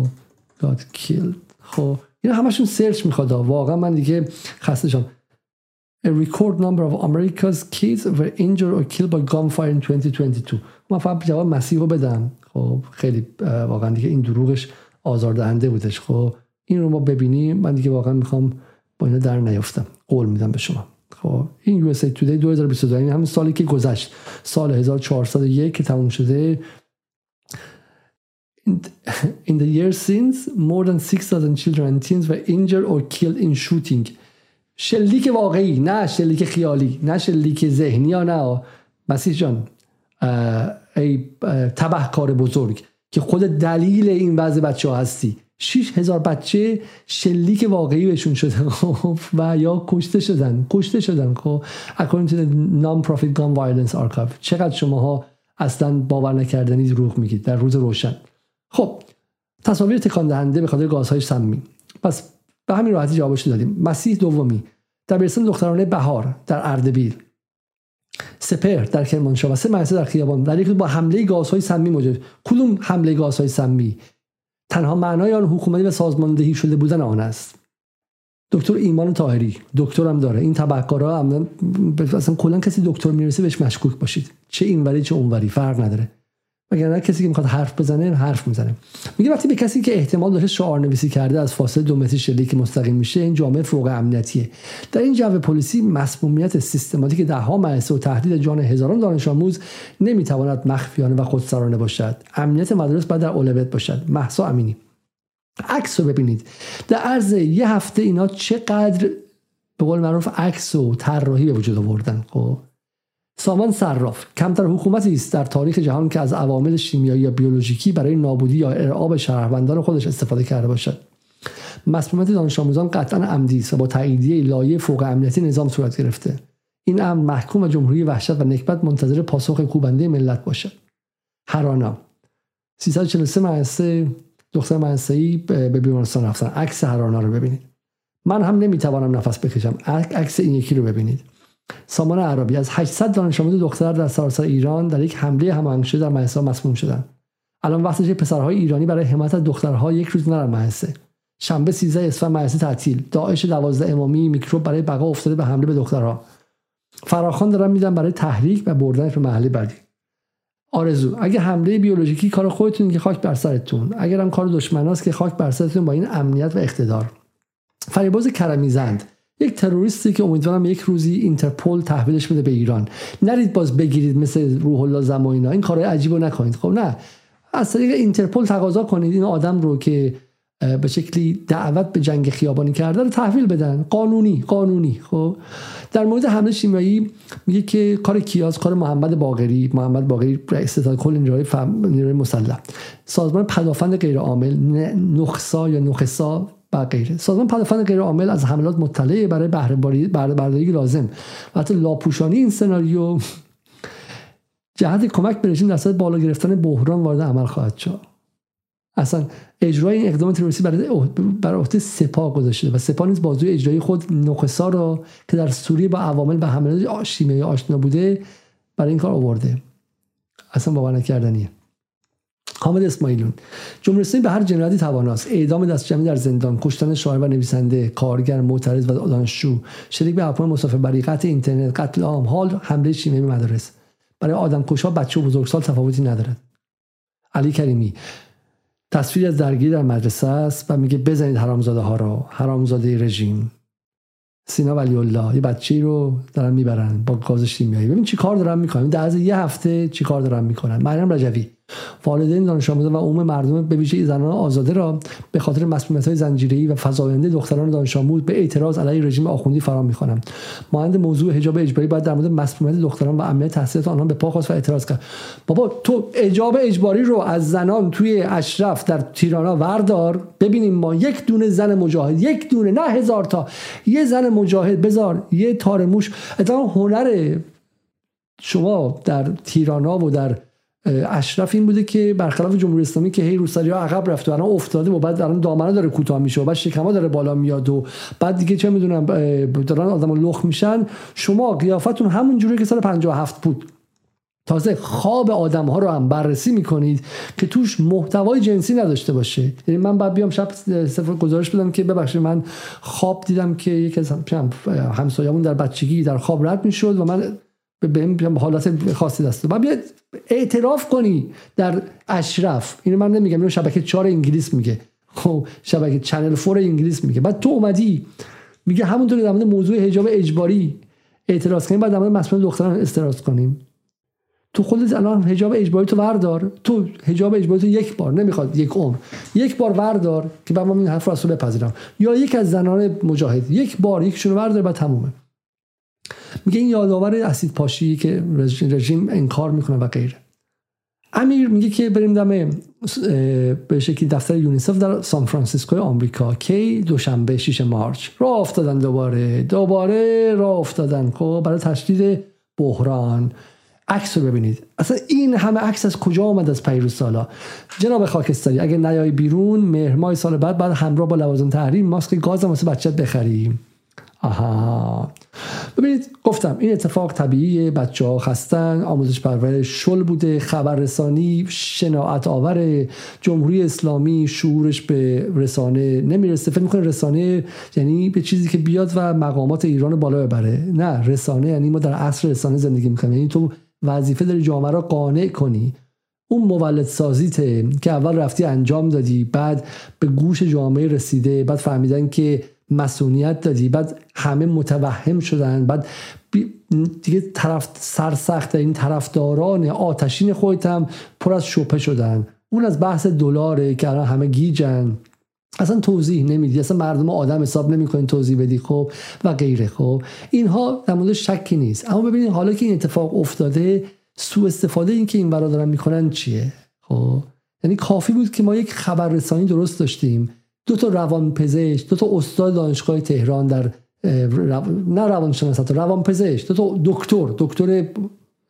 got killed. خب اینا همشون سرچ میخواد واقعا، من دیگه خسته شدم. a record number of America's kids were injured or killed by gunfire in twenty twenty-two. من فقط جواب مسیح رو بدم. خب خیلی واقعا دیگه این دروغش آزاردهنده بودش. خب این رو ما ببینیم، من دیگه واقعا میخوام با اینا در نیافتم، قول میدم به شما. خب این یو اس ای Today دو هزار و بیست و دو، این همون سالی که گذشت، سال هزار و چهارصد و یک که تموم شده. In the years since more than six thousand children and teens were injured or killed in shooting شلیک واقعی، نه شلیک خیالی، نه شلیک ذهنی، یا نه مسیح جان ای تبهکار بزرگ که خود دلیل این وضع بچه ها هستی. شیش هزار بچه شلیک واقعی بهشون شده و یا کشته شدن کشته شدن خب according to the non-profit gun violence archive. چقدر شماها اصلا باور نکردنی دروغ میگید در روز روشن. خب تصاویر تکان دهنده به خاطر گازهای سمی. پس به همین راحتی جوابش دادیم. مسیح دومی در دبیرستان دخترانه بهار در اردبیل، سپر در کرمانشاه و سه مدرسه در خیابان در یک با حمله گازهای سمی مواجه. کدوم حمله گازهای سمی؟ تنها معنای آن حکومتی و سازماندهی شده بودن آن است. دکتر ایمان طاهری دکترم داره. این تبهکارا هم اصلا کلا کسی دکتر میرسه بهش مشکوک باشید، چه اینوری چه اونوری فرق نداره، مگر کسی که میخواد حرف بزنه حرف میزنه. میگه وقتی به کسی که احتمال داشته شعارنویسی کرده از فاصله دو متر شلیک مستقیم میشه، این جامعه فوق امنیتیه. در این جو پلیسی مسمومیت سیستماتیک دهها مدرسه و تهدید جان هزاران دانش آموز نمیتواند مخفیانه و خودسرانه باشد. امنیت مدارس باید در اولویت باشد. مهسا امینی. عکس رو ببینید، در عرض یه هفته اینا چقدر به قول معروف عکس و طراحی به وجود آوردن. خب سامان صراف. کمتر حکومتی است در تاریخ جهان که از عوامل شیمیایی یا بیولوژیکی برای نابودی یا ارعاب شهروندان خودش استفاده کرده باشد. مسمومیت دانش آموزان قطعا عمدی است و با تاییدیه لایه فوق امنیتی نظام صورت گرفته. این امر محکوم و جمهوری وحشت و نکبت منتظر پاسخ کوبنده ملت باشد. هرانا. سیصد و چهل و سه مدرسه دختر مدرسه‌ای به بیمارستان رفتن. عکس هرانا رو ببینید. من هم نمیتوانم نفس بکشم. عکس این یکی رو ببینید. سامان عربی. از هشتصد دانش آموز دختر در سراسر ایران در یک حمله هماهنگ شده در مدرسه مسموم شدند. الان وقتش پسرهای ایرانی برای حمایت از دخترها یک روز نرم مدرسه. شنبه سیزده اسفند مدرسه تعطیل. داعش دوازده امامی میکروب برای بقا افتاده به حمله به دخترها. فراخوان دارن میدن برای تحریک و بردن به محل بعدی. آرزو. اگه حمله بیولوژیکی کار خودتون که خاک بر سرتون، اگرم کار دشمناست که خاک بر سرتون با این امنیت و اقتدار. فریباز کرمی زند. یک تروریستی که امیدوارم یک روزی اینترپول تحویلش بده به ایران. نرید باز بگیرید مثل روح الله زماینا، این کارهای عجیبو نکنید. خب نه، از طریق اینترپول تقاضا کنید این آدم رو که به شکلی دعوت به جنگ خیابانی کرده رو تحویل بدن. قانونی قانونی. خب در مورد حمله شیمیایی میگه که کار کیاس، کار محمد باقری. محمد باقری رئیس ستاد کل نیروی نیروی مسلح، سازمان پدافند غیر عامل، نخسا یا نخسا با غیره. سازمان پدافند غیر عامل از حملات مطلع برای بهره برداری لازم و حتی لاپوشانی این سناریو جهت کمک به رژیم در صد بالا گرفتن بحران وارد عمل خواهد شد. اصلا اجرای این اقدام تروریستی برای عهده سپاه گذاشته و سپاه نیز بازوی اجرایی خود نخسا را که در سوریه با عوامل و حملات شیمیایی آشنا بوده برای این کار آورده. اصلا باور نکردنیه. حامد اسماعیلون. جمهوری اسلامی به هر جنایتی تواناست. اعدام دستجمعی در زندان، کشتن شاعر و نویسنده، کارگر، معترض و دانشجو، شریک به اپای مسافربری، قطع اینترنت، قتل عام، حال حمله شیمیایی به مدارس. برای آدمکشا بچه و بزرگسال تفاوتی ندارد. علی کریمی. تصویری از درگیری در مدرسه است و میگه بزنید حرامزاده ها را، حرامزاده رژیم. سینا ولی الله. یه بچه‌ای رو دارن میبرن با گاز شیمیایی. ببین چی کار دارن میکنن. در از یه هفته چی کار دارن میکنن. مریم رجوی. والدین دانش آموزان و عموم مردم به ویژه زنان آزاده را به خاطر مسئولیت‌های زنجیره‌ای و فزاینده دختران دانش آموز به اعتراض علیه رژیم آخوندی فرا میخوانم. مانند موضوع حجاب اجباری باید در مورد مسئولیت دختران و امنیت تحصیلات آنها به پا خواست و اعتراض کرد. بابا تو حجاب اجباری رو از زنان توی اشرف در تیرانا وردار، ببینیم ما یک دونه زن مجاهد، یک دونه، نه هزار تا، یه زن مجاهد بذار، یه تار موش. اصلا هنر شما در تیرانا و در اشرف این بوده که برخلاف جمهوری اسلامی که هی روسری‌ها عقب رفت و الان افتاده و بعد الان دامنه داره کوتاه میشه و بعد شکم‌ها داره بالا میاد و بعد دیگه چه میدونم دارن آدم‌ها لخ میشن، شما قیافتون همون جوری که سال پنجاه و هفت بود. تازه خواب آدم‌ها رو هم بررسی میکنید که توش محتوای جنسی نداشته باشه. یعنی من بعد بیام شب صفحه گزارش بدم که ببخشید من خواب دیدم که یک از همسایه‌مون در بچگی در خواب رد میشد و من به حالت خاصی دست و بیاد اعتراف کنی در اشرف. اینو من نمیگم، اینو شبکه چهار انگلیس میگه، خب شبکه چنل فور انگلیس میگه. بعد تو اومدی میگه همونطور که در مورد موضوع حجاب اجباری اعتراض کنیم بعد در مورد مسئله دختران اعتراض کنیم. تو خودت الان حجاب اجباری تو وردار، تو حجاب اجباری تو یک بار، نمیخواد یک عمر، یک بار وردار که بعد من این حرف رو اصلا بپذیرم، یا یک از زنان مجاهد یک بار یکشون وردار بعد تمومه. میگه این یادآور اسیدپاشی که رژیم انکار میکنه و غیره. امیر میگه که بریم دم به شکلی دفتر یونیسف در سان فرانسیسکو آمریکا که دوشنبه ششم مارس راه افتادن، دوباره دوباره راه افتادن خب برای تشدید بحران. عکس رو ببینید، اصلا این همه عکس از کجا اومد؟ از پیروز سالا. جناب خاکستری اگه نیای بیرون مهر ماه سال بعد بعد همراه با لوازم تحریم ماسک گاز هم واسه بچت بخریم. آها ببینید، گفتم این اتفاق طبیعیه، بچه‌ها خستن، آموزش پرورش شل بوده، خبررسانی شناعت آور، جمهوری اسلامی شعورش به رسانه نمیرسه، فکر می‌کنه رسانه یعنی به چیزی که بیاد و مقامات ایران بالا ببره. نه، رسانه یعنی ما در عصر رسانه زندگی می‌کنیم، یعنی تو وظیفه داری جامعه را قانع کنی. اون مولد سازیته که اول رفتی انجام دادی، بعد به گوش جامعه رسیده، بعد فهمیدن که مسئولیت دادی، بعد همه متوهم شدن، بعد دیگه طرف سرسخت این طرفداران آتشین خودت هم پر از شبهه شدن. اون از بحث دلاره که الان همه گیجن، اصلا توضیح نمیدی، اصلا مردم آدم حساب نمیکنین توضیح بدی خب و غیره. خب اینها در مورد شکی نیست، اما ببینید حالا که این اتفاق افتاده سوء استفاده این که این برا دارن میکنن چیه؟ خب یعنی کافی بود که ما یک خبررسانی درست داشتیم، دو تا روانپزشک، دو تا استاد دانشگاه تهران در رو... نه روانشناس، تا روانپزشک، دو تا دکتر، دکتر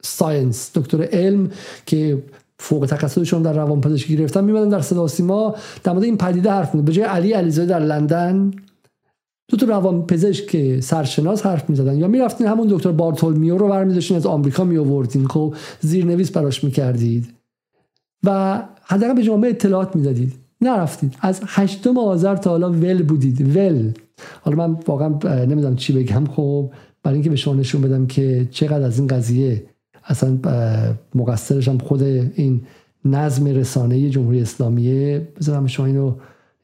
ساینس، دکتر علم که فوق تخصصشون در روانپزشکی گرفتن، میمدن در صدا و سیما در مورد این پدیده حرف می‌زدن. به جای علی علیزاده در لندن دو تا روانپزشک که سرشناس حرف می‌زدن، یا می‌رفتین همون دکتر بارتولمیو رو برمی‌داشتین از آمریکا می‌آوردین که زیرنویس براش می‌کردید و حداقل به جامعه اطلاعات می‌دادید. نرفتید، از هشتم آذر تا حالا ول بودید، ول. حالا من واقعا نمیدونم چی بگم خب، برای اینکه به شما نشون بدم که چقدر از این قضیه اصلا مقصرش هم خود این نظم رسانه جمهوری اسلامیه، بذارم شما اینو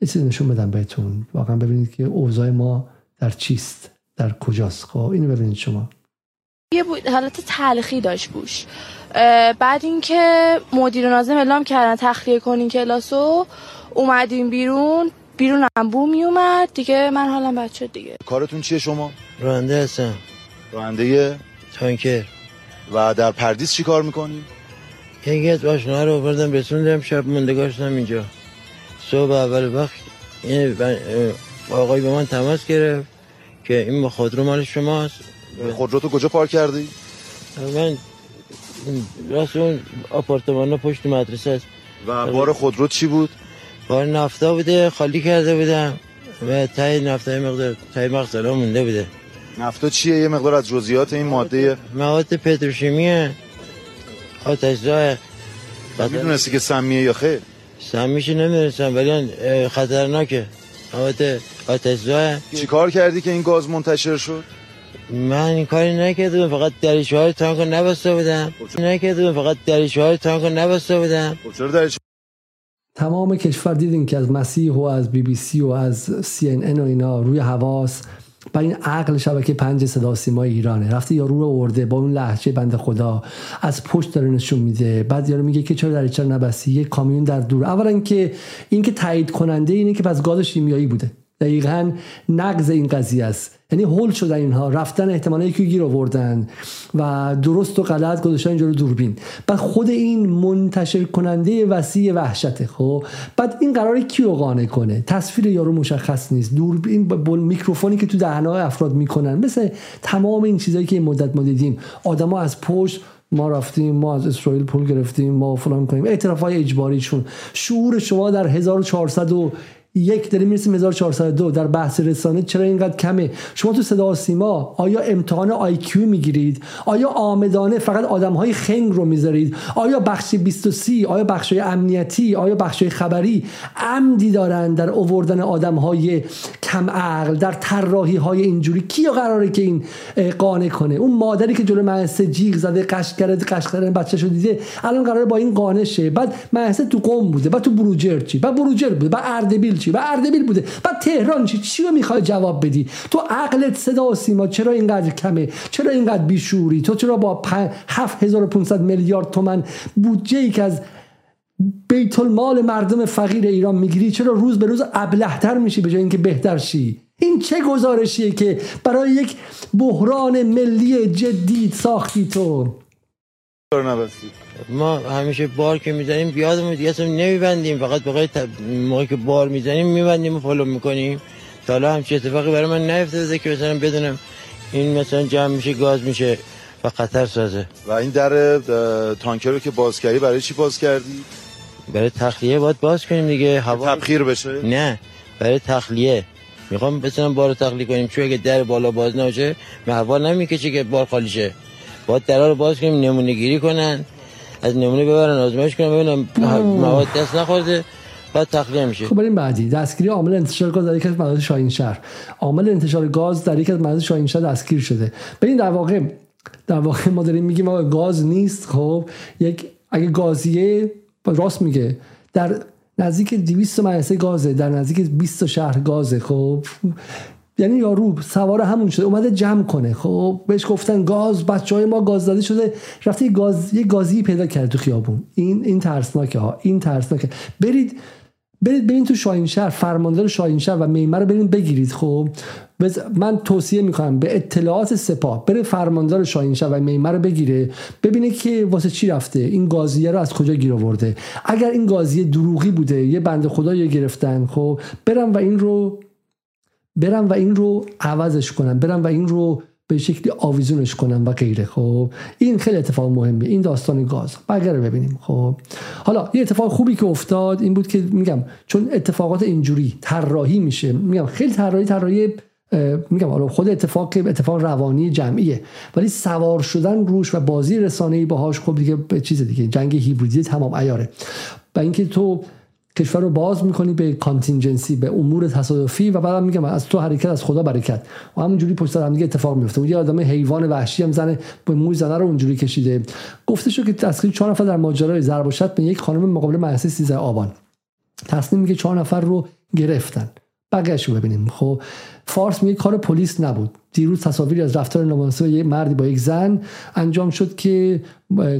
چیزی نشون بدم بهتون، واقعا ببینید که اوضاع ما در چیست، در کجاست. خب اینو ببینید شما، یه حالت تلخی داشت بوش. بعد اینکه مدیر ناظم اعلام کردن تخلیه کنین کلاسو، اومدیم بیرون، بیرون انبوه می اومد دیگه، من حالم بد شد دیگه. کارتون چیه شما؟ راننده هستم. راننده تانکر. و در پردیس چی کار میکنین؟ یکی از آشناها رو آوردم رسوندم، شب موندگار شدم اینجا. صبح اول وقت این آقای به من تماس گرفت که این خودرو مال شماست. خودرو تو کجا پارک کردی؟ من راست اون آپارتمان پشت مدرسه است. و بار خودرو چی بود؟ بار نفتا بوده، خالی کرده بودم و تای نفتا یه مقدار تای مغزلا مونده بوده. نفتا چیه؟ یه مقدار از جزئیات این ماده، مواد پتروشیمیه، آتشزا. میدونستی که سمیه یا خیر؟ سمیشو نمیدونستم ولی خطرناکه، مواد آتشزا. چی کار کردی که این گاز منتشر شد؟ من این کاری نکردم، فقط دریچه های تانک رو نبسته بودم. نکردم فقط دریچه های تانک رو نبسته بودم. تمام کشور دیدین که از مسیح و از بی بی سی و از سی ان ان و اینا روی حواس با این عقل شبکه پنج صدا و سیمای ایرانه، رفته یارو رو آورده با اون لهجه بنده خدا، از پشت داره نشون میده، بعد یارو میگه که چرا دریچه رو نبستی، یک کامیون در دور. اولا که این که تایید کننده اینه که پس گاز شیمیایی بوده، دقیقاً نقض این قضیه است. یعنی هول شدن اینها، رفتن احتمالاً یکی گیر آوردن و درست و غلط گذاشتن جلوی دوربین. بعد خود این منتشر کننده وسیع وحشته. خب بعد این قراره کیو قانع کنه؟ تصویر یارو مشخص نیست، دوربین میکروفونی که تو دهن‌های افراد میکنن، مثل تمام این چیزایی که این مدت ما دیدیم، آدما از پشت ما رفتیم، ما از اسرائیل پول گرفتیم، ما فلان کنیم، اعتراف‌های اجباریشون. شعور شما در هزار و چهارصد و یک داریم میرسیم هزار و چهارصد و دو در بحث رسانه چرا اینقدر کمه؟ شما تو صدا و سیما آیا امتحان آی کیو میگیرید؟ آیا آمدانه فقط آدمهای خنگ رو میذارید؟ آیا بخش بیست و سی؟ آیا بخشای امنیتی؟ آیا بخشای خبری عمدی دارن در آوردن آدمهای کم عقل، در طراحی‌های اینجوری؟ کیو قراره که این قانع کنه؟ اون مادری که جلو مهسا جیغ زده قش کرد، قش کردن بچه‌شو دیده، الان قراره با این قانع شه. بعد مهسا تو قم بوده، بعد تو بروجرد چی، بعد بروجرد بوده، بعد اردبیل اردبیل چی؟ و اردبیل بوده. و تهران چی؟ چی رو میخوای جواب بدی؟ تو عقلت صدا و سیما چرا اینقدر کمه؟ چرا اینقدر بیشوری؟ تو چرا با هفت هزار و پانصد میلیارد تومان بودجه ای که از بیت المال مردم فقیر ایران میگیری چرا روز به روز ابله‌تر میشی به جای اینکه بهتر شی؟ این چه گزارشیه که برای یک بحران ملی جدید ساختی تو؟ ما همیشه بار که میزنیم بیادمون دیگه اصلا نمیبندیم، فقط بقیه موقعی که بار میزنیم میبندیم و فالو میکنیم. تا حالا همچه اتفاقی برای من نیفتاده که مثلا بدونم این مثلا جمع میشه گاز میشه و خطر سازه. و این در تانکر رو که باز کردی برای چی باز کردی؟ برای تخلیه باید باز کنیم دیگه، هوا تبخیر بشه؟ نه، برای تخلیه. میخوام مثلا بارو تخلیه کنیم، چون اگه در بالا باز نشه هوا نمیکشه که بار خالی شه. باید درها رو باز کنیم، نمونه گیری کنن، از نمونه ببرن آزمایش کنن ببینم مواد دست نخورده، بعد تخلیه میشه. خب بریم بعدی. دستگیری عامل انتشار گاز در یک از مناطق شاهینشهر. عامل انتشار گاز در یک از مناطق شاهینشهر دستگیر شده. ببین در واقع در واقع ما داریم میگیم آقا گاز نیست. خب یک اگه گازیه راست میگه، در نزدیک دویست مدرسه گازه، در نزدیک بیست شهر گازه. خب یعنی یارو سوار همون شده اومده جمع کنه، خب بهش گفتن گاز، بچهای ما گاز داده شده، رفته یه گاز یه گازی پیدا کرد تو خیابون. این این ترسناکه ها، این ترسناکه. برید برید ببین تو شاهینشهر فرماندار شاهینشهر و میمر رو برید بگیرید. خب من توصیه میکنم به اطلاعات سپاه بره فرماندار شاهینشهر و میمر رو بگیره، ببینه که واسه چی رفته، این گازیه رو از کجا گیر آورده. اگر این گازیه دروغی بوده یه بنده خدایی گرفتن، خب برن و این رو برن و این رو عوضش کنن، برن و این رو به شکلی آویزونش کنن و غیره. خب این خیلی اتفاق مهمه، این داستان گاز بگر رو ببینیم. خب حالا یه اتفاق خوبی که افتاد این بود که میگم چون اتفاقات اینجوری طراحی میشه، میگم خیلی طراحی طراحی میگم حالا خود اتفاق اتفاق روانی جمعیه، ولی سوار شدن روش و بازی رسانه‌ای باهاش خب دیگه چیز دیگه، جنگ هیبریدی تمام عیاره. و اینکه تو کشور رو باز میکنی به کانتینجنسی، به امور تصادفی، و بعدم میگم از تو حرکت از خدا برکت. و همونجوری پشت سر هم دیگه اتفاق میفته. اون یه آدم حیوان وحشی هم زنه به موی زنه رو اونجوری کشیده. گفته شد که تسنیم چهار نفر در ماجرای ضرب و شتم به یک خانم مقابل مدرسه سیزده آبان. تسنیم میگه چهار نفر رو گرفتن. بقیه‌اشو ببینیم. خب فارس میگه کار پلیس نبود. دیروز تصاویری از رفتار نامناسب یک مردی با یک زن انجام شد که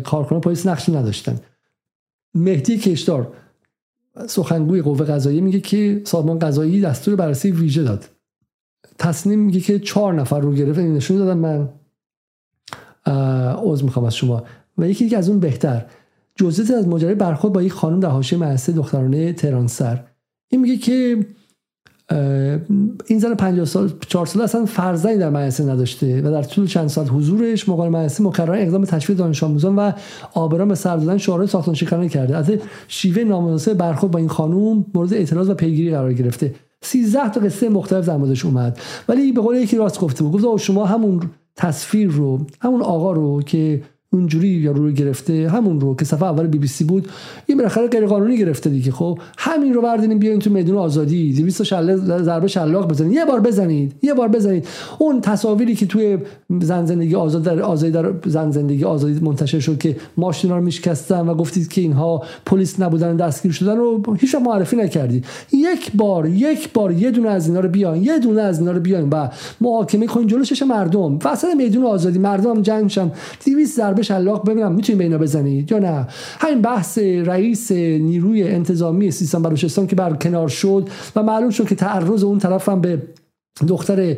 کارکنان پلیس نقشی نداشتن. مهدی کشدار سخنگوی قوه قضاییه میگه که سازمان قضایی دستور بررسی ویژه داد. تسنیم میگه که چهار نفر رو گرفتن، نشون دادم من عذر میخوام از شما. و یکی دیگه از اون بهتر، جزئیات از ماجرای برخورد با یک خانم در حاشیه مدرسه دخترانه تهران سر. این میگه که این زن پنجاه و چهار ساله اصلا فرزندی در مدرسه نداشته و در طول چند سال حضورش مقام مدرسه مکررن اقدام تشویق دانش آموزان و آبران به سر دادن شعارهای ساختمان شکنانه کرده. از شیوه نامناسب برخورد با این خانم مورد اعتراض و پیگیری قرار گرفته. سیزده تا قصه مختلف در موردش اومد، ولی به قول یکی راست گفته بود، گفت شما همون تصویر رو، همون آقا رو که اونجوری یارو رو گرفته، همون رو که صفحه اول بی بی سی بود، یه بالاخره غیر قانونی گرفته دیگه، خب همین رو بردارین بیارین تو میدون آزادی، دویست شلاق ضربه شلاق بزنید، یه بار بزنید یه بار بزنید. اون تصاویری که توی زن زندگی آزاد در آزادی در زن زندگی آزادی منتشر شد که ماشینا رو میشکستن و گفتید که اینها پلیس نبودن دستگیر شدن رو هیچ معرفی نکردید. یک بار یک بار یه دونه از اینا رو بیان یه دونه از اینا رو بیان و محاکمه کن جلوی چشم مردم، وسط میدون آزادی مردم جنگ میشن، دویست به شلاق ببینم میتونیم به اینا بزنید یا نه. همین بحث رئیس نیروی انتظامی سیستان بلوچستان که بر کنار شد و معلوم شد که تعرض اون طرف هم به دختر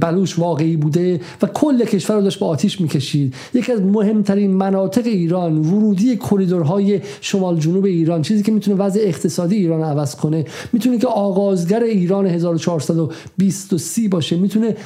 بلوش واقعی بوده و کل کشور رو داشت به آتیش میکشید. یکی از مهمترین مناطق ایران، ورودی کریدورهای شمال جنوب ایران، چیزی که میتونه وضع اقتصادی ایران عوض کنه، میتونه که آغازگر ایران هزار و چهارصد و بیست و سی باشه، میتونه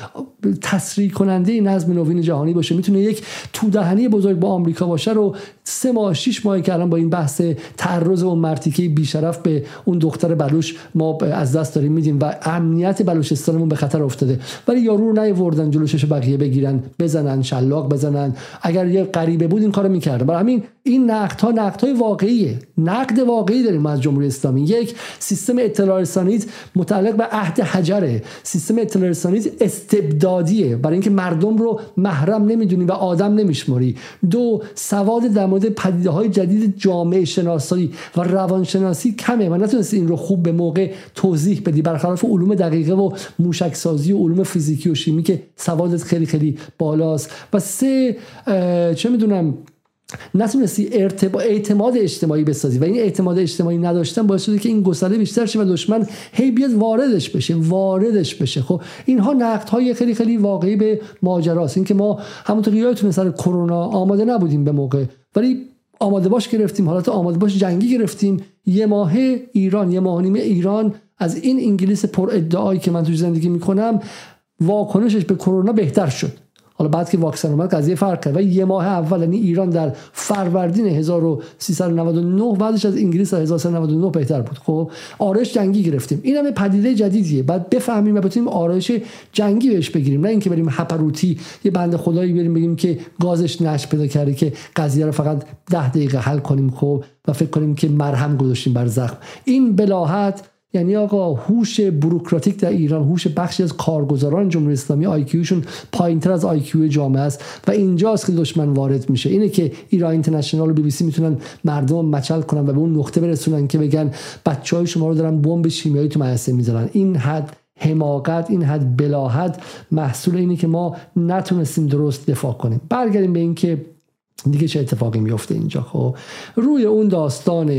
تسریع کننده نظم نوین جهانی باشه، میتونه یک تودهنی بزرگ با آمریکا باشه. رو سه ماه شش ماه که الان با این بحث تعرض اون مرتیکه بی‌شرف به اون دختر بلوش ما از دست داریم میدیم و امنیت بلوش استرمون به خطر افتاده، ولی یارو رو نیاوردن جلوشش بقیه بگیرن، بزنن شلاق بزنن. اگر یه غریبه بود این کارو میکرد. برای همین این نقدها نقدهای واقعیه، نقد واقعی داریم از جمهوری اسلامی. یک، سیستم اطلاع رسانی متعلق به عهد حجره، سیستم اطلاع رسانی استبداد عادیه، برای اینکه مردم رو محرم نمیدونی و آدم نمیشماری. دو، سواد در مورد پدیده‌های جدید جامعه شناسی و روانشناسی کمه و نتونستی این رو خوب به موقع توضیح بدی، برخلاف علوم دقیقه و موشکسازی و علوم فیزیکی و شیمی که سوادت خیلی خیلی بالاست. و سه، چه میدونم، نتونستی اعتماد اجتماعی بسازی و این اعتماد اجتماعی نداشتن باعث شده که این گسله بیشتر شه و دشمن هی بیاد واردش بشه واردش بشه خب اینها نقدهای خیلی خیلی واقعی به ماجراست. این که ما همونطور یادتونه سر کرونا آماده نبودیم به موقع، ولی آماده باش گرفتیم، حالت آماده باش جنگی گرفتیم. یه ماه ایران یه ماه نیم ایران از این انگلیس پر ادعایی که من توش زندگی میکنم واکنشش به کرونا بهتر شد. حالا بعد که واکسن اومد قضیه فرق کرد و یه ماه اول یعنی ایران در فروردین هزار و سیصد و نود و نه بعدش از انگلیس هزار و سیصد و نود و نه بهتر بود. خب آرایش جنگی گرفتیم، این هم پدیده جدیدیه، بعد بفهمیم و بتونیم آرایش جنگی بهش بگیریم، نه اینکه بریم هپروتی یه بنده خدایی بریم بگیم که گازش نش پیدا کرده که قضیه رو فقط ده دقیقه حل کنیم خب و فکر کنیم که مرهم گذاشتیم بر زخم. این بلاهت یعنی آقا هوش بوروکراتیک در ایران، هوش بخشی از کارگزاران جمهوری اسلامی، آیکیوشون پایین‌تر از آیکیو جامعه است و اینجاست که دشمن وارد میشه. اینه که ایران اینترنشنال و بی بی سی میتونن مردم مچل کنن و به اون نقطه برسونن که بگن بچهای شما رو دارن بمب شیمیایی تو مدرسه میذارن. این حد حماقت، این حد بلاهت محصول اینه که ما نتونستیم درست دفاع کنیم. برگردیم به این که دیگه چه اتفاقی میفته اینجا. خب روی اون داستان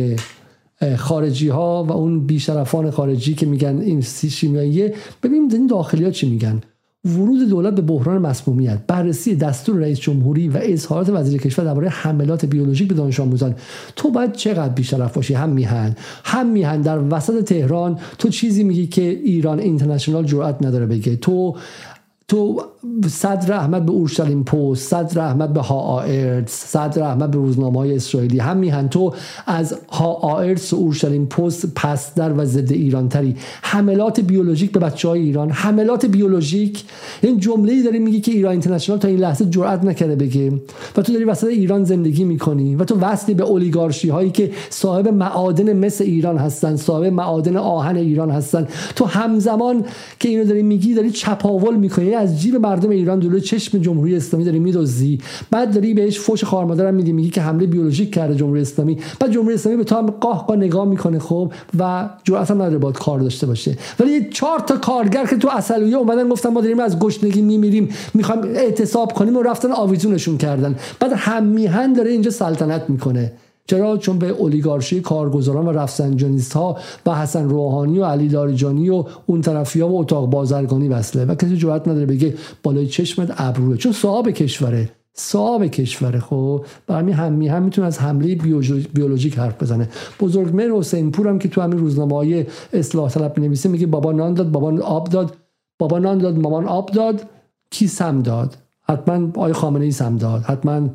خارجی ها و اون بیشرفان خارجی که میگن این شیمیاییه، ببینیم داخلی ها چی میگن. ورود دولت به بحران مسمومیت، بررسی دستور رئیس جمهوری و اظهارات وزیر کشور درباره حملات بیولوژیک به دانش آموزان. تو باید چقدر بی‌شرف باشی؟ هم میهن هم میهن در وسط تهران تو چیزی میگی که ایران اینترنشنال جرئت نداره بگه. تو تو صدر احمد به اورشلیم پست، صدر احمد به هاآرتز، صدر احمد به روزنامه‌های اسرائیلی، هم میهن تو از هاآرتز و اورشلیم پست پس در و ضد ایران تری. حملات بیولوژیک به بچه‌های ایران، حملات بیولوژیک، این جمله‌ای داری میگی که ایران اینترنشنال تا این لحظه جرئت نکرده بگه و تو داری وسط ایران زندگی میکنی و تو وصلی به اولیگارشی هایی که صاحب معادن مس ایران هستن، صاحب معادن آهن ایران هستن. تو همزمان که اینو داری میگی داری چپاول میکنی، از جیب مردم ایران دلو چشم جمهوری اسلامی داری میدوزی، بعد داری بهش فوش خارمادر هم میدی، میگی که حمله بیولوژیک کرده جمهوری اسلامی، بعد جمهوری اسلامی به تو هم قاه قاه نگاه میکنه خب و جرأت هم نداره باید کار داشته باشه. ولی چهار تا کارگر که تو عسلویه اومدن گفتن ما داریم از گشنگی میمیریم میخوایم اعتصاب کنیم و رفتن آویزونشون کردن. بعد هم میهن داره اینجا سلطنت میکنه. چرا؟ چون به اولیگارشی کارگزاران و رفسنجانیست‌ها و حسن روحانی و علی لاریجانی و اون طرفیا و اتاق بازرگانی وصله و کسی جرئت نداره بگه بالای چشمت ابروه، چون صاحب کشوره صاحب کشوره خب برمی هم می هم میتونه از حمله بیولوژیک حرف بزنه. بزرگمهر حسین پور هم که تو همین روزنامه‌های اصلاح طلب نویسه میگه بابا نان داد بابا آب داد، بابا نان داد مامان آب داد، کی سم داد؟ حتما آقای خامنه‌ای سم داد، حتما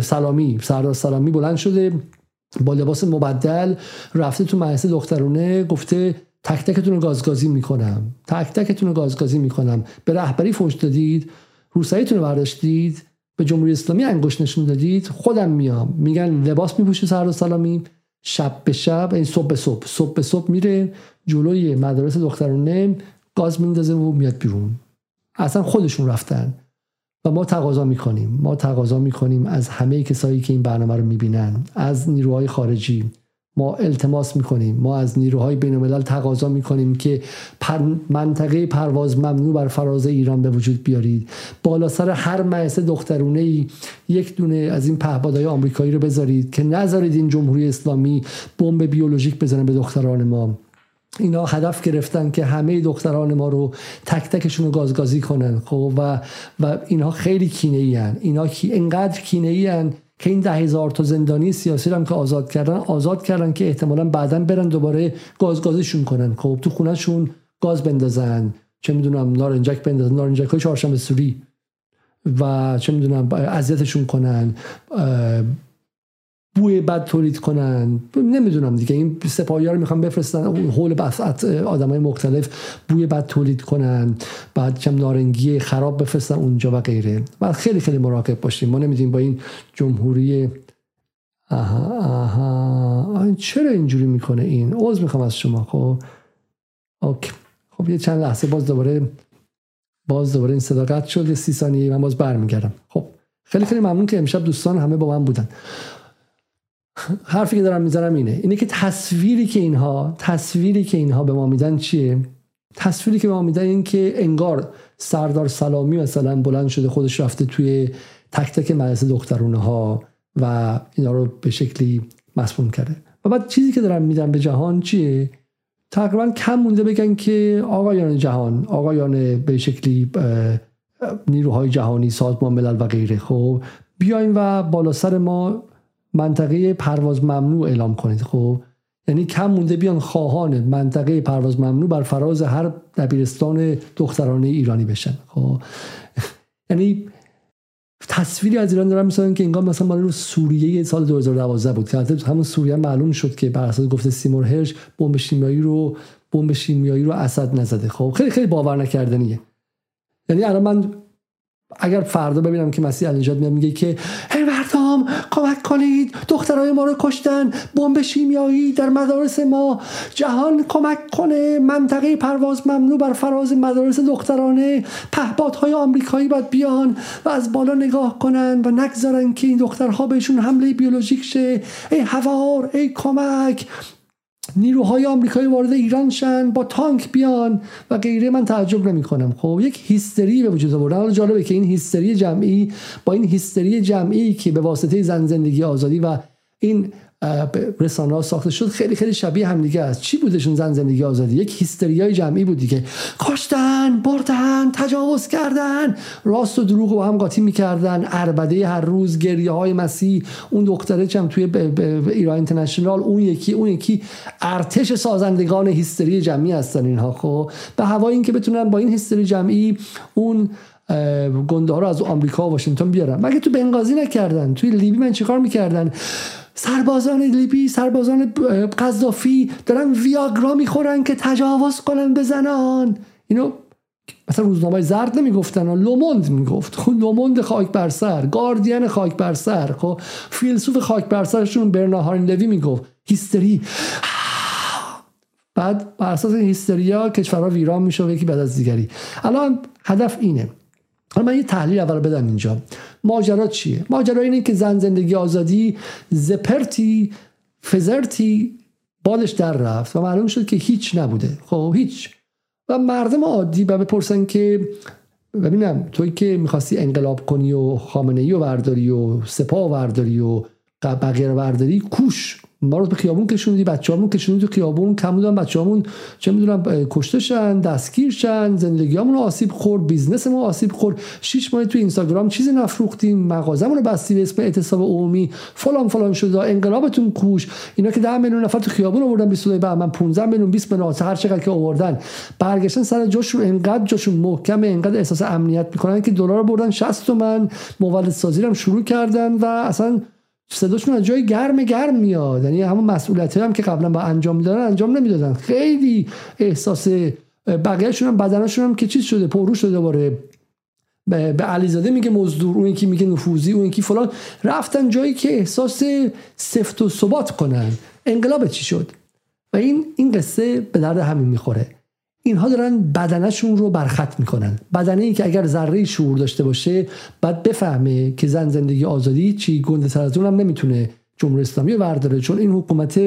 سلامی سردار سلامی بلند شده با لباس مبدل رفته تو مجلس دخترونه گفته تک تکتون رو گازگازی میکنم، تک تکتون رو گازگازی میکنم، به رهبری فوش دادید، روسیتون رو برداشتید، به جمهوری اسلامی انگشت نشون دادید، خودم میام. میگن لباس میپوشه سردار سلامی، شب به شب این صبح به صبح صبح به صبح میره جلوی مدرسه دخترونه گاز میندازه و میاد بیرون. اصلا خودشون رفتن و ما تقاضا میکنیم ما تقاضا میکنیم از همه کسایی که این برنامه رو میبینن، از نیروهای خارجی ما التماس میکنیم، ما از نیروهای بین الملل تقاضا میکنیم که پر منطقه پرواز ممنوع بر فراز ایران به وجود بیارید، بالا سر هر مجلس دخترونه‌ای یک دونه از این پهپادهای آمریکایی رو بذارید که نذارید این جمهوری اسلامی بمب بیولوژیک بزنه به دختران ما. اینا هدف گرفتن که همه دختران ما رو تک تکشون رو گازگازی کنن خب و و اینها خیلی کینه‌ای ان، اینا کی انقدر کینه‌ای ان که این ده هزار تا زندانی سیاسی هم که آزاد کردن آزاد کردن که احتمالاً بعداً برن دوباره گازگازیشون کنن خب تو خونه‌شون گاز بندازن، چه میدونم نارنجک بندازن، نارنجکای چهارشنبه سوری و چه میدونم اذیتشون کنن، بوی بد تولید کنن، نمیدونم دیگه. این سپاهی‌ها رو میخوان بفرستن حول بسط آدمای مختلف بوی بد تولید کنن، بعد چم نارنگی خراب بفرستن اونجا و غیره. و خیلی خیلی مراقب باشیم، ما نمیدونیم با این جمهوری آها آها آن چرا اینجوری میکنه. این عذر میخوام از شما. خب اوکی، خب یه چند لحظه باز دوباره باز دوباره این صداقت شد یه سی ثانیه من باز برمیگردم. خب خیلی خیلی ممنون که امشب دوستان همه با من بودن. حرفی که دارم میزنم اینه اینه که تصویری که اینها تصویری که اینها به ما میدن چیه؟ تصویری که به ما میدن این که انگار سردار سلامی مثلا بلند شده خودش رفته توی تک تک مدرسه دخترونه ها و اینا رو به شکلی مسموم کرده. و بعد چیزی که دارن میدن به جهان چیه؟ تقریبا کم مونده بگن که آقایان جهان، آقایان به شکلی نیروهای جهانی، سازمان ملل و غیره، خب بیاین و بالا سر ما منطقه پرواز ممنوع اعلام کنید. خب یعنی کم مونده بیان خواهان منطقه پرواز ممنوع بر فراز هر دبیرستان دخترانه ایرانی بشن. خب یعنی تصویری از ایران دارن میسازن که انگار مثلا مال رو سوریه سال دو هزار و دوازده بود که همون سوریه معلوم شد که بر اساس گفته سیمور هرش بمب شیمیایی رو بمب شیمیایی رو اسد نزده. خب خیلی خیلی باور نکردنیه. یعنی الان من اگر فردا ببینم که مسیح النجات میاد میگه که هی مردم کمک کنید، دخترای ما رو کشتن، بمب شیمیایی در مدارس ما، جهان کمک کنه، منطقه پرواز ممنوع بر فراز مدارس دخترانه، پهپادهای آمریکایی باید بیان و از بالا نگاه کنن و نگذارن که این دخترها بهشون حمله بیولوژیک شه، ای هوار، ای کمک، نیروهای آمریکایی وارد ایران شن، با تانک بیان و غیره، من تعجب نمی کنم. خب یک هیستری به وجود آوردن. حالا جالبه که این هیستری جمعی با این هیستری جمعی که به واسطه زن زندگی آزادی و این رسانه‌ها ساخته شد خیلی خیلی شبیه هم دیگه است. چی بودشون زن زندگی آزادی؟ یک هیستریای جمعی بود دیگه، کشتن، بردن، تجاوز کردن، راست و دروغ رو با هم قاطی می‌کردن، عربده هر روز، گریه‌های مسیح، اون دختره چم توی ب... ب... ب... ایران اینترنشنال، اون یکی اون یکی ارتش سازندگان هیستری جمعی هستن اینها. خب به هوای این که بتونن با این هیستری جمعی اون گنده ها رو از آمریکا و واشنگتن بیارن. مگه تو بنغازی نکردن؟ توی لیبی من چیکار می‌کردن؟ سربازان لیبی، سربازان قذافی دارن ویاگرا میخورن که تجاوز کنن به زنان. اینو مثلا روزنامه زرد نمیگفتن، لوموند میگفت. خب لوموند خاک بر سر، گاردین خاک بر سر، خب فیلسوف خاک بر سرشون برنارد لوی میگفت. هیستری. بعد بر اساس این هیستریا کشورها ویران میشه یکی بعد از دیگری. الان هدف اینه. من یه تحلیل اول بدم اینجا. ماجرا چیه؟ ماجرا اینه که زن زندگی آزادی زپرتی فزرتی بالش در رفت و معلوم شد که هیچ نبوده. خب هیچ. و مردم عادی به بپرسن که ببینم توی که میخواستی انقلاب کنی و خامنه‌ای و برداری و سپاه برداری و بغیر برداری، کوش ما رو به خیابون کشوندی، بچه‌هامون کشوندی تو خیابون، کمودن بچه‌هامون چه می‌دونم کشته شدن، دستگیر شدن، زندگیامون آسیب خورد، بیزنسمون آسیب خورد، شش ماه تو اینستاگرام چیزی نفروختیم، مغازمون رو بستیم به اسم اعتصاب عمومی، فلان فلان شد، انقلابتون کوش. اینا که ده میلیون نفر تو خیابون آوردن بیست و دو بهمن، پانزده میلیون بیست میلیون هر چقدر که آوردن، برگشتن سر جاشون، انقدر جاشون محکمه، انقدر احساس امنیت می‌کنن که دلار بردن شصت تومن، مولد سازی رو هم شروع کردن و اصلا صداشون از جای گرم گرم میاد. یعنی همون مسئولیتی هم که قبلا با انجام میدادن انجام نمیدادن. خیلی احساس بقیه‌شون هم بدنشون هم که چیز شده، پرو شده، دوباره به علیزاده میگه مزدور، اون یکی میگه نفوذی، اون یکی فلان، رفتن جایی که احساس سفت و ثبات کنن. انقلاب چی شد؟ و این این قصه به درد همین میخوره. اینها دارن بدنشون رو برخط میکنن. بدنی که اگر ذره شعور داشته باشه بعد بفهمه که زن زندگی آزادی چی، گنده تر از اون هم نمیتونه جمهوری اسلامی رو برداره، چون این حکومت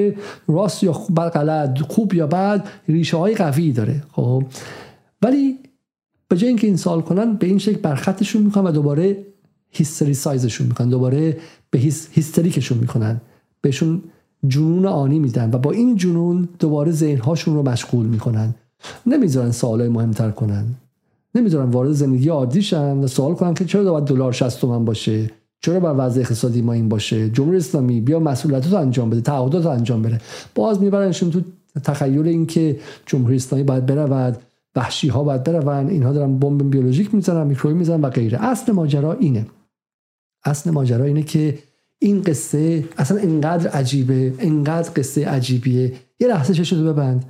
راست یا غلط، خوب یا بد، ریشه های قوی داره. خب ولی به جای اینکه این سوال کنن به این شکل برخطشون میکنن و دوباره هیستری سایزشون میکنن، دوباره به هیس... هیستریکشون میکنن، بهشون جنون آنی میدن و با این جنون دوباره ذهنهاشون رو مشغول میکنن. نمیذارن سوالای مهمتر کنن، نمیذارن وارد زندگی عادی شن و سوال کنن که چرا باید دلار شصت تومن باشه، چرا باید وضع اقتصادی ما این باشه، جمهوری اسلامی بیا مسئولیتات رو انجام بده، تعهدات رو انجام بده. باز میبرنشون تو تخیل این که جمهوری اسلامی باید برود، وحشی ها باید برون، اینها دارن بمب بیولوژیک میزنن، میکروبی میزنن و غیره. اصل ماجرا اینه. اصل ماجرا اینه که این قصه اصلا اینقدر عجیبه، اینقدر قصه عجیبیه. یه لحظه چشتو ببند.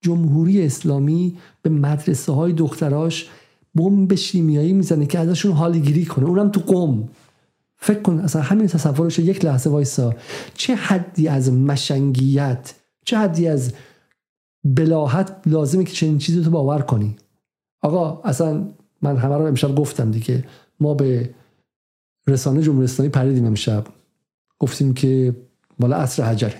جمهوری اسلامی به مدرسه های دختراش بمب شیمیایی میزنه که ازشون حالگیری کنه، اونم تو قم. فکر کن اصلا همین تصورش. یک لحظه وایسا. چه حدی از مشنگیت، چه حدی از بلاهت لازمه که چنین چیزی تو باور کنی؟ آقا اصلا من همه رو امشب گفتم دیگه، ما به رسانه جمهوری اسلامی پریدیم امشب، گفتیم که بالا عصر حجره،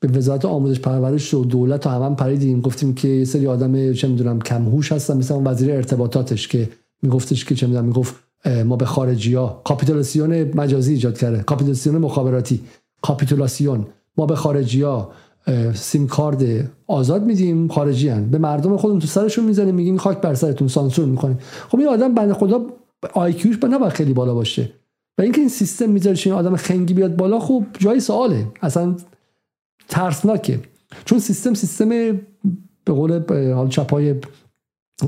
به وزارت آموزش پرورش و دولت و همم پریدیم، گفتیم که یه سری آدم چه میدونم کم هوش هستن، مثلا وزیر ارتباطاتش که میگفتش که چه میدونم، میگفت ما به خارجی‌ها، کاپیتولاسیون مجازی ایجاد کرده، کاپیتولاسیون مخابراتی، کاپیتولاسیون، ما به خارجی‌ها سیم کارد آزاد میدیم، خارجیان، به مردم خودمون تو سرشون میزنیم، میگیم خاک بر سرتون، سانسور میکنیم. خب این آدم بنده خدا آی کیوش به نباید خیلی بالا باشه و اینکه این سیستم میذاره این آدم خنگی بیاد بالا، خب جای سواله، اصلا ترسناکه، چون سیستم سیستم به قول حال چپای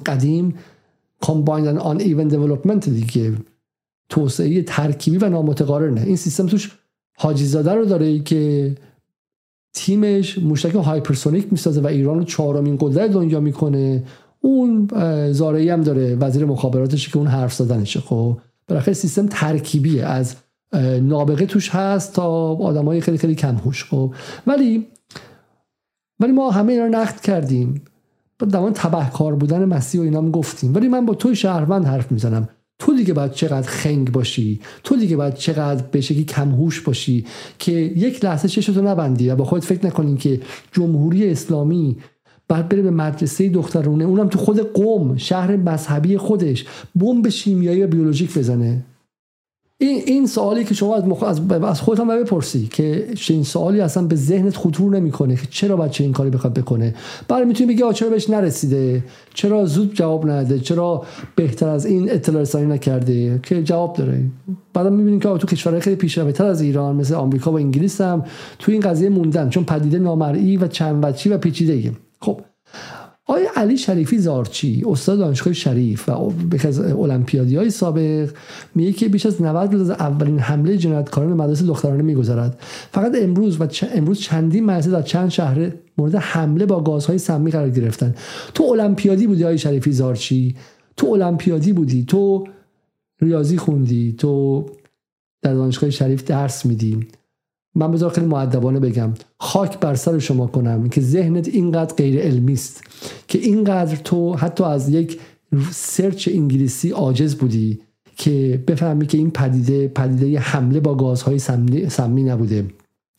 قدیم combined and uneven development دیگه، توسعه ترکیبی و نامتقارنه. این سیستم توش حاجی زاده رو داره که تیمش موشک هایپرسونیک میسازه و ایران رو چهارمین قدرت دنیا میکنه، اون زارعی هم داره وزیر مخابراتش که اون حرف زدنشه. خب بالاخره سیستم ترکیبیه، از نابغه توش هست تا آدمای خیلی خیلی کم هوش. خب ولی ولی ما همه اینا رو نقد کردیم، دمان تبهکار بودن مسیح و اینام گفتیم، ولی من با توی شهروند حرف میزنم، تو دیگه باید چقدر خنگ باشی، تو دیگه باید چقدر به شکلی کم هوش باشی که یک لحظه چشتو نبندی و با خودت فکر نکنین که جمهوری اسلامی بعد بره به مدرسه دخترونه، اونم تو خود قم، شهر مذهبی خودش، بمب شیمیایی و بیولوژیک بزنه. این این سوالی که شما از مخ... از, از خودت هم بپرسی که این سوالی اصلا به ذهنت خطور نمیکنه که چرا بچه این کاری بخواد بکنه. برای میتونی بگی آ چرا بهش نرسیده، چرا زود جواب نده، چرا بهتر از این اطلاع رسانی نکرده، که جواب داره. بعدم میبینیم که تو کشورهای خیلی پیشرفته‌تر از ایران مثل آمریکا و انگلیس هم تو این قضیه موندن، چون پدیده نامرئی و چند وجهی و پیچیده‌ایه. خب آقای علی شریفی زارچی، استاد دانشگاه شریف و یکی از المپیادی‌های سابق، میگه که بیش از نود روز از اولین حمله جنایتکاران به مدرسه دخترانه می‌گذرد. فقط امروز و چ... امروز چندین مدرسه در چند شهر مورد حمله با گازهای سمی قرار گرفتن. تو المپیادی بودی آقای شریفی زارچی، تو المپیادی بودی، تو ریاضی خوندی، تو در دانشگاه شریف درس می‌دی. من بذار خیلی مؤدبانه بگم، خاک بر سر شما کنم که ذهنت اینقدر غیر علمی است که اینقدر تو حتی از یک سرچ انگلیسی عاجز بودی که بفهمی که این پدیده پدیده حمله با گازهای سمی نبوده،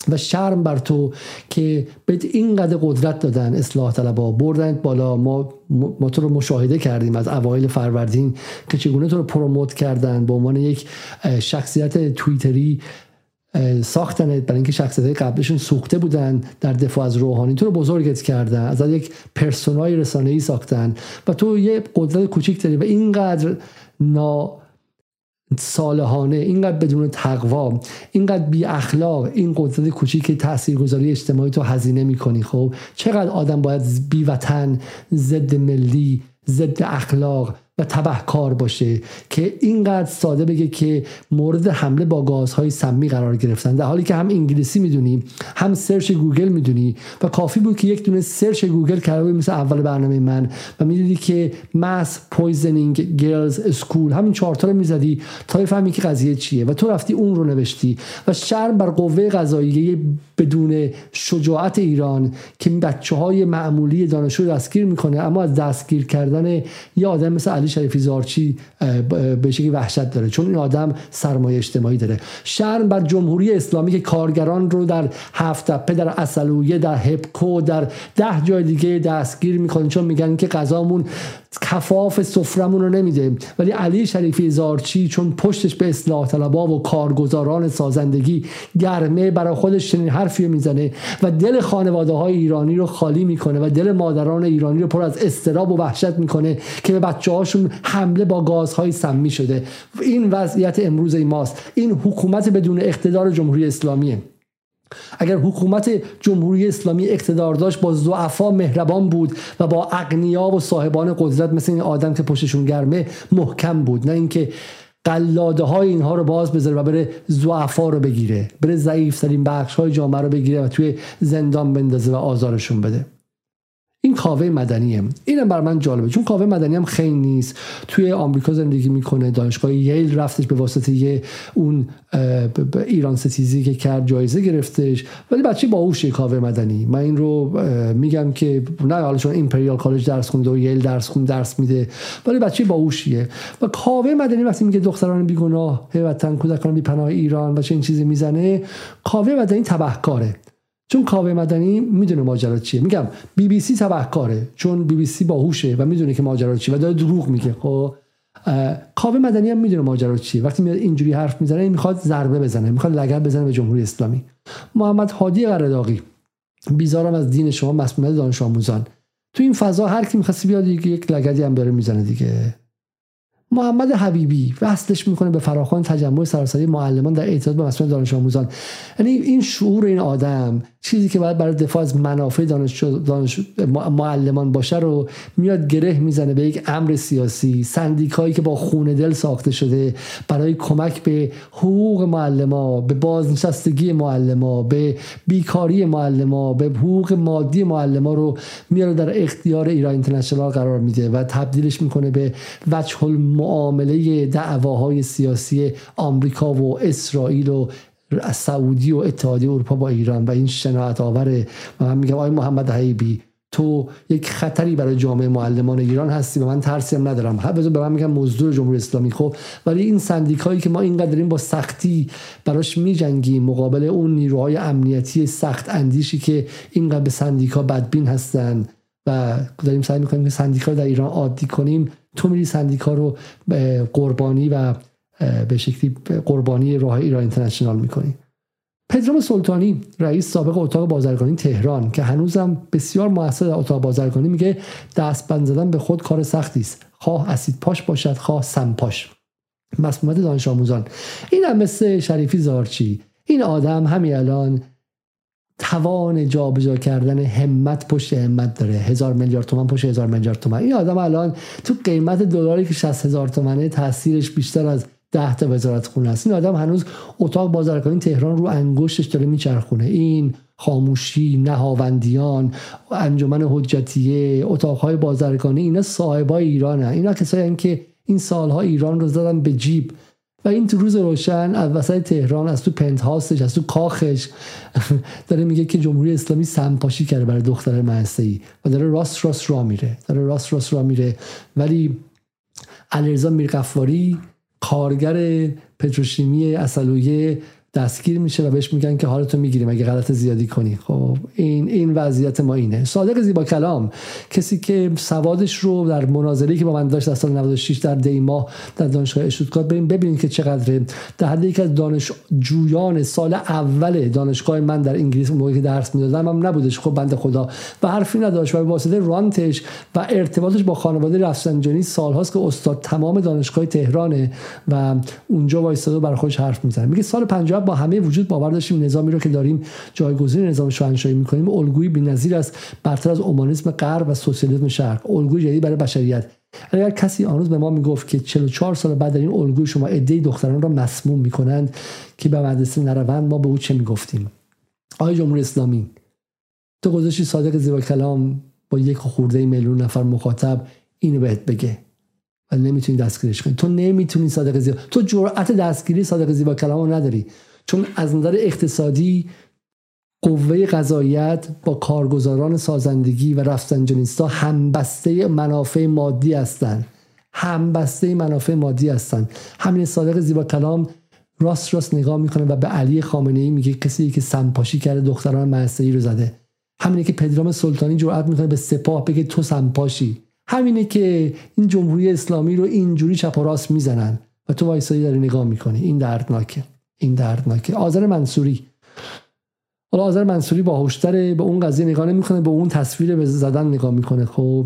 و شرم بر تو که بهت اینقدر قدرت دادن اصلاح طلبها، بردنت بالا. ما ما تو رو مشاهده کردیم از اوایل فروردین که چگونه تو رو پروموت کردن، به عنوان یک شخصیت توییتری ساختنت، برای اینکه شخصیت‌های قبلشون سوخته بودن در دفاع از روحانی، تو رو بزرگت کردن، از یک پرسونای رسانه‌ای ساختن و تو یه قدرت کوچیک داری و اینقدر نا صالحانه، اینقدر بدون تقوا، اینقدر بی اخلاق این قدرت کوچیک تاثیرگذاری اجتماعی تو هزینه می‌کنی. خب چقدر آدم باید بی وطن، ضد ملی، ضد اخلاق و تبهکار باشه که اینقدر ساده بگه که مورد حمله با گازهای سمی قرار گرفتن، در حالی که هم انگلیسی میدونی، هم سرچ گوگل میدونی، و کافی بود که یک دونه سرچ گوگل کرده بودی مثل اول برنامه من و میدیدی که ماس پویزنینگ گرلز اسکول، همین چارتا رو میزدی تا بفهمی که قضیه چیه، و تو رفتی اون رو نوشتی. و شرم بر قوه قضاییه بدون شجاعت ایران که بچه‌های معمولی دانشجو دستگیر میکنه، اما از دستگیر کردن یه آدم مثل علی شریفی زارچی به شکلی وحشت داره، چون این آدم سرمایه اجتماعی داره. شرم بر جمهوری اسلامی که کارگران رو در هفت‌تپه، در عسلویه، در هپکو، در ده جای دیگه دستگیر میکنن، چون میگن که غذامون کفاف سفرمون رو نمیده، ولی علی شریفی زارچی چون پشتش به اصلاح طلبها و کارگزاران سازندگی گرمه، برای خودش چنین حرفی میزنه و دل خانواده‌های ایرانی رو خالی میکنه و دل مادران ایرانی رو پر از اضطراب و وحشت میکنه که به بچه‌هاشون حمله با گازهای سمی شده. این وضعیت امروز ای ماست، این حکومت بدون اقتدار جمهوری اسلامیه. اگر حکومت جمهوری اسلامی اقتدار داشت، با ضعفا مهربان بود و با اغنیا و صاحبان قدرت مثل این آدم که پشتشون گرمه محکم بود، نه اینکه قلاده های اینها رو باز بذاره و بره ضعفا رو بگیره، بره ضعیف ترین بخش های جامعه رو بگیره و توی زندان بندازه و آزارشون بده. این کاوه مدنیه. اینم برای من جالبه چون کاوه مدنی هم خیلی نیست، توی آمریکا زندگی میکنه، دانشگاه ییل رفتش، به واسطه یه اون ایران ستیزی که کرد جایزه گرفتش، ولی بچه باهوشه کاوه مدنی. من این رو میگم که نه حالا چون ایمپریال کالج درس خونده و ییل درس خون درس میده، ولی بچه باهوشیه. و کاوه مدنی وقتی میگه دختران بیگناه وطن کودکان بی‌پناه ایران بچه این چیزی میزنه، کاوه مدنی تبهکاره، چون کاوه مدنی میدونه ماجرا چیه. میگم بی بی سی تبهکاره چون بی بی سی باهوشه و میدونه که ماجرا چیه و داره دروغ میگه. خب کاوه مدنی هم میدونه ماجرا چیه، وقتی میاد اینجوری حرف میزنه میخواد ضربه بزنه، میخواد لگد بزنه به جمهوری اسلامی. محمد هادی قره‌داغی: بیزارم از دین شما، مسمومیت دانش آموزان. تو این فضا هر کی می‌خواد بیاد یک لگدی هم داره میزنه دیگه. محمد حبیبی وصلش میکنه به فراخوان تجمع سراسری معلمان در اعتراض به مسئولیت دانش آموزان. یعنی این شعور این آدم، چیزی که باید برای دفاع از منافع دانش, دانش معلمان باشه رو میاد گره میزنه به یک امر سیاسی، سندیکایی که با خون دل ساخته شده برای کمک به حقوق معلما، به بازنشستگی معلما، به بیکاری معلما، به حقوق مادی معلما رو میاره در اختیار ایران اینترنشنال قرار میده و تبدیلش میکنه به وجه معامله دعواهای سیاسی آمریکا و اسرائیل و سعودی و اتحادیه اروپا با ایران. و این شناعت آوره. من میگم آقای محمد حبیبی تو یک خطری برای جامعه معلمان ایران هستی و من ترسیم ندارم، هر بزن به من میگم مزدور جمهوری اسلامی. خب ولی این سندیکایی که ما اینقدر داریم با سختی براش میجنگیم مقابل اون نیروهای امنیتی سخت اندیشی که اینقدر به سندیکا بدبین هستن و داریم سعی میکنیم که سندیکا در ایران عادی کنیم، تو میری سندیکا رو قربانی و به شکلی قربانی راه ایران اینترنشنال میکنی. پدرام سلطانی، رئیس سابق اتاق بازرگانی تهران که هنوزم بسیار مؤثر در اتاق بازرگانی، میگه دستبند زدن به خود کار سختی است، خواه اسید پاش باشد خواه سم پاش. مسمومیت دانش آموزان، این هم مثل شریفی زارچی، این آدم همین الان توان جابجا کردن همت پشت همت داره، هزار میلیارد تومان پشت هزار میلیارد تومان. این آدم الان تو قیمت دلاری که شصت هزار تومانه تاثیرش بیشتر از ده تا وزارت خونه است. این آدم هنوز اتاق بازرگانی تهران رو انگشتش داره میچرخونه. این خاموشی نهاوندیان، انجمن حجتیه، اتاقهای بازرگانی، اینا صاحبای ایرانن، اینا کسایین که این سالها ایران رو زدن به جیب و این تو روز روشن از وسط تهران، از تو پنت هاوسش، از تو کاخش داره میگه که جمهوری اسلامی سمپاشی کرده برای دختر مهسایی و داره راست راست را میره، داره راست راست را میره. ولی علیرضا میرقفاری کارگر پتروشیمی عسلویه دستگیر میشه و بهش میگن که حالتو میگیریم اگه غلط زیادی کنی. خب این این وضعیت ما اینه. صادق زیبا کلام، کسی که سوادش رو در مناظری که با من داشت در سال نود و شش در دیما در دانشگاه اشتوتگارت، ببین ببینید که چقدر در حد یک از دانشجویان سال اول دانشگاه من در انگلیس موقعی که درس میدادم هم نبودش، خب بنده خدا، و حرفی نداشت و به واسطه رانتش و ارتباطش با خانواده رفسنجانی سالهاست که استاد تمام دانشگاه تهرانه و اونجا وایساده برای خودش حرف میزنه. میگه سال پنجاه با همه وجود باور داشتیم نظامی رو که داریم جایگزین نظام شاهنشاهی می‌کنیم الگویی بی‌نظیر است، برتر از اومانیسم غرب و سوسیالیسم شرق، الگوی جدید برای بشریت. اگر کسی آنوز به ما میگفت که چهل و چهار سال بعد در این الگوی شما عده‌ای دختران را مسموم می‌کنند که به مدرسه نروند، ما به او چه میگفتیم؟ آقای جمهوری اسلامی، تو گذاشتی صادق زیبا کلام با یک خورده میلیون نفر مخاطب اینو بهت بگه و نمیتونی دستگیرش کنی. تو نمیتونی صادق زیبا، تو جرأت دستگیری صادق زیبا کلامو نداری، چون از نظر اقتصادی قوه قضاییت با کارگزاران سازندگی و رفسنجانیستا همبسته منافع مادی هستند، همبسته منافع مادی هستند. همین صادق زیبا کلام راست راست نگاه میکنه و به علی خامنه ای میگه کسی که سمپاشی کرده دختران مهسایی رو زده. همینه که پدرام سلطانی جرأت میکنه به سپاه بگه تو سمپاشی. همینه که این جمهوری اسلامی رو اینجوری چپ و راست میزنن و تو وایسایی داری نگاه میکنی. این دردناکه، این دردناکه. آذر منصوری، حالا آذر منصوری باهوش‌تره، به اون قضیه نگاه نمی‌کنه، به اون تصویر به زدن نگاه می‌کنه. خب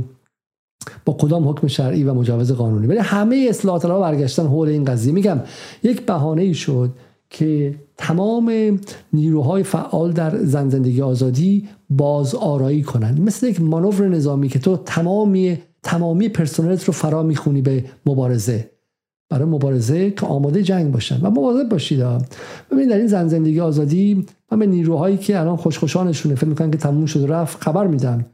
با کدام حکم شرعی و مجوز قانونی؟ ولی همه اصلاح طلب‌ها برگشتن حول این قضیه. میگم یک بهانه‌ای شد که تمام نیروهای فعال در زن زندگی آزادی باز آرایی کنن، مثل یک مانور نظامی که تو تمامی تمامی پرسنلت رو فرا می‌خونی به مبارزه، برای مبارزه که آماده جنگ باشن. و مواظب باشید. ببینید در این زن زندگی آزادی من به نیروهایی که الان خوشخوشانشونه فکر میکنن که تموم شد رفت خبر میدم.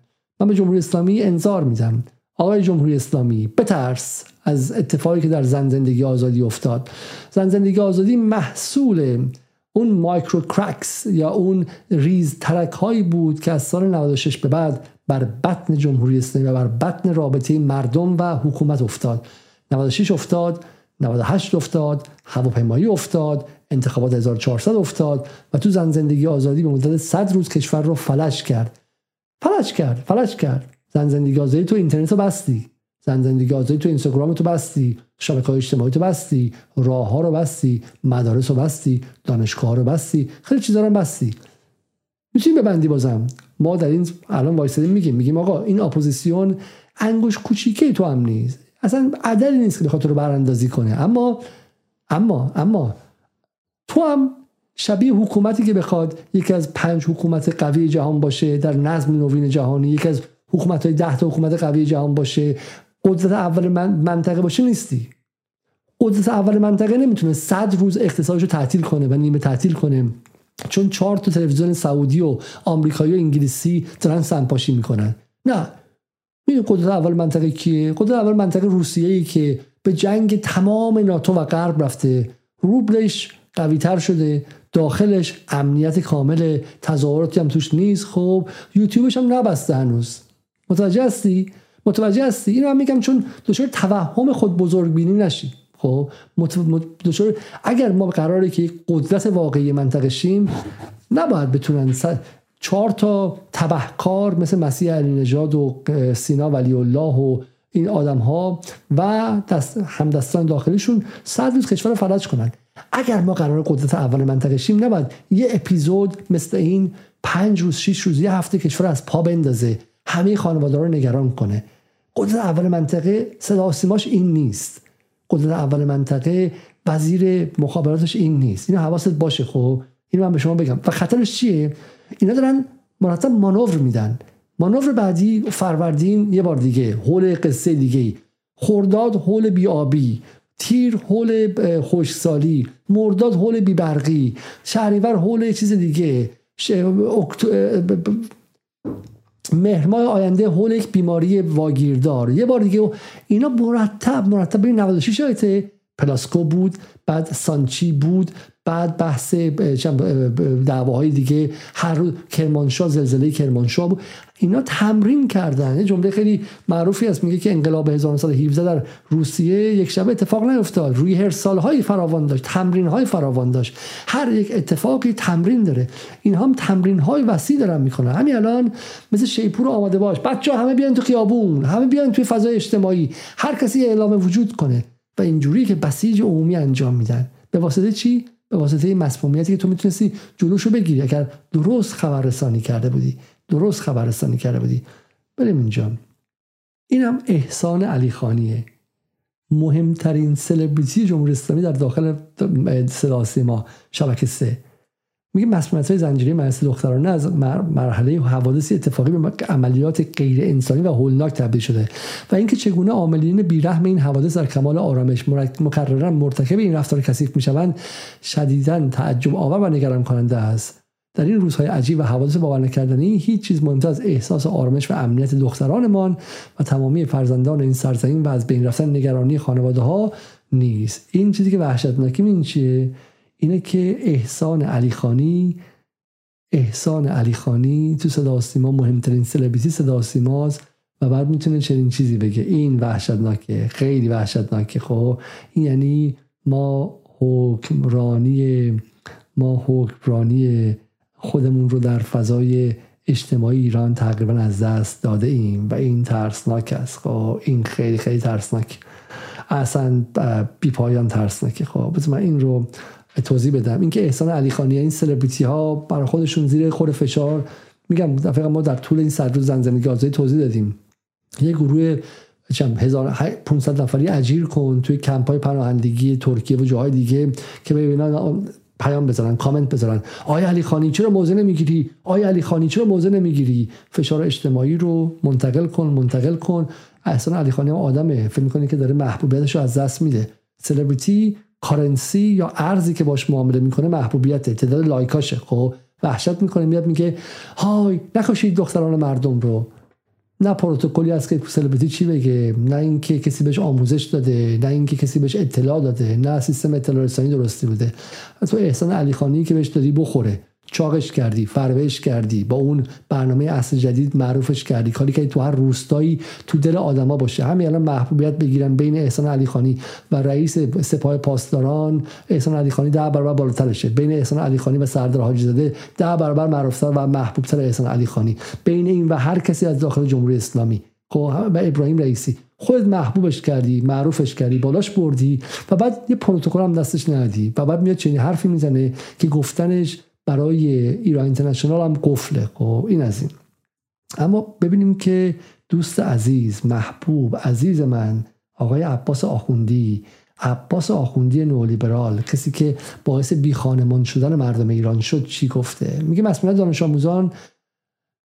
من به جمهوری اسلامی انذار میدم: آقای جمهوری اسلامی، بترس از اتفاقی که در زن زندگی آزادی افتاد. زن زندگی آزادی محصول اون مایکرو کرکس یا اون ریز ترک هایی بود که از سال نود و شش به بعد بر بطن جمهوری اسلامی و بر بطن رابطه مردم و حکومت افتاد. نود و شش افتاد، نود و هشت افتاد، هواپیمایی افتاد، انتخابات هزار و چهارصد افتاد و تو زن زندگی آزادی به مدت صد روز کشور رو فلج کرد. فلج کرد، فلج کرد. زن زندگی آزادی تو اینترنت رو بستی، زن زندگی آزادی تو اینستاگرام تو بستی، شبکه‌های اجتماعی تو بستی، راه‌ها رو بستی، مدارس رو بستی، دانشگاه‌ها رو بستی، خیلی چیزا رو بستی. می‌تونیم ببندی بازم. ما در این الان وایسادیم میگیم میگیم آقا این اپوزیسیون انگوش کوچیکه تو هم نیست. اصلا عدلی نیست که بخواد تو رو براندازی کنه. اما اما اما تو هم شبیه حکومتی که بخواد یکی از پنج حکومت قوی جهان باشه در نظم نوین جهانی، یکی از حکومت‌های ده تا حکومت قوی جهان باشه، قدرت اول منطقه باشه، نیستی. قدرت اول منطقه نمیتونه صد روز اقتصادشو تعطیل کنه و نیمه تعطیل کنه، چون چهار تا تلویزیون سعودی و آمریکایی و انگلیسی دارن سنپاشی میکنن. نه، این قدرت اول منطقه کیه؟ قدرت اول منطقه روسیه‌ای که به جنگ تمام ناتو و غرب رفته، روبلش قوی‌تر شده، داخلش امنیت کامل، تظاهراتی هم توش نیست، خب یوتیوبش هم نبسته هنوز. متوجه هستی؟ متوجه هستی؟ اینو من میگم چون دچار توهم خود بزرگبینی نشی. خب مت... مت... دچار اگر ما قراره که قدرت واقعی منطقه شیم، نباید بتونن س... چهار تا تبهکار مثل مسیح علینژاد و سینا ولی الله و این آدم‌ها و دست... همدستان داخلیشون صد روز کشور فلج کنن. اگر ما قراره قدرت اول منطقه شیم، نباید یه اپیزود مثل این پنج روز، شش روز، یه هفته کشور از پا بندازه، همه خانواده رو نگران کنه. قدرت اول منطقه صدا و سیماش این نیست. قدرت اول منطقه وزیر مخابراتش این نیست. اینو حواست باشه. خب اینو من به شما بگم. و خطرش چیه؟ اینا دارن مرتب مانور میدن. مانور بعدی فروردین یه بار دیگه، حول قصه دیگه، خرداد حول بی‌آبی، تیر حول خشکسالی، مرداد حول بی‌برقی، شهریور حول چیز دیگه، مهرماه آینده حول یک بیماری واگیردار. یه بار دیگه اینا مرتب مرتب به نود و شش آیته پلاسکو بود، بعد سانچی بود، بعد بحث دعواهای دیگه، هر روز کرمانشاه، زلزله کرمانشاه بود. اینا تمرین کردن. یه جمله خیلی معروفی هست میگه که انقلاب هزار و نهصد و هفده در روسیه یک شب اتفاق نیفتاد، روی هر سالهای فراوان داشت، تمرین‌های فراوان داشت. هر یک اتفاقی تمرین داره. اینها هم تمرین‌های وسیع دارن میکنن. همین الان مثل شیپور آماده باش، بچه‌ها همه بیان تو خیابون، همه بیان تو فضای اجتماعی، هر کسی اعلام وجود کنه. و اینجوری که بسیج عمومی انجام میدن. به واسطه چی؟ به واسطه مسمومیتی که تو میتونستی جلوشو بگیری اگر درست خبررسانی کرده بودی. درست خبررسانی کرده بودی. بریم اینجا. اینم احسان علیخانیه، مهمترین سلبریتی جمهوری اسلامی در داخل صدا و سیما شبکه سه. میگه مسمومیت‌های زنجیری مجلس دخترانه از مرحله حوادث اتفاقی به عملیات غیر انسانی و هولناک تبدیل شده و اینکه چگونه عاملین بی‌رحم این حوادث در کمال آرامش مکرراً مرتکب این رفتار کثیف می‌شوند، شدیداً تعجب آور و نگران کننده است. در این روزهای عجیب و حوادث باورنکردنی، هیچ چیز مهمتر از احساس آرامش و امنیت دخترانمان و تمامی فرزندان این سرزمین و از بین رفتن نگرانی خانواده‌ها نیست. این چیزی که وحشتناکی این چیه؟ اینه که احسان علیخانی احسان علیخانی تو صدا و سیما مهمترین سلبریتی صدا و سیماست و بعد میتونه چنین چیزی بگه. این وحشتناکه، خیلی وحشتناکه. خب این یعنی ما حکمرانی ما حکمرانی خودمون رو در فضای اجتماعی ایران تقریبا از دست داده ایم و این ترسناک است. خب این خیلی خیلی ترسناک، اصلا بی پایان ترسناکه. خب بذم من این رو توضیح بدم. اینکه احسان علیخانی این سلبریتی ها برای خودشون زیر خور فشار میگم، دفعه ما در طول این صد روز زن زندگی آزادی توضیح دادیم، یه گروه هزار و پانصد نفری اجیر کن توی کمپ‌های پناهندگی ترکیه و جاهای دیگه که ببینن، پیام بزنن، کامنت بزنن، آیا علیخانی چرا موضع نمیگیری؟ آیا علیخانی چرا موضع نمیگیری؟ فشار اجتماعی رو منتقل کن، منتقل کن. احسان علیخانی هم آدمه، فکر می‌کنه که داره محبوبیتش رو از دست میده. سلبریتی کارنسی یا ارزی که باش معامله میکنه محبوبیت، تعداد لایکاشه. خب وحشت میکنه، میاد میگه های نکشید دختران مردم رو. نه پروتکلی هست که سلبریتی چی بگه، نه اینکه کسی بهش آموزش داده، نه اینکه کسی بهش اطلاع داده، نه سیستم اطلاع رسانی درستی بوده. تو احسان علیخانی که بهش دادی بخوره، چاقش کردی، فروش کردی، با اون برنامه اصل جدید معروفش کردی، کاری که تو هر روستایی تو دل آدما باشه. همین الان محبوبیت بگیرن بین احسان علیخانی و رئیس سپاه پاسداران، احسان علیخانی ده برابر بالاتر شه. بین احسان علیخانی و سردار حاجی زاده ده برابر معروف‌تر و محبوب‌تر احسان علیخانی. بین این و هر کسی از داخل جمهوری اسلامی، خب و ابراهیم رئیسی خود محبوبش کردی، معروفش کردی، بالاش بردی و بعد یه پروتکل هم دستش ندادی و بعد میاد چنین حرفی میزنه که گفتنش برای ایران اینترنشنال هم قفله. خب این از این. اما ببینیم که دوست عزیز، محبوب، عزیز من، آقای عباس آخوندی، عباس آخوندی نولیبرال، کسی که باعث بی خانمان شدن مردم ایران شد، چی گفته؟ میگه مسئولیت دانش آموزان،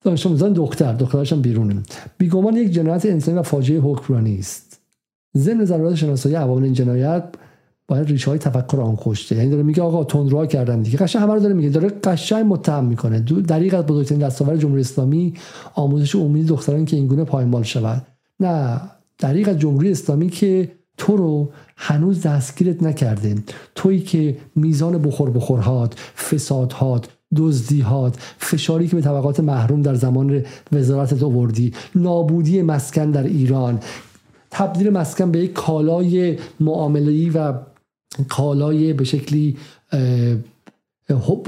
دانش آموزان دکتر، دکترهاش هم بیرونه، بیگمان یک جنایت انسانی و فاجعه حکمرانی است. ضمن ضرورت شناسایی عوامل این جنایت باید ریشه‌های تفکر آن کشته. یعنی داره میگه آقا تندروها کردن دیگه، قشنگ همه رو داره میگه، داره قشنگ متهم میکنه. دریغ از بزرگترین دستاورد جمهوری اسلامی آموزش عمومی دختران که اینگونه پایمال شود، نه دریغ از جمهوری اسلامی که تو رو هنوز دستگیرت نکرده، تویی که میزان بخور بخورهات، فسادهات، دزدیهات، فشاری که به طبقات محروم در زمان وزارتت آوردی، نابودی مسکن در ایران، تبدیل مسکن به یک کالای معامله‌ای و کالای به شکلی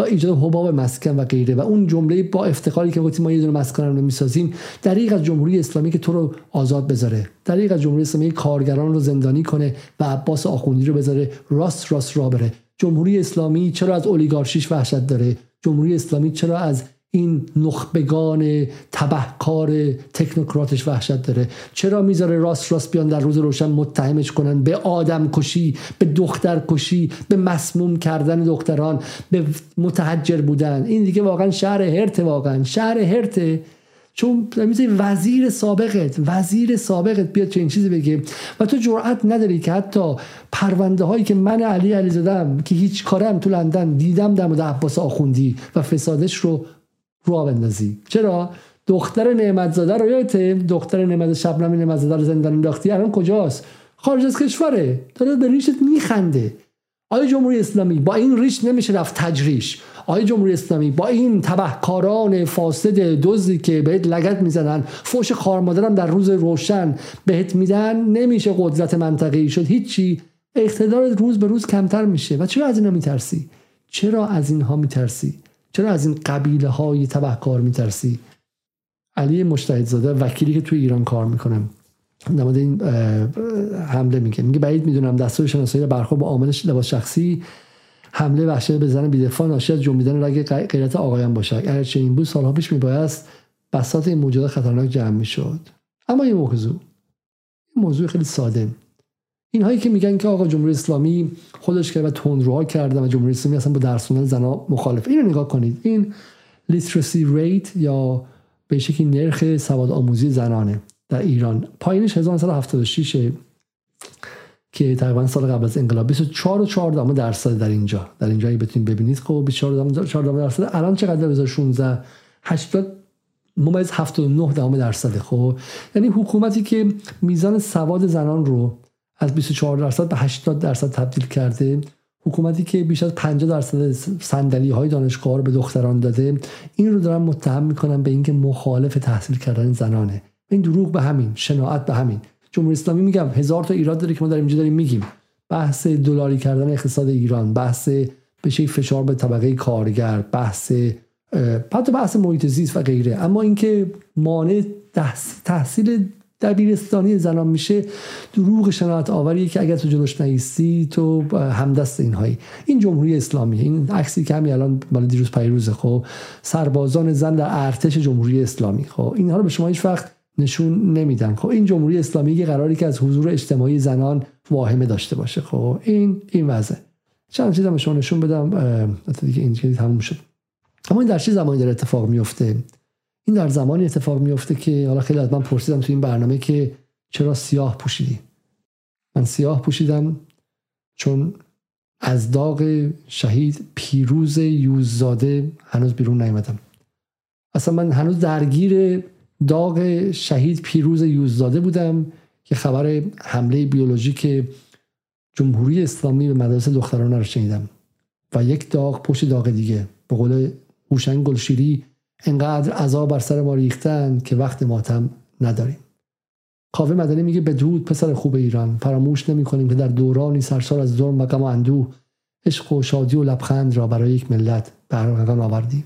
ایجاد حباب مسکن و غیره، و اون جمله با افتخاری که گفتیم ما یه دونه مسکن رو میسازیم، دریغ از جمهوری اسلامی که تو رو آزاد بذاره، دریغ از جمهوری اسلامی کارگران رو زندانی کنه و عباس آخوندی رو بذاره راست راست را بره. جمهوری اسلامی چرا از اولیگارشیش وحشت داره؟ جمهوری اسلامی چرا از این نخبگان تبهکار تکنوکراتش وحشت داره؟ چرا میذاره راست راست بیان در روز روشن متهمش کنن به آدم کشی، به دختر کشی، به مسموم کردن دختران، به متحجر بودن؟ این دیگه واقعا شهر هرته، واقعا شهر هرته. چون میذاری وزیر سابقت، وزیر سابقت بیاد چنین چیزی بگه و تو جرأت نداری که حتی پرونده هایی که من علی علیزاده‌ام که هیچ کارم تو لندن دیدم در مورد عباس آخوندی و فسادش رو رو بندازی. چرا؟ دختر نعمتزاده رو یادته؟ دختر نعمت شبنم نعمتزاده رو زندان انداختی، الان کجاست؟ خارج از کشوره، داره به ریشت میخنده. آیا جمهوری اسلامی با این ریش نمیشه رفت تجریش؟ آیا جمهوری اسلامی با این تبهکاران فاسد دزدی که بهت لگد میزنن، فوش خارمادر هم در روز روشن بهت میدن، نمیشه قدرت منطقه‌ای شد؟ هیچی، اقتدار روز به روز کمتر میشه. و چرا از اینا میترسی؟ چرا از اینها میترسی؟ چرا از این قبیله های تبهکار میترسی؟ علی مجتهدزاده، وکیلی که توی ایران کار میکنه، در مورد این حمله میگه، میگه بعید میدونم دستور شناسایی برخورد با عامل لباس شخصی حمله وحشیانه به زن بی‌دفاع ناشی از جنبیدن رگ غیرت آقایان باشد. اگرچه این بود سالها پیش میبایست بساط این موجودات خطرناک جمع میشد. اما این موضوع این موضوع خیلی ساده. اینهایی که میگن که آقا جمهوری اسلامی خودش کرد و تندروها کرده و جمهوری اسلامی اصلا با درسوندن زنا مخالفه، اینو نگاه کنید. این لیترسی ریت یا به شکلی نرخ سواد آموزی زنانه در ایران، پایینش هزار و نهصد و هفتاد و شش که تقریبا سال قبل از انقلاب بیست و چهار و چهار دهم درصد در اینجا در اینجایی بتونید ببینید. خب بیست و چهار و چهار دهم درصد الان چقدر؟ دو هزار و شانزده هشتاد و هفت و نه دهم درصد. خب یعنی حکومتی که میزان سواد زنان رو از بیست و چهار درصد به هشتاد درصد تبدیل کرده، حکومتی که بیش از پنجاه درصد صندلی‌های دانشگاه رو به دختران داده، این رو دارن متهم میکنن به اینکه مخالف تحصیل کردن زنانه. این دروغ به همین، شناعت به همین. جمهوری اسلامی میگم هزار تا ایراد داره که ما داریم اینجا داریم میگیم. بحث دلاری کردن اقتصاد ایران، بحث به شکلی فشار به طبقه کارگر، بحث حتی بحث محیط زیست و غیره. اما اینکه مانع تحصیل دبیرستانی زنان میشه، دروغ شناعت آوریه که اگر تو جلوش نایستی تو همدست اینهایی. این جمهوری اسلامی. این عکسی که همین الان بالا دیروز پیروز، خب سربازان زن در ارتش جمهوری اسلامی، خب اینها رو به شما هیچ وقت نشون نمیدن. خب این جمهوری اسلامی که قراری که از حضور اجتماعی زنان واهمه داشته باشه. خب این این وضعه. چند چیزا به شما نشون بدم تا دیگه این چیز تموم شد. اما این در چه زمانی داره اتفاق میفته؟ این در زمانی اتفاق میفته که حالا خیلی از من پرسیدم تو این برنامه که چرا سیاه پوشیدی؟ من سیاه پوشیدم چون از داغ شهید پیروز یوززاده هنوز بیرون نیومدم. اصلا من هنوز درگیر داغ شهید پیروز یوزداده بودم که خبر حمله بیولوژیک جمهوری اسلامی به مدرسه دخترانه رو شنیدم و یک داغ پشت داغ دیگه. به قول هوشنگ گلشیری انقدر عذاب بر سر ما ریختن که وقت ماتم نداریم. کاوه مدنی میگه بدرود پسر خوب ایران، فراموش نمی‌کنیم که در دورانی سرشار از ظلم و غم و اندوه عشق و شادی و لبخند را برای یک ملت به ارمغان آوردی.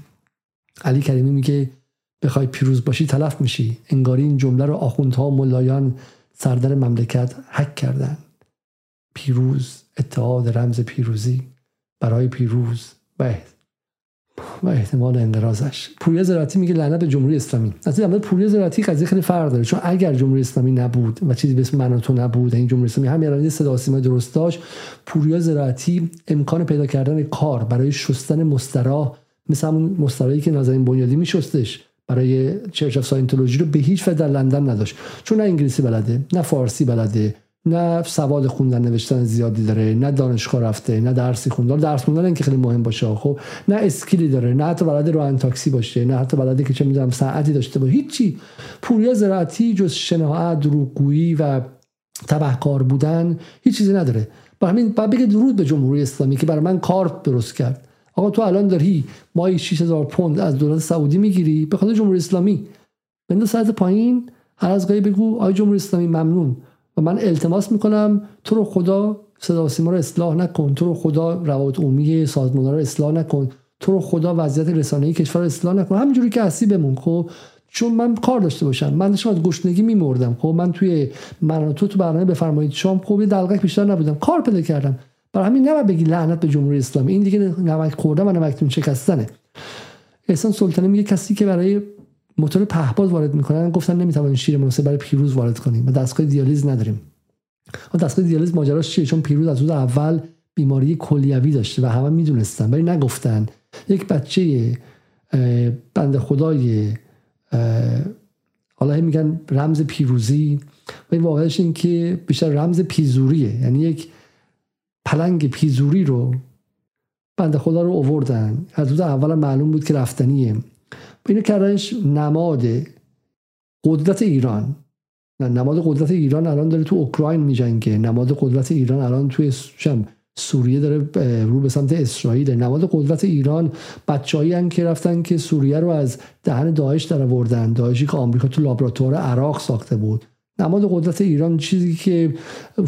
علی کریمی میگه بخوای پیروز باشی تلف میشی، انگاری این جمله رو آخوندها و ملایان سردار مملکت حک کردن. پیروز، اتحاد رمز پیروزی، برای پیروز و و احتمال انقراضش. پوری زراعتی میگه لعنت به جمهوری اسلامی. از این پوری زراعتی قضیه خیلی فرق داره، چون اگر جمهوری اسلامی نبود و چیزی به اسم من و تو نبود، این جمهوری اسلامی هم ایرانی صدا و سیما درست داشت، پوری زراعتی امکان پیدا کردن کار برای شستن مستراح، مثل همون مستراحی که نازنین بنیادی میشستش برای چرچ اف ساینتولوژی، رو به هیچ وجه در لندن نداشت، چون نه انگلیسی بلده، نه فارسی بلده، نه سواد خوندن نوشتن زیادی داره، نه دانشگاه رفته، نه درسی خوندن، درس خوندن این که خیلی مهم باشه، خب نه اسکیلی داره، نه حتی بلده راهن تاکسی باشه، نه حتی بلده که چه میدونم ساعتی داشته باشه، هیچی. پوریا زراعتی جز شناعت، دروغگویی و تبهکار بودن هیچ چیزی نداره. برای همین بعد بگه درود به جمهوری اسلامی که برای من کارت درست کرد. آقا تو الان داری ماهی شش هزار پوند از دولت سعودی میگیری به خاطر جمهوری اسلامی، بنداز ساعت پایین، هر از گاهی بگو آی جمهوری اسلامی ممنون و من التماس میکنم تو رو خدا صدا و سیما رو اصلاح نکن، تو رو خدا روابط عمومی سازمان‌ها رو اصلاح نکن، تو رو خدا وضعیت رسانه‌ای کشور رو اصلاح نکن، همینجوری که هستی بمون. خب چون من کار داشته باشم، من داشتم از گشنگی میمردم. خب من توی من تو تو برنامه بفرمایید شام خوبی دلقک بیشتر نبودم، کار پیدا کردم. برای همین نباید بگی لعنت به جمهوری اسلامی، این دیگه نمک خوردن و نمکتون شکستنه. احسان سلطانی میگه کسی که برای موتور پهپاد وارد میکنن گفتن نمیتونیم شیر مناسب برای پیروز وارد کنیم و دستگاه دیالیز نداریم. و دستگاه دیالیز ماجراش چیه؟ چون پیروز از روز اول بیماری کلیوی داشته و همه میدونستن ولی نگفتن. یک بچه بنده خدای حالا میگن رمز پیروزی و واقعش این که بیشتر رمز پیزوریه، یعنی یک پلنگ پیزوری رو بنده خدا رو آوردن، از روز اول معلوم بود که رفتنیه. اینو کردنش نماد قدرت ایران. نه نماد قدرت ایران الان داره تو اوکراین میجنگه، نماد قدرت ایران الان توی سوریه داره رو به سمت اسرائیل، نماد قدرت ایران بچه‌ای ان که رفتن که سوریه رو از دهن داعش در آوردن، داعشی که آمریکا تو لابراتوار عراق ساخته بود. نماد قدرت ایران چیزی که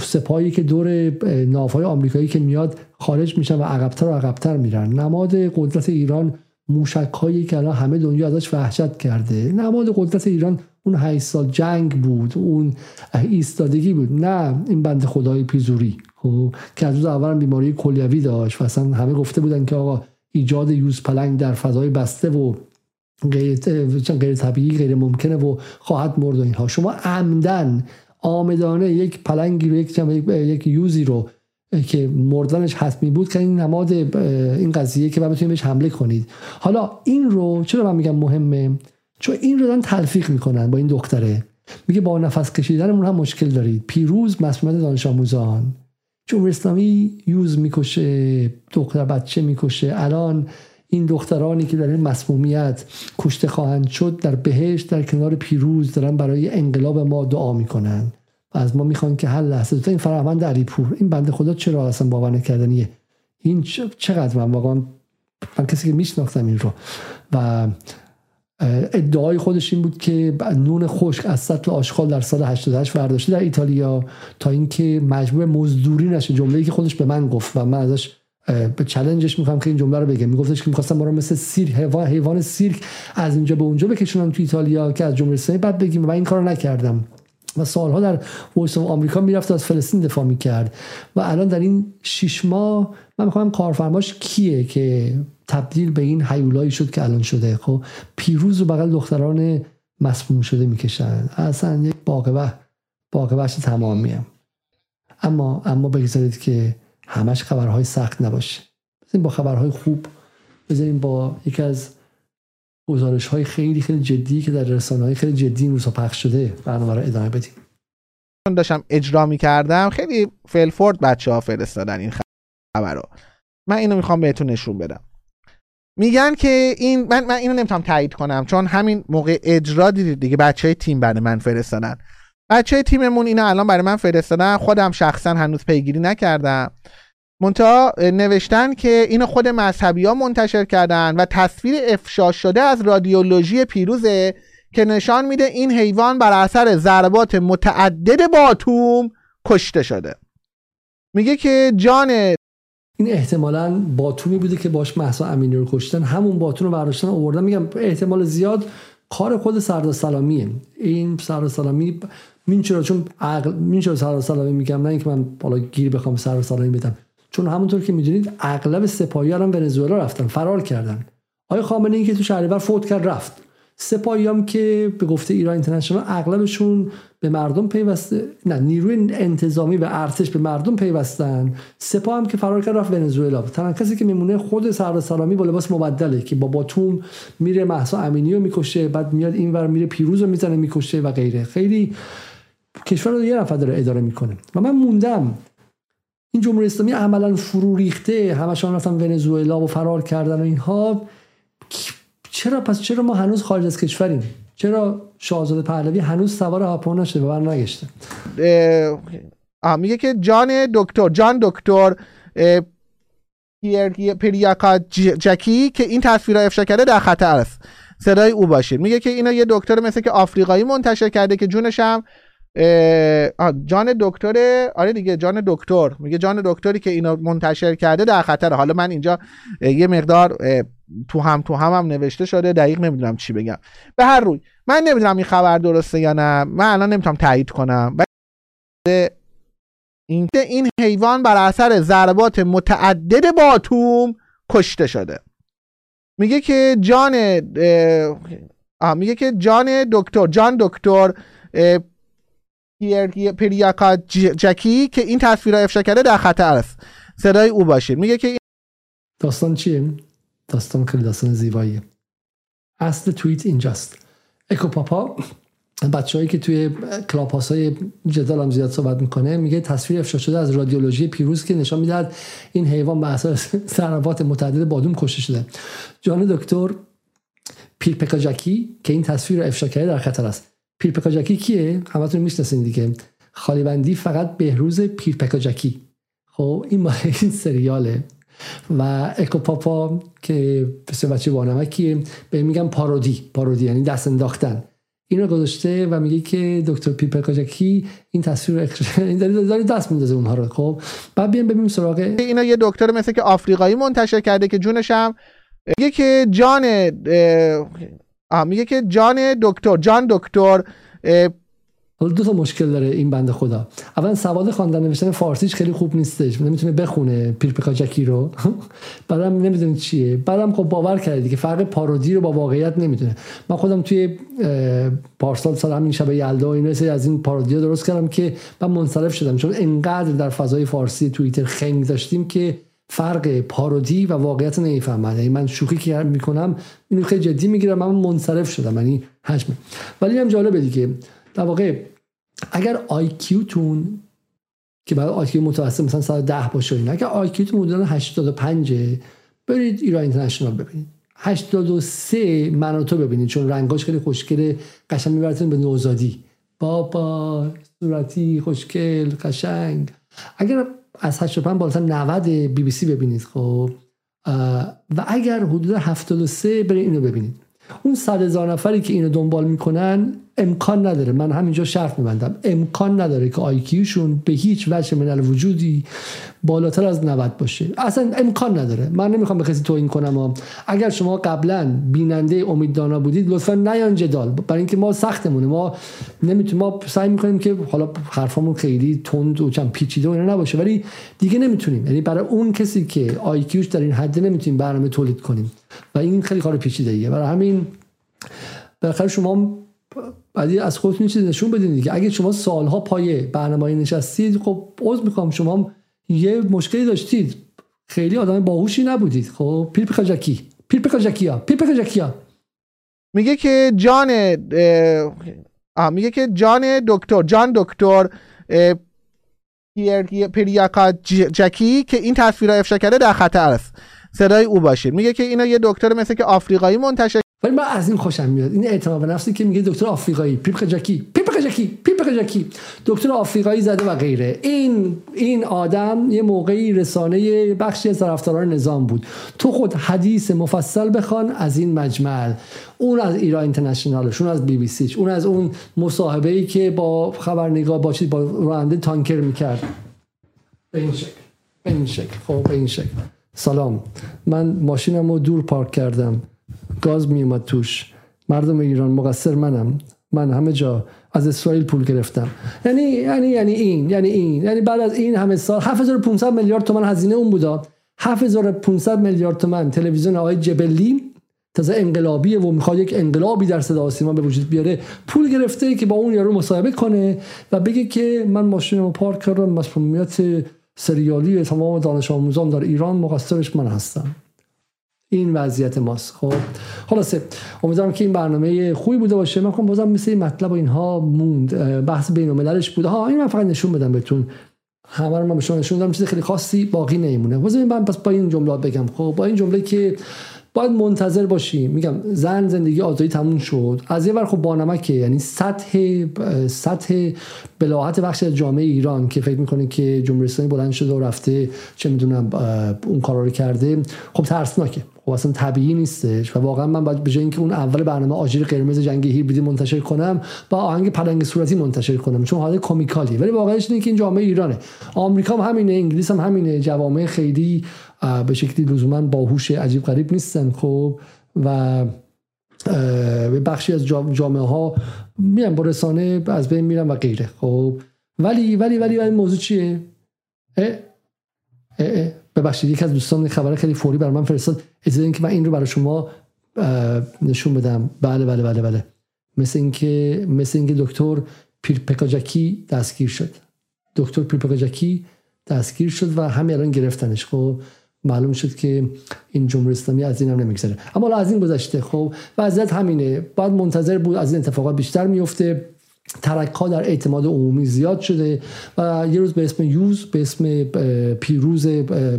سپاهی که دور ناوهای آمریکایی که میاد خارج میشن و عقب‌تر و عقب‌تر میرن. نماد قدرت ایران موشک‌هایی که الان همه دنیا ازش وحشت کرده. نماد قدرت ایران اون هشت سال جنگ بود، اون ایستادگی بود، نه این بنده خدای پیزوری. خب که از روز اول بیماری کلیوی داشت و اصلا همه گفته بودن که آقا ایجاد یوز پلنگ در فضای بسته و غیر غیر طبیعی غیر ممکنه و خواهد مرد و اینها. شما عمدن آمدانه یک پلنگی رو یک یک یوزی رو که مردنش حتمی بود که این نماد این قضیه که بعد بتونید بهش حمله کنید. حالا این رو چرا من میگم مهمه؟ چون این رو دارن تلفیق میکنن با این دختره، میگه با نفس کشیدنمون هم مشکل دارید. پیروز مسئولیت دانش آموزان، جمهوری اسلامی یوز میکشه، دختر بچه میکشه. الان این دخترانی که در این مسمومیت کشته خواهند شد در بهشت در کنار پیروز دارن برای انقلاب ما دعا میکنن و از ما میخوان که هر لحظه تا این فرهمند علیپور، این بنده خدا چرا اصلا باور نکردنیه؟ این چقدر من واقعا من کسی که میشناختم این رو و ادعای خودش این بود که نون خشک از سطل آشغال در سال هشتاد و هشت برداشته در ایتالیا تا اینکه مجبور مزدوری نشه. جمله‌ای که خودش به من گفت و من ازش به چالنجش میخوام که این جمله رو بگم، میگفتش که می‌خواستم ما رو مثل سیر حیوان حیوان سیرک از اینجا به اونجا بکشونن تو ایتالیا که از جمهوری اسلامی بعد بگیم، و این کارو نکردم و سالها در واشنگتن آمریکا میرفت از فلسطین دفاع میکرد و الان در این شش ماه من میخوام کارفرماش کیه که تبدیل به این هیولایی شد که الان شده. خب پیروز و بغل دختران مسموم شده میکشن، اصلا یک باقوه باقوهش تمامیه. اما اما بگذارید که همش خبرهای سخت نباشه، بزنیم با خبرهای خوب، بزنیم با یکی از گزارش های خیلی خیلی جدی که در رسانه های خیلی جدی این روزا پخش شده برنامه رو ادامه بدیم. من داشتم اجرا می‌کردم خیلی فلفورد بچه‌ها فرستادن این خبر رو، من اینو میخوام بهتون نشون بدم. میگن که این من من اینو نمیتونم تایید کنم، چون همین موقع اجرا دیدید دیگه بچهای تیم برای من فرستادن. بچهای تیممون اینو الان برای من فرستادن، خودم شخصا هنوز پیگیری نکردم. منتها نوشتن که اینو خود مذهبی‌ها منتشر کردن و تصویر افشا شده از رادیولوژی پیروزه که نشان میده این حیوان بر اثر ضربات متعدد با اتم کشته شده. میگه که جان این احتمالاً باتومی بوده که باش مهسا امینی رو کشتن، همون باتون رو برداشتن آوردن. میگم احتمال زیاد کار خود سردار سلامیه. این سردار سلامی من چرا چون عقل من چرا سردار سلامی میگم، نه اینکه من بالا گیر بخوام سردار سلامی بدم، چون همونطور که میدونید اغلب سپاهیان هم ونزوئلا رفتن، فرار کردن. آقای خامنه ای که تو شهریور فوت کرد رفت. سپاهیام که به گفته ایران اینترنشنال اغلبشون به مردم پیوسته، نه نیروی انتظامی و ارتش به مردم پیوستن. سپاه هم که فرار کرد رفت ونزوئلا. تنها کسی که میمونه خود سردار سلامی با لباس مبدله که با باتوم میره مهسا امینی رو میکشه، بعد میاد اینور میره پیروز رو میزنه میکشه و غیره. خیلی کشور رو یه نفر داره اداره میکنه و من موندم. این جمهوری اسلامی عملا فرو ریخته، همشون رفتن ونزوئلا و فرار کردن و اینها. چرا پس چرا ما هنوز خارج از کشوریم؟ چرا شاهزاده پهلوی هنوز سوار هاپون نشده و بر نگشته؟ میگه که جان دکتر جان دکتر پیریاکا جکی که این تصویرها افشا کرده در خطر است، صدای او باشید. میگه که اینا یه دکتر مثل که آفریقایی منتشر کرده که جونش هم جان دکتره. آره دیگه جان دکتر. میگه جان دکتری که اینو منتشر کرده در خطر. حالا من اینجا یه مقدار تو هم تو هم هم نوشته شده، دقیق نمیدونم چی بگم. به هر روی من نمیدونم این خبر درسته یا نه، من الان نمیتونم تایید کنم. این این حیوان بر اثر ضربات متعدد با اتم کشته شده. میگه که جان میگه که جان دکتر جان دکتر پیریاکا جکی که این تصویرها افشا کرده در خطر است، صدای او باشید. میگه که داستان چیه؟ داستان خیلی داستان زیباییه. اصل توییت اینجاست. اکوپاپا، بچه‌ای که توی کلاب هاوس‌های جدال هم زیاد صحبت میکنه، میگه تصویر افشا شده از رادیولوژی پیروز که نشان میدهد این حیوان به اثر ضربات متعدد بادوم کشته شده. جان دکتر پیرپکا جکی که این تصویر افشا کرده در خطر است. پیرپکا جکی کیه؟ همتون میشناسین دیگه. خالی بندی فقط بهروز پیرپکا جکی. خب این مال این سریاله. و اکوپاپا که بچه بچه بانمکیه به میگم پارودی پارودی یعنی دست انداختن، این رو گذاشته و میگه که دکتر پیرپکا جکی این تصویر رو این داره دست میندازه اونها رو. خب بعد بیام ببینیم سراغ اینا. یه دکتر مثل که آفریقایی منتشر کرده که جونش هم میگه که جان میگه که جان دکتر جان دکتر دو تا مشکل داره این بنده خدا. اولا سواد خواندن نوشتن فارسیش خیلی خوب نیستش، نمیتونه بخونه پیرپکا جکی رو. بعدم نمیدونه چیه. بعدم خب باور کرده که فرق پارودی رو با واقعیت نمیدونه. من خودم توی پارسال سال همین شب یلدا اینا سری از این پارودی‌ها درست کردم که من منصرف شدم، چون انقدر در فضای فارسی توییتر خنگ داشتیم که فرق پارودی و واقعیت نمیفهمم. یعنی من شوخی که میکنم اینو خیلی جدی میگیرم، من منصرف شدم. یعنی حجم ولی هم جالبه دیگه. در واقع اگر آی کیو تون که برای آی کیو متوسط مثلا صد و ده باشه، این اگر آی کیو تون حدود هشتاد و پنج برید ایران اینترنشنال ببینید، هشتاد و سه منو تو ببینید چون رنگاش خیلی خوشگله، قشنگ میبرتون به نوزادی بابا صورتی خوشگل قشنگ. اگر از هشتاد و پنج بالاتر نود بی بی سی ببینید. خب و اگر حدود هفتاد و سه برید اینو ببینید. اون صد هزار نفری که اینو دنبال میکنن امکان نداره، من همینجا شرط میبندم، امکان نداره که آی کیوشون به هیچ وجه من الوجودی بالاتر از نود باشه. اصلا امکان نداره. من نمیخوام به کسی توهین کنم و اگر شما قبلا بیننده امیددانا بودید لطفا نیان جدال، برای اینکه ما سختمونه، ما نمیتونیم، ما سعی میکنیم که حالا حرفامون خیلی تند و چند پیچیده و اینا نباشه، ولی دیگه نمیتونیم. یعنی برای اون کسی که آی کیوش در این حد نمیتونیم برنامه تولید کنیم و این خیلی کار پیچیده ایه. برای همین بالاخره شما بعدی از خودتون چیز نشون بدین دیگه. اگه شما سالها پای برنامه‌ای نشستید، خب عذر می‌خوام، شما یه مشکلی داشتید، خیلی آدم باهوشی نبودید. خب پیرپکا جکی پیرپکا جکیا پیرپکا جکیا میگه که جان اه... میگه که جان دکتر جان دکتر پیریاکا جکی که این تصویرها افشا کرده در خطر است، صدای او باشید. میگه که اینا یه دکتر مثل که آفریقایی منتشر، ولی من از این خوشم میاد، این اعتماد به نفسی که میگه دکتر آفریقایی، پیپ جکی، پیپ جکی، پیپ جکی، دکتر آفریقایی زده و غیره. این این آدم یه موقعی رسانه بخشی از طرفداران نظام بود. تو خود حدیث مفصل بخوان از این مجمل، اون از ایران اینترنشنالشون، از بی بی سی، اون از اون مصاحبه‌ای که با خبرنگار با چیز با راننده تانکر میکرد. به این شکل، به این شکل، خب به این شکل. سلام، من ماشینمو دور پارک کردم، گاز میومد توش، مردم ایران مقصر منم، من همه جا از اسرائیل پول گرفتم. یعنی یعنی یعنی این یعنی این یعنی بعد از این همه سال هفت هزار و پانصد میلیارد تومان هزینه اون بودا، هفت هزار و پانصد میلیارد تومان تلویزیون آقای جبلی تازه انقلابیه و میخواد یک انقلابی در صدا و سیما به وجود بیاره، پول گرفته که با اون یارو مصاحبه کنه و بگه که من ماشینمو پارک کردم، مسئولیت سریالی تمام دانش آموزان در ایران مقصرش من هستم. این وضعیت ماست. خب خلاصه امیدوارم که این برنامه خوبی بوده باشه. من خب بازم مثل این مطلب و اینها موند، بحث بین المللش بوده ها. این من فقط نشون بدم بهتون، همه رو من به شما نشون دادم، چیز خیلی خاصی باقی نمیمونه. بازم من پس با این جملات بگم، خب با این جمله که باید منتظر باشیم، میگم زن زندگی آزادی تموم شد، از یه ور خب بانمکه، یعنی سطح سطح بلاهت بخش جامعه ایران که فکر میکنه که جمهوری اسلامی بلند شده و رفته چه میدونم اون کارا رو کرده، خب ترسناکه، خب اصلا طبیعی نیستش. و واقعا من باید به جای اینکه اون اول برنامه آژیر قرمز جنگ هیبریدی منتشر کنم با آهنگ پلنگ صورتی منتشر کنم، چون حالا کمیکالی، ولی واقعاش اینه که این جامعه ایرانه، آمریکا هم همینه، انگلیس هم همینه، جوامع خیلی به شکلی لزوما باهوش عجیب غریب نیستن. خب و به بخشی از جامعه ها میان با رسانه از بین میرن و غیره. خب ولی ولی ولی ولی موضوع چیه؟ اه اه اه ببخشید یک از دوستان خبر خیلی فوری برای من فرستاد، اجازه بدین که من این رو برای شما نشون بدم. بله بله بله بله مثل اینکه مثل اینکه دکتر پیرپکاجکی دستگیر شد، دکتر پیرپکاجکی دستگیر شد و همین الان گرفتنش. خب معلوم شد که این جمهوری اسلامی از این هم نمیگذره. اما از این گذشته، خب وضعیت همینه، باید منتظر بود از این اتفاقات بیشتر میفته. ترک‌ها در اعتماد عمومی زیاد شده و یه روز به اسم یوز، به اسم پیروز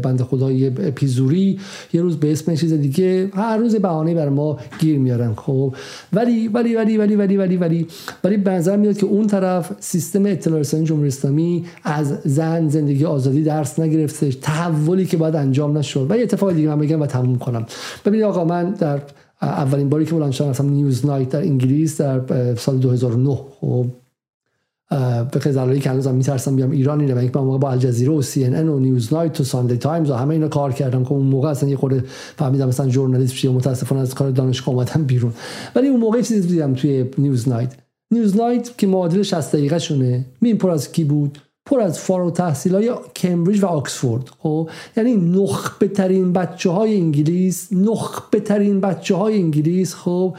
بنده خدای پیزوری، یه روز به اسم چیز دیگه، هر روز بهانه‌ای بر ما گیر میارن. خب ولی ولی ولی ولی ولی ولی ولی ولی به نظر میاد که اون طرف سیستم اطلاع رسانی جمهوری اسلامی از زن زندگی آزادی درس نگرفتش، تحولی که باید انجام نشد. و یه اتفاق دیگه من بگم و تموم کنم. ببینید آقا، من در اولین باری که بلند شدم اصلا نیوز نایت در انگلیس در سال دو هزار و نه، خب به خزالایی که هنوزم میترسم بیام ایران اینه، من یک موقع با الجزیره و سی ان ان و نیوز نایت و ساندی تایمز و همه اینا کار کردم که اون موقع اصلا یه خورده فهمیدم مثلا ژورنالیست بشم، متاسفانه از کار دانشگاه اومدم بیرون. ولی اون موقع چیزی دیدم توی نیوز نایت، نیوز نایت که معادل شصت دقیقه شونه، می پر از کی بود؟ پر از فارغ تحصیلای کمبریج و آکسفورد. خب یعنی نخبه ترین بچه‌های انگلیس، نخبه ترین بچه‌های انگلیس خب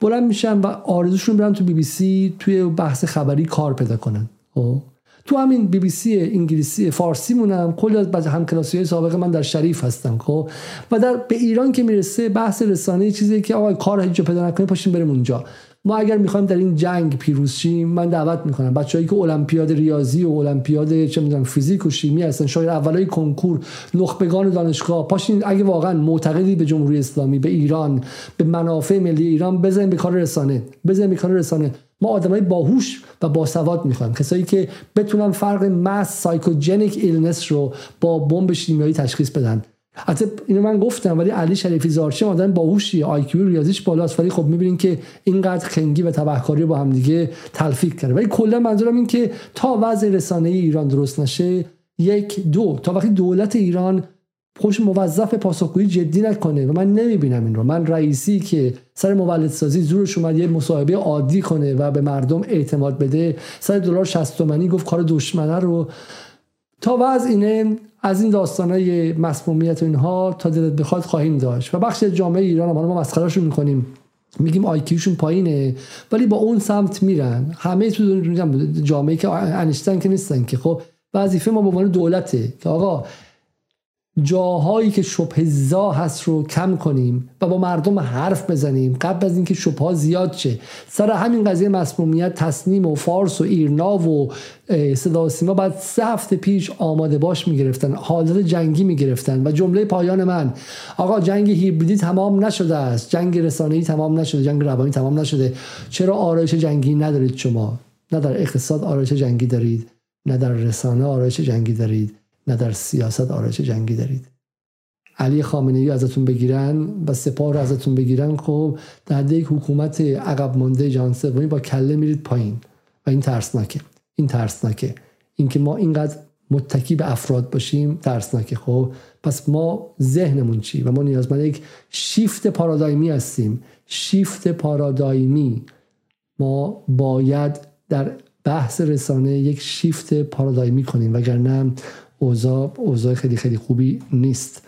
بلند میشن و آرزوشون برن تو بی بی سی، توی بحث خبری کار پیدا کنن. خب تو همین بی بی سی انگلیسی فارسی مونم کلی از همکلاسی‌های سابق من در شریف هستن. خب و در به ایران که میرسه بحث رسانه چیزی که آقا کار هیچ جا پیدا نکنه، پاشیم بریم اونجا. ما اگر میخوایم در این جنگ پیروز شیم، من دعوت میکنم بچه‌ای که المپیاد ریاضی و المپیاد چه میدونم فیزیک و شیمی هستن، شاید اولای کنکور، نخبگان دانشگاه، پاشین اگه واقعا معتقدی به جمهوری اسلامی، به ایران، به منافع ملی ایران، بزنین به کار رسانه، بزنین به کار رسانه. ما آدمای باهوش و باسواد میخوایم، کسایی که بتونن فرق مس سایکوجنیک ایلنس رو با بمب شیمیایی تشخیص بدن. البته اینو من گفتم، ولی علی شریفی زارچی آدم باهوشیه، آی کیو ریاضیش بالاست، ولی خب می‌بینین که اینقدر خنگی و تبهکاری با هم دیگه تلفیق کرده. ولی کلا منظورم این که تا وضع رسانه ای ایران درست نشه، یک دو تا وقتی دولت ایران خوش موظف پاسخگویی جدی نکنه و من نمیبینم این رو. من رئیسی که سر مولدسازی زورش اومد یه مصاحبه عادی کنه و به مردم اعتماد بده، سر دلار شصت تومانی گفت کار دشمنه رو، تا وضع اینه از این داستانای مسمومیت و اینها تا دلت بخواد خواهیم داشت. و بخش جامعه ایران ما ما مسخرهشون میکنیم، میگیم آی کیوشون پایینه، ولی با اون سمت میرن. همه تو جامعه که انیشتن که نیستن که. خب وظیفه ما به عنوان دولته که آقا جاهایی که شبه زا هست رو کم کنیم و با مردم حرف بزنیم قبل از اینکه شبه ها زیاد شه. سر همین قضیه مسمومیت تسنیم و فارس و ایرنا و صدا و سیما بعد سه هفته پیش آماده باش میگرفتن، حالت جنگی میگرفتن و جمله پایان من، آقا جنگ هیبریدی تمام نشده است، جنگ رسانه‌ای تمام نشده، جنگ روانی تمام نشده، چرا آرایش جنگی ندارید شما؟ نه در اقتصاد آرایش جنگی دارید، نه در رسانه آرایش جنگی دارید، نه در سیاست آرایش جنگی دارید. علی خامنه‌ای ازتون بگیرن و سپاه رو ازتون بگیرن، خب در حد یک حکومت عقب مانده جهان سومی با کله میرید پایین و این ترسناکه. این ترسناکه. این که ما اینقدر متکی به افراد باشیم ترسناکه. خب پس ما ذهنمون چی؟ و ما نیازمند یک شیفت پارادایمی هستیم. شیفت پارادایمی. ما باید در بحث رسانه یک شیفت پارادایمی کنیم، وگرنه اوضاع اوضاع خیلی خیلی خوبی نیست.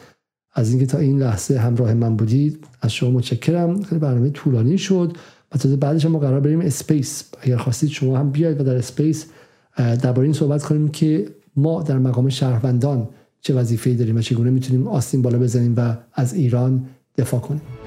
از اینکه تا این لحظه همراه من بودید از شما متشکرم. خیلی برنامه طولانی شد و تا بعدش ما قرار بریم اسپیس. اگر خواستید شما هم بیاید و در اسپیس درباره این صحبت کنیم که ما در مقام شهروندان چه وظیفه‌ای داریم و چگونه میتونیم آستین بالا بزنیم و از ایران دفاع کنیم.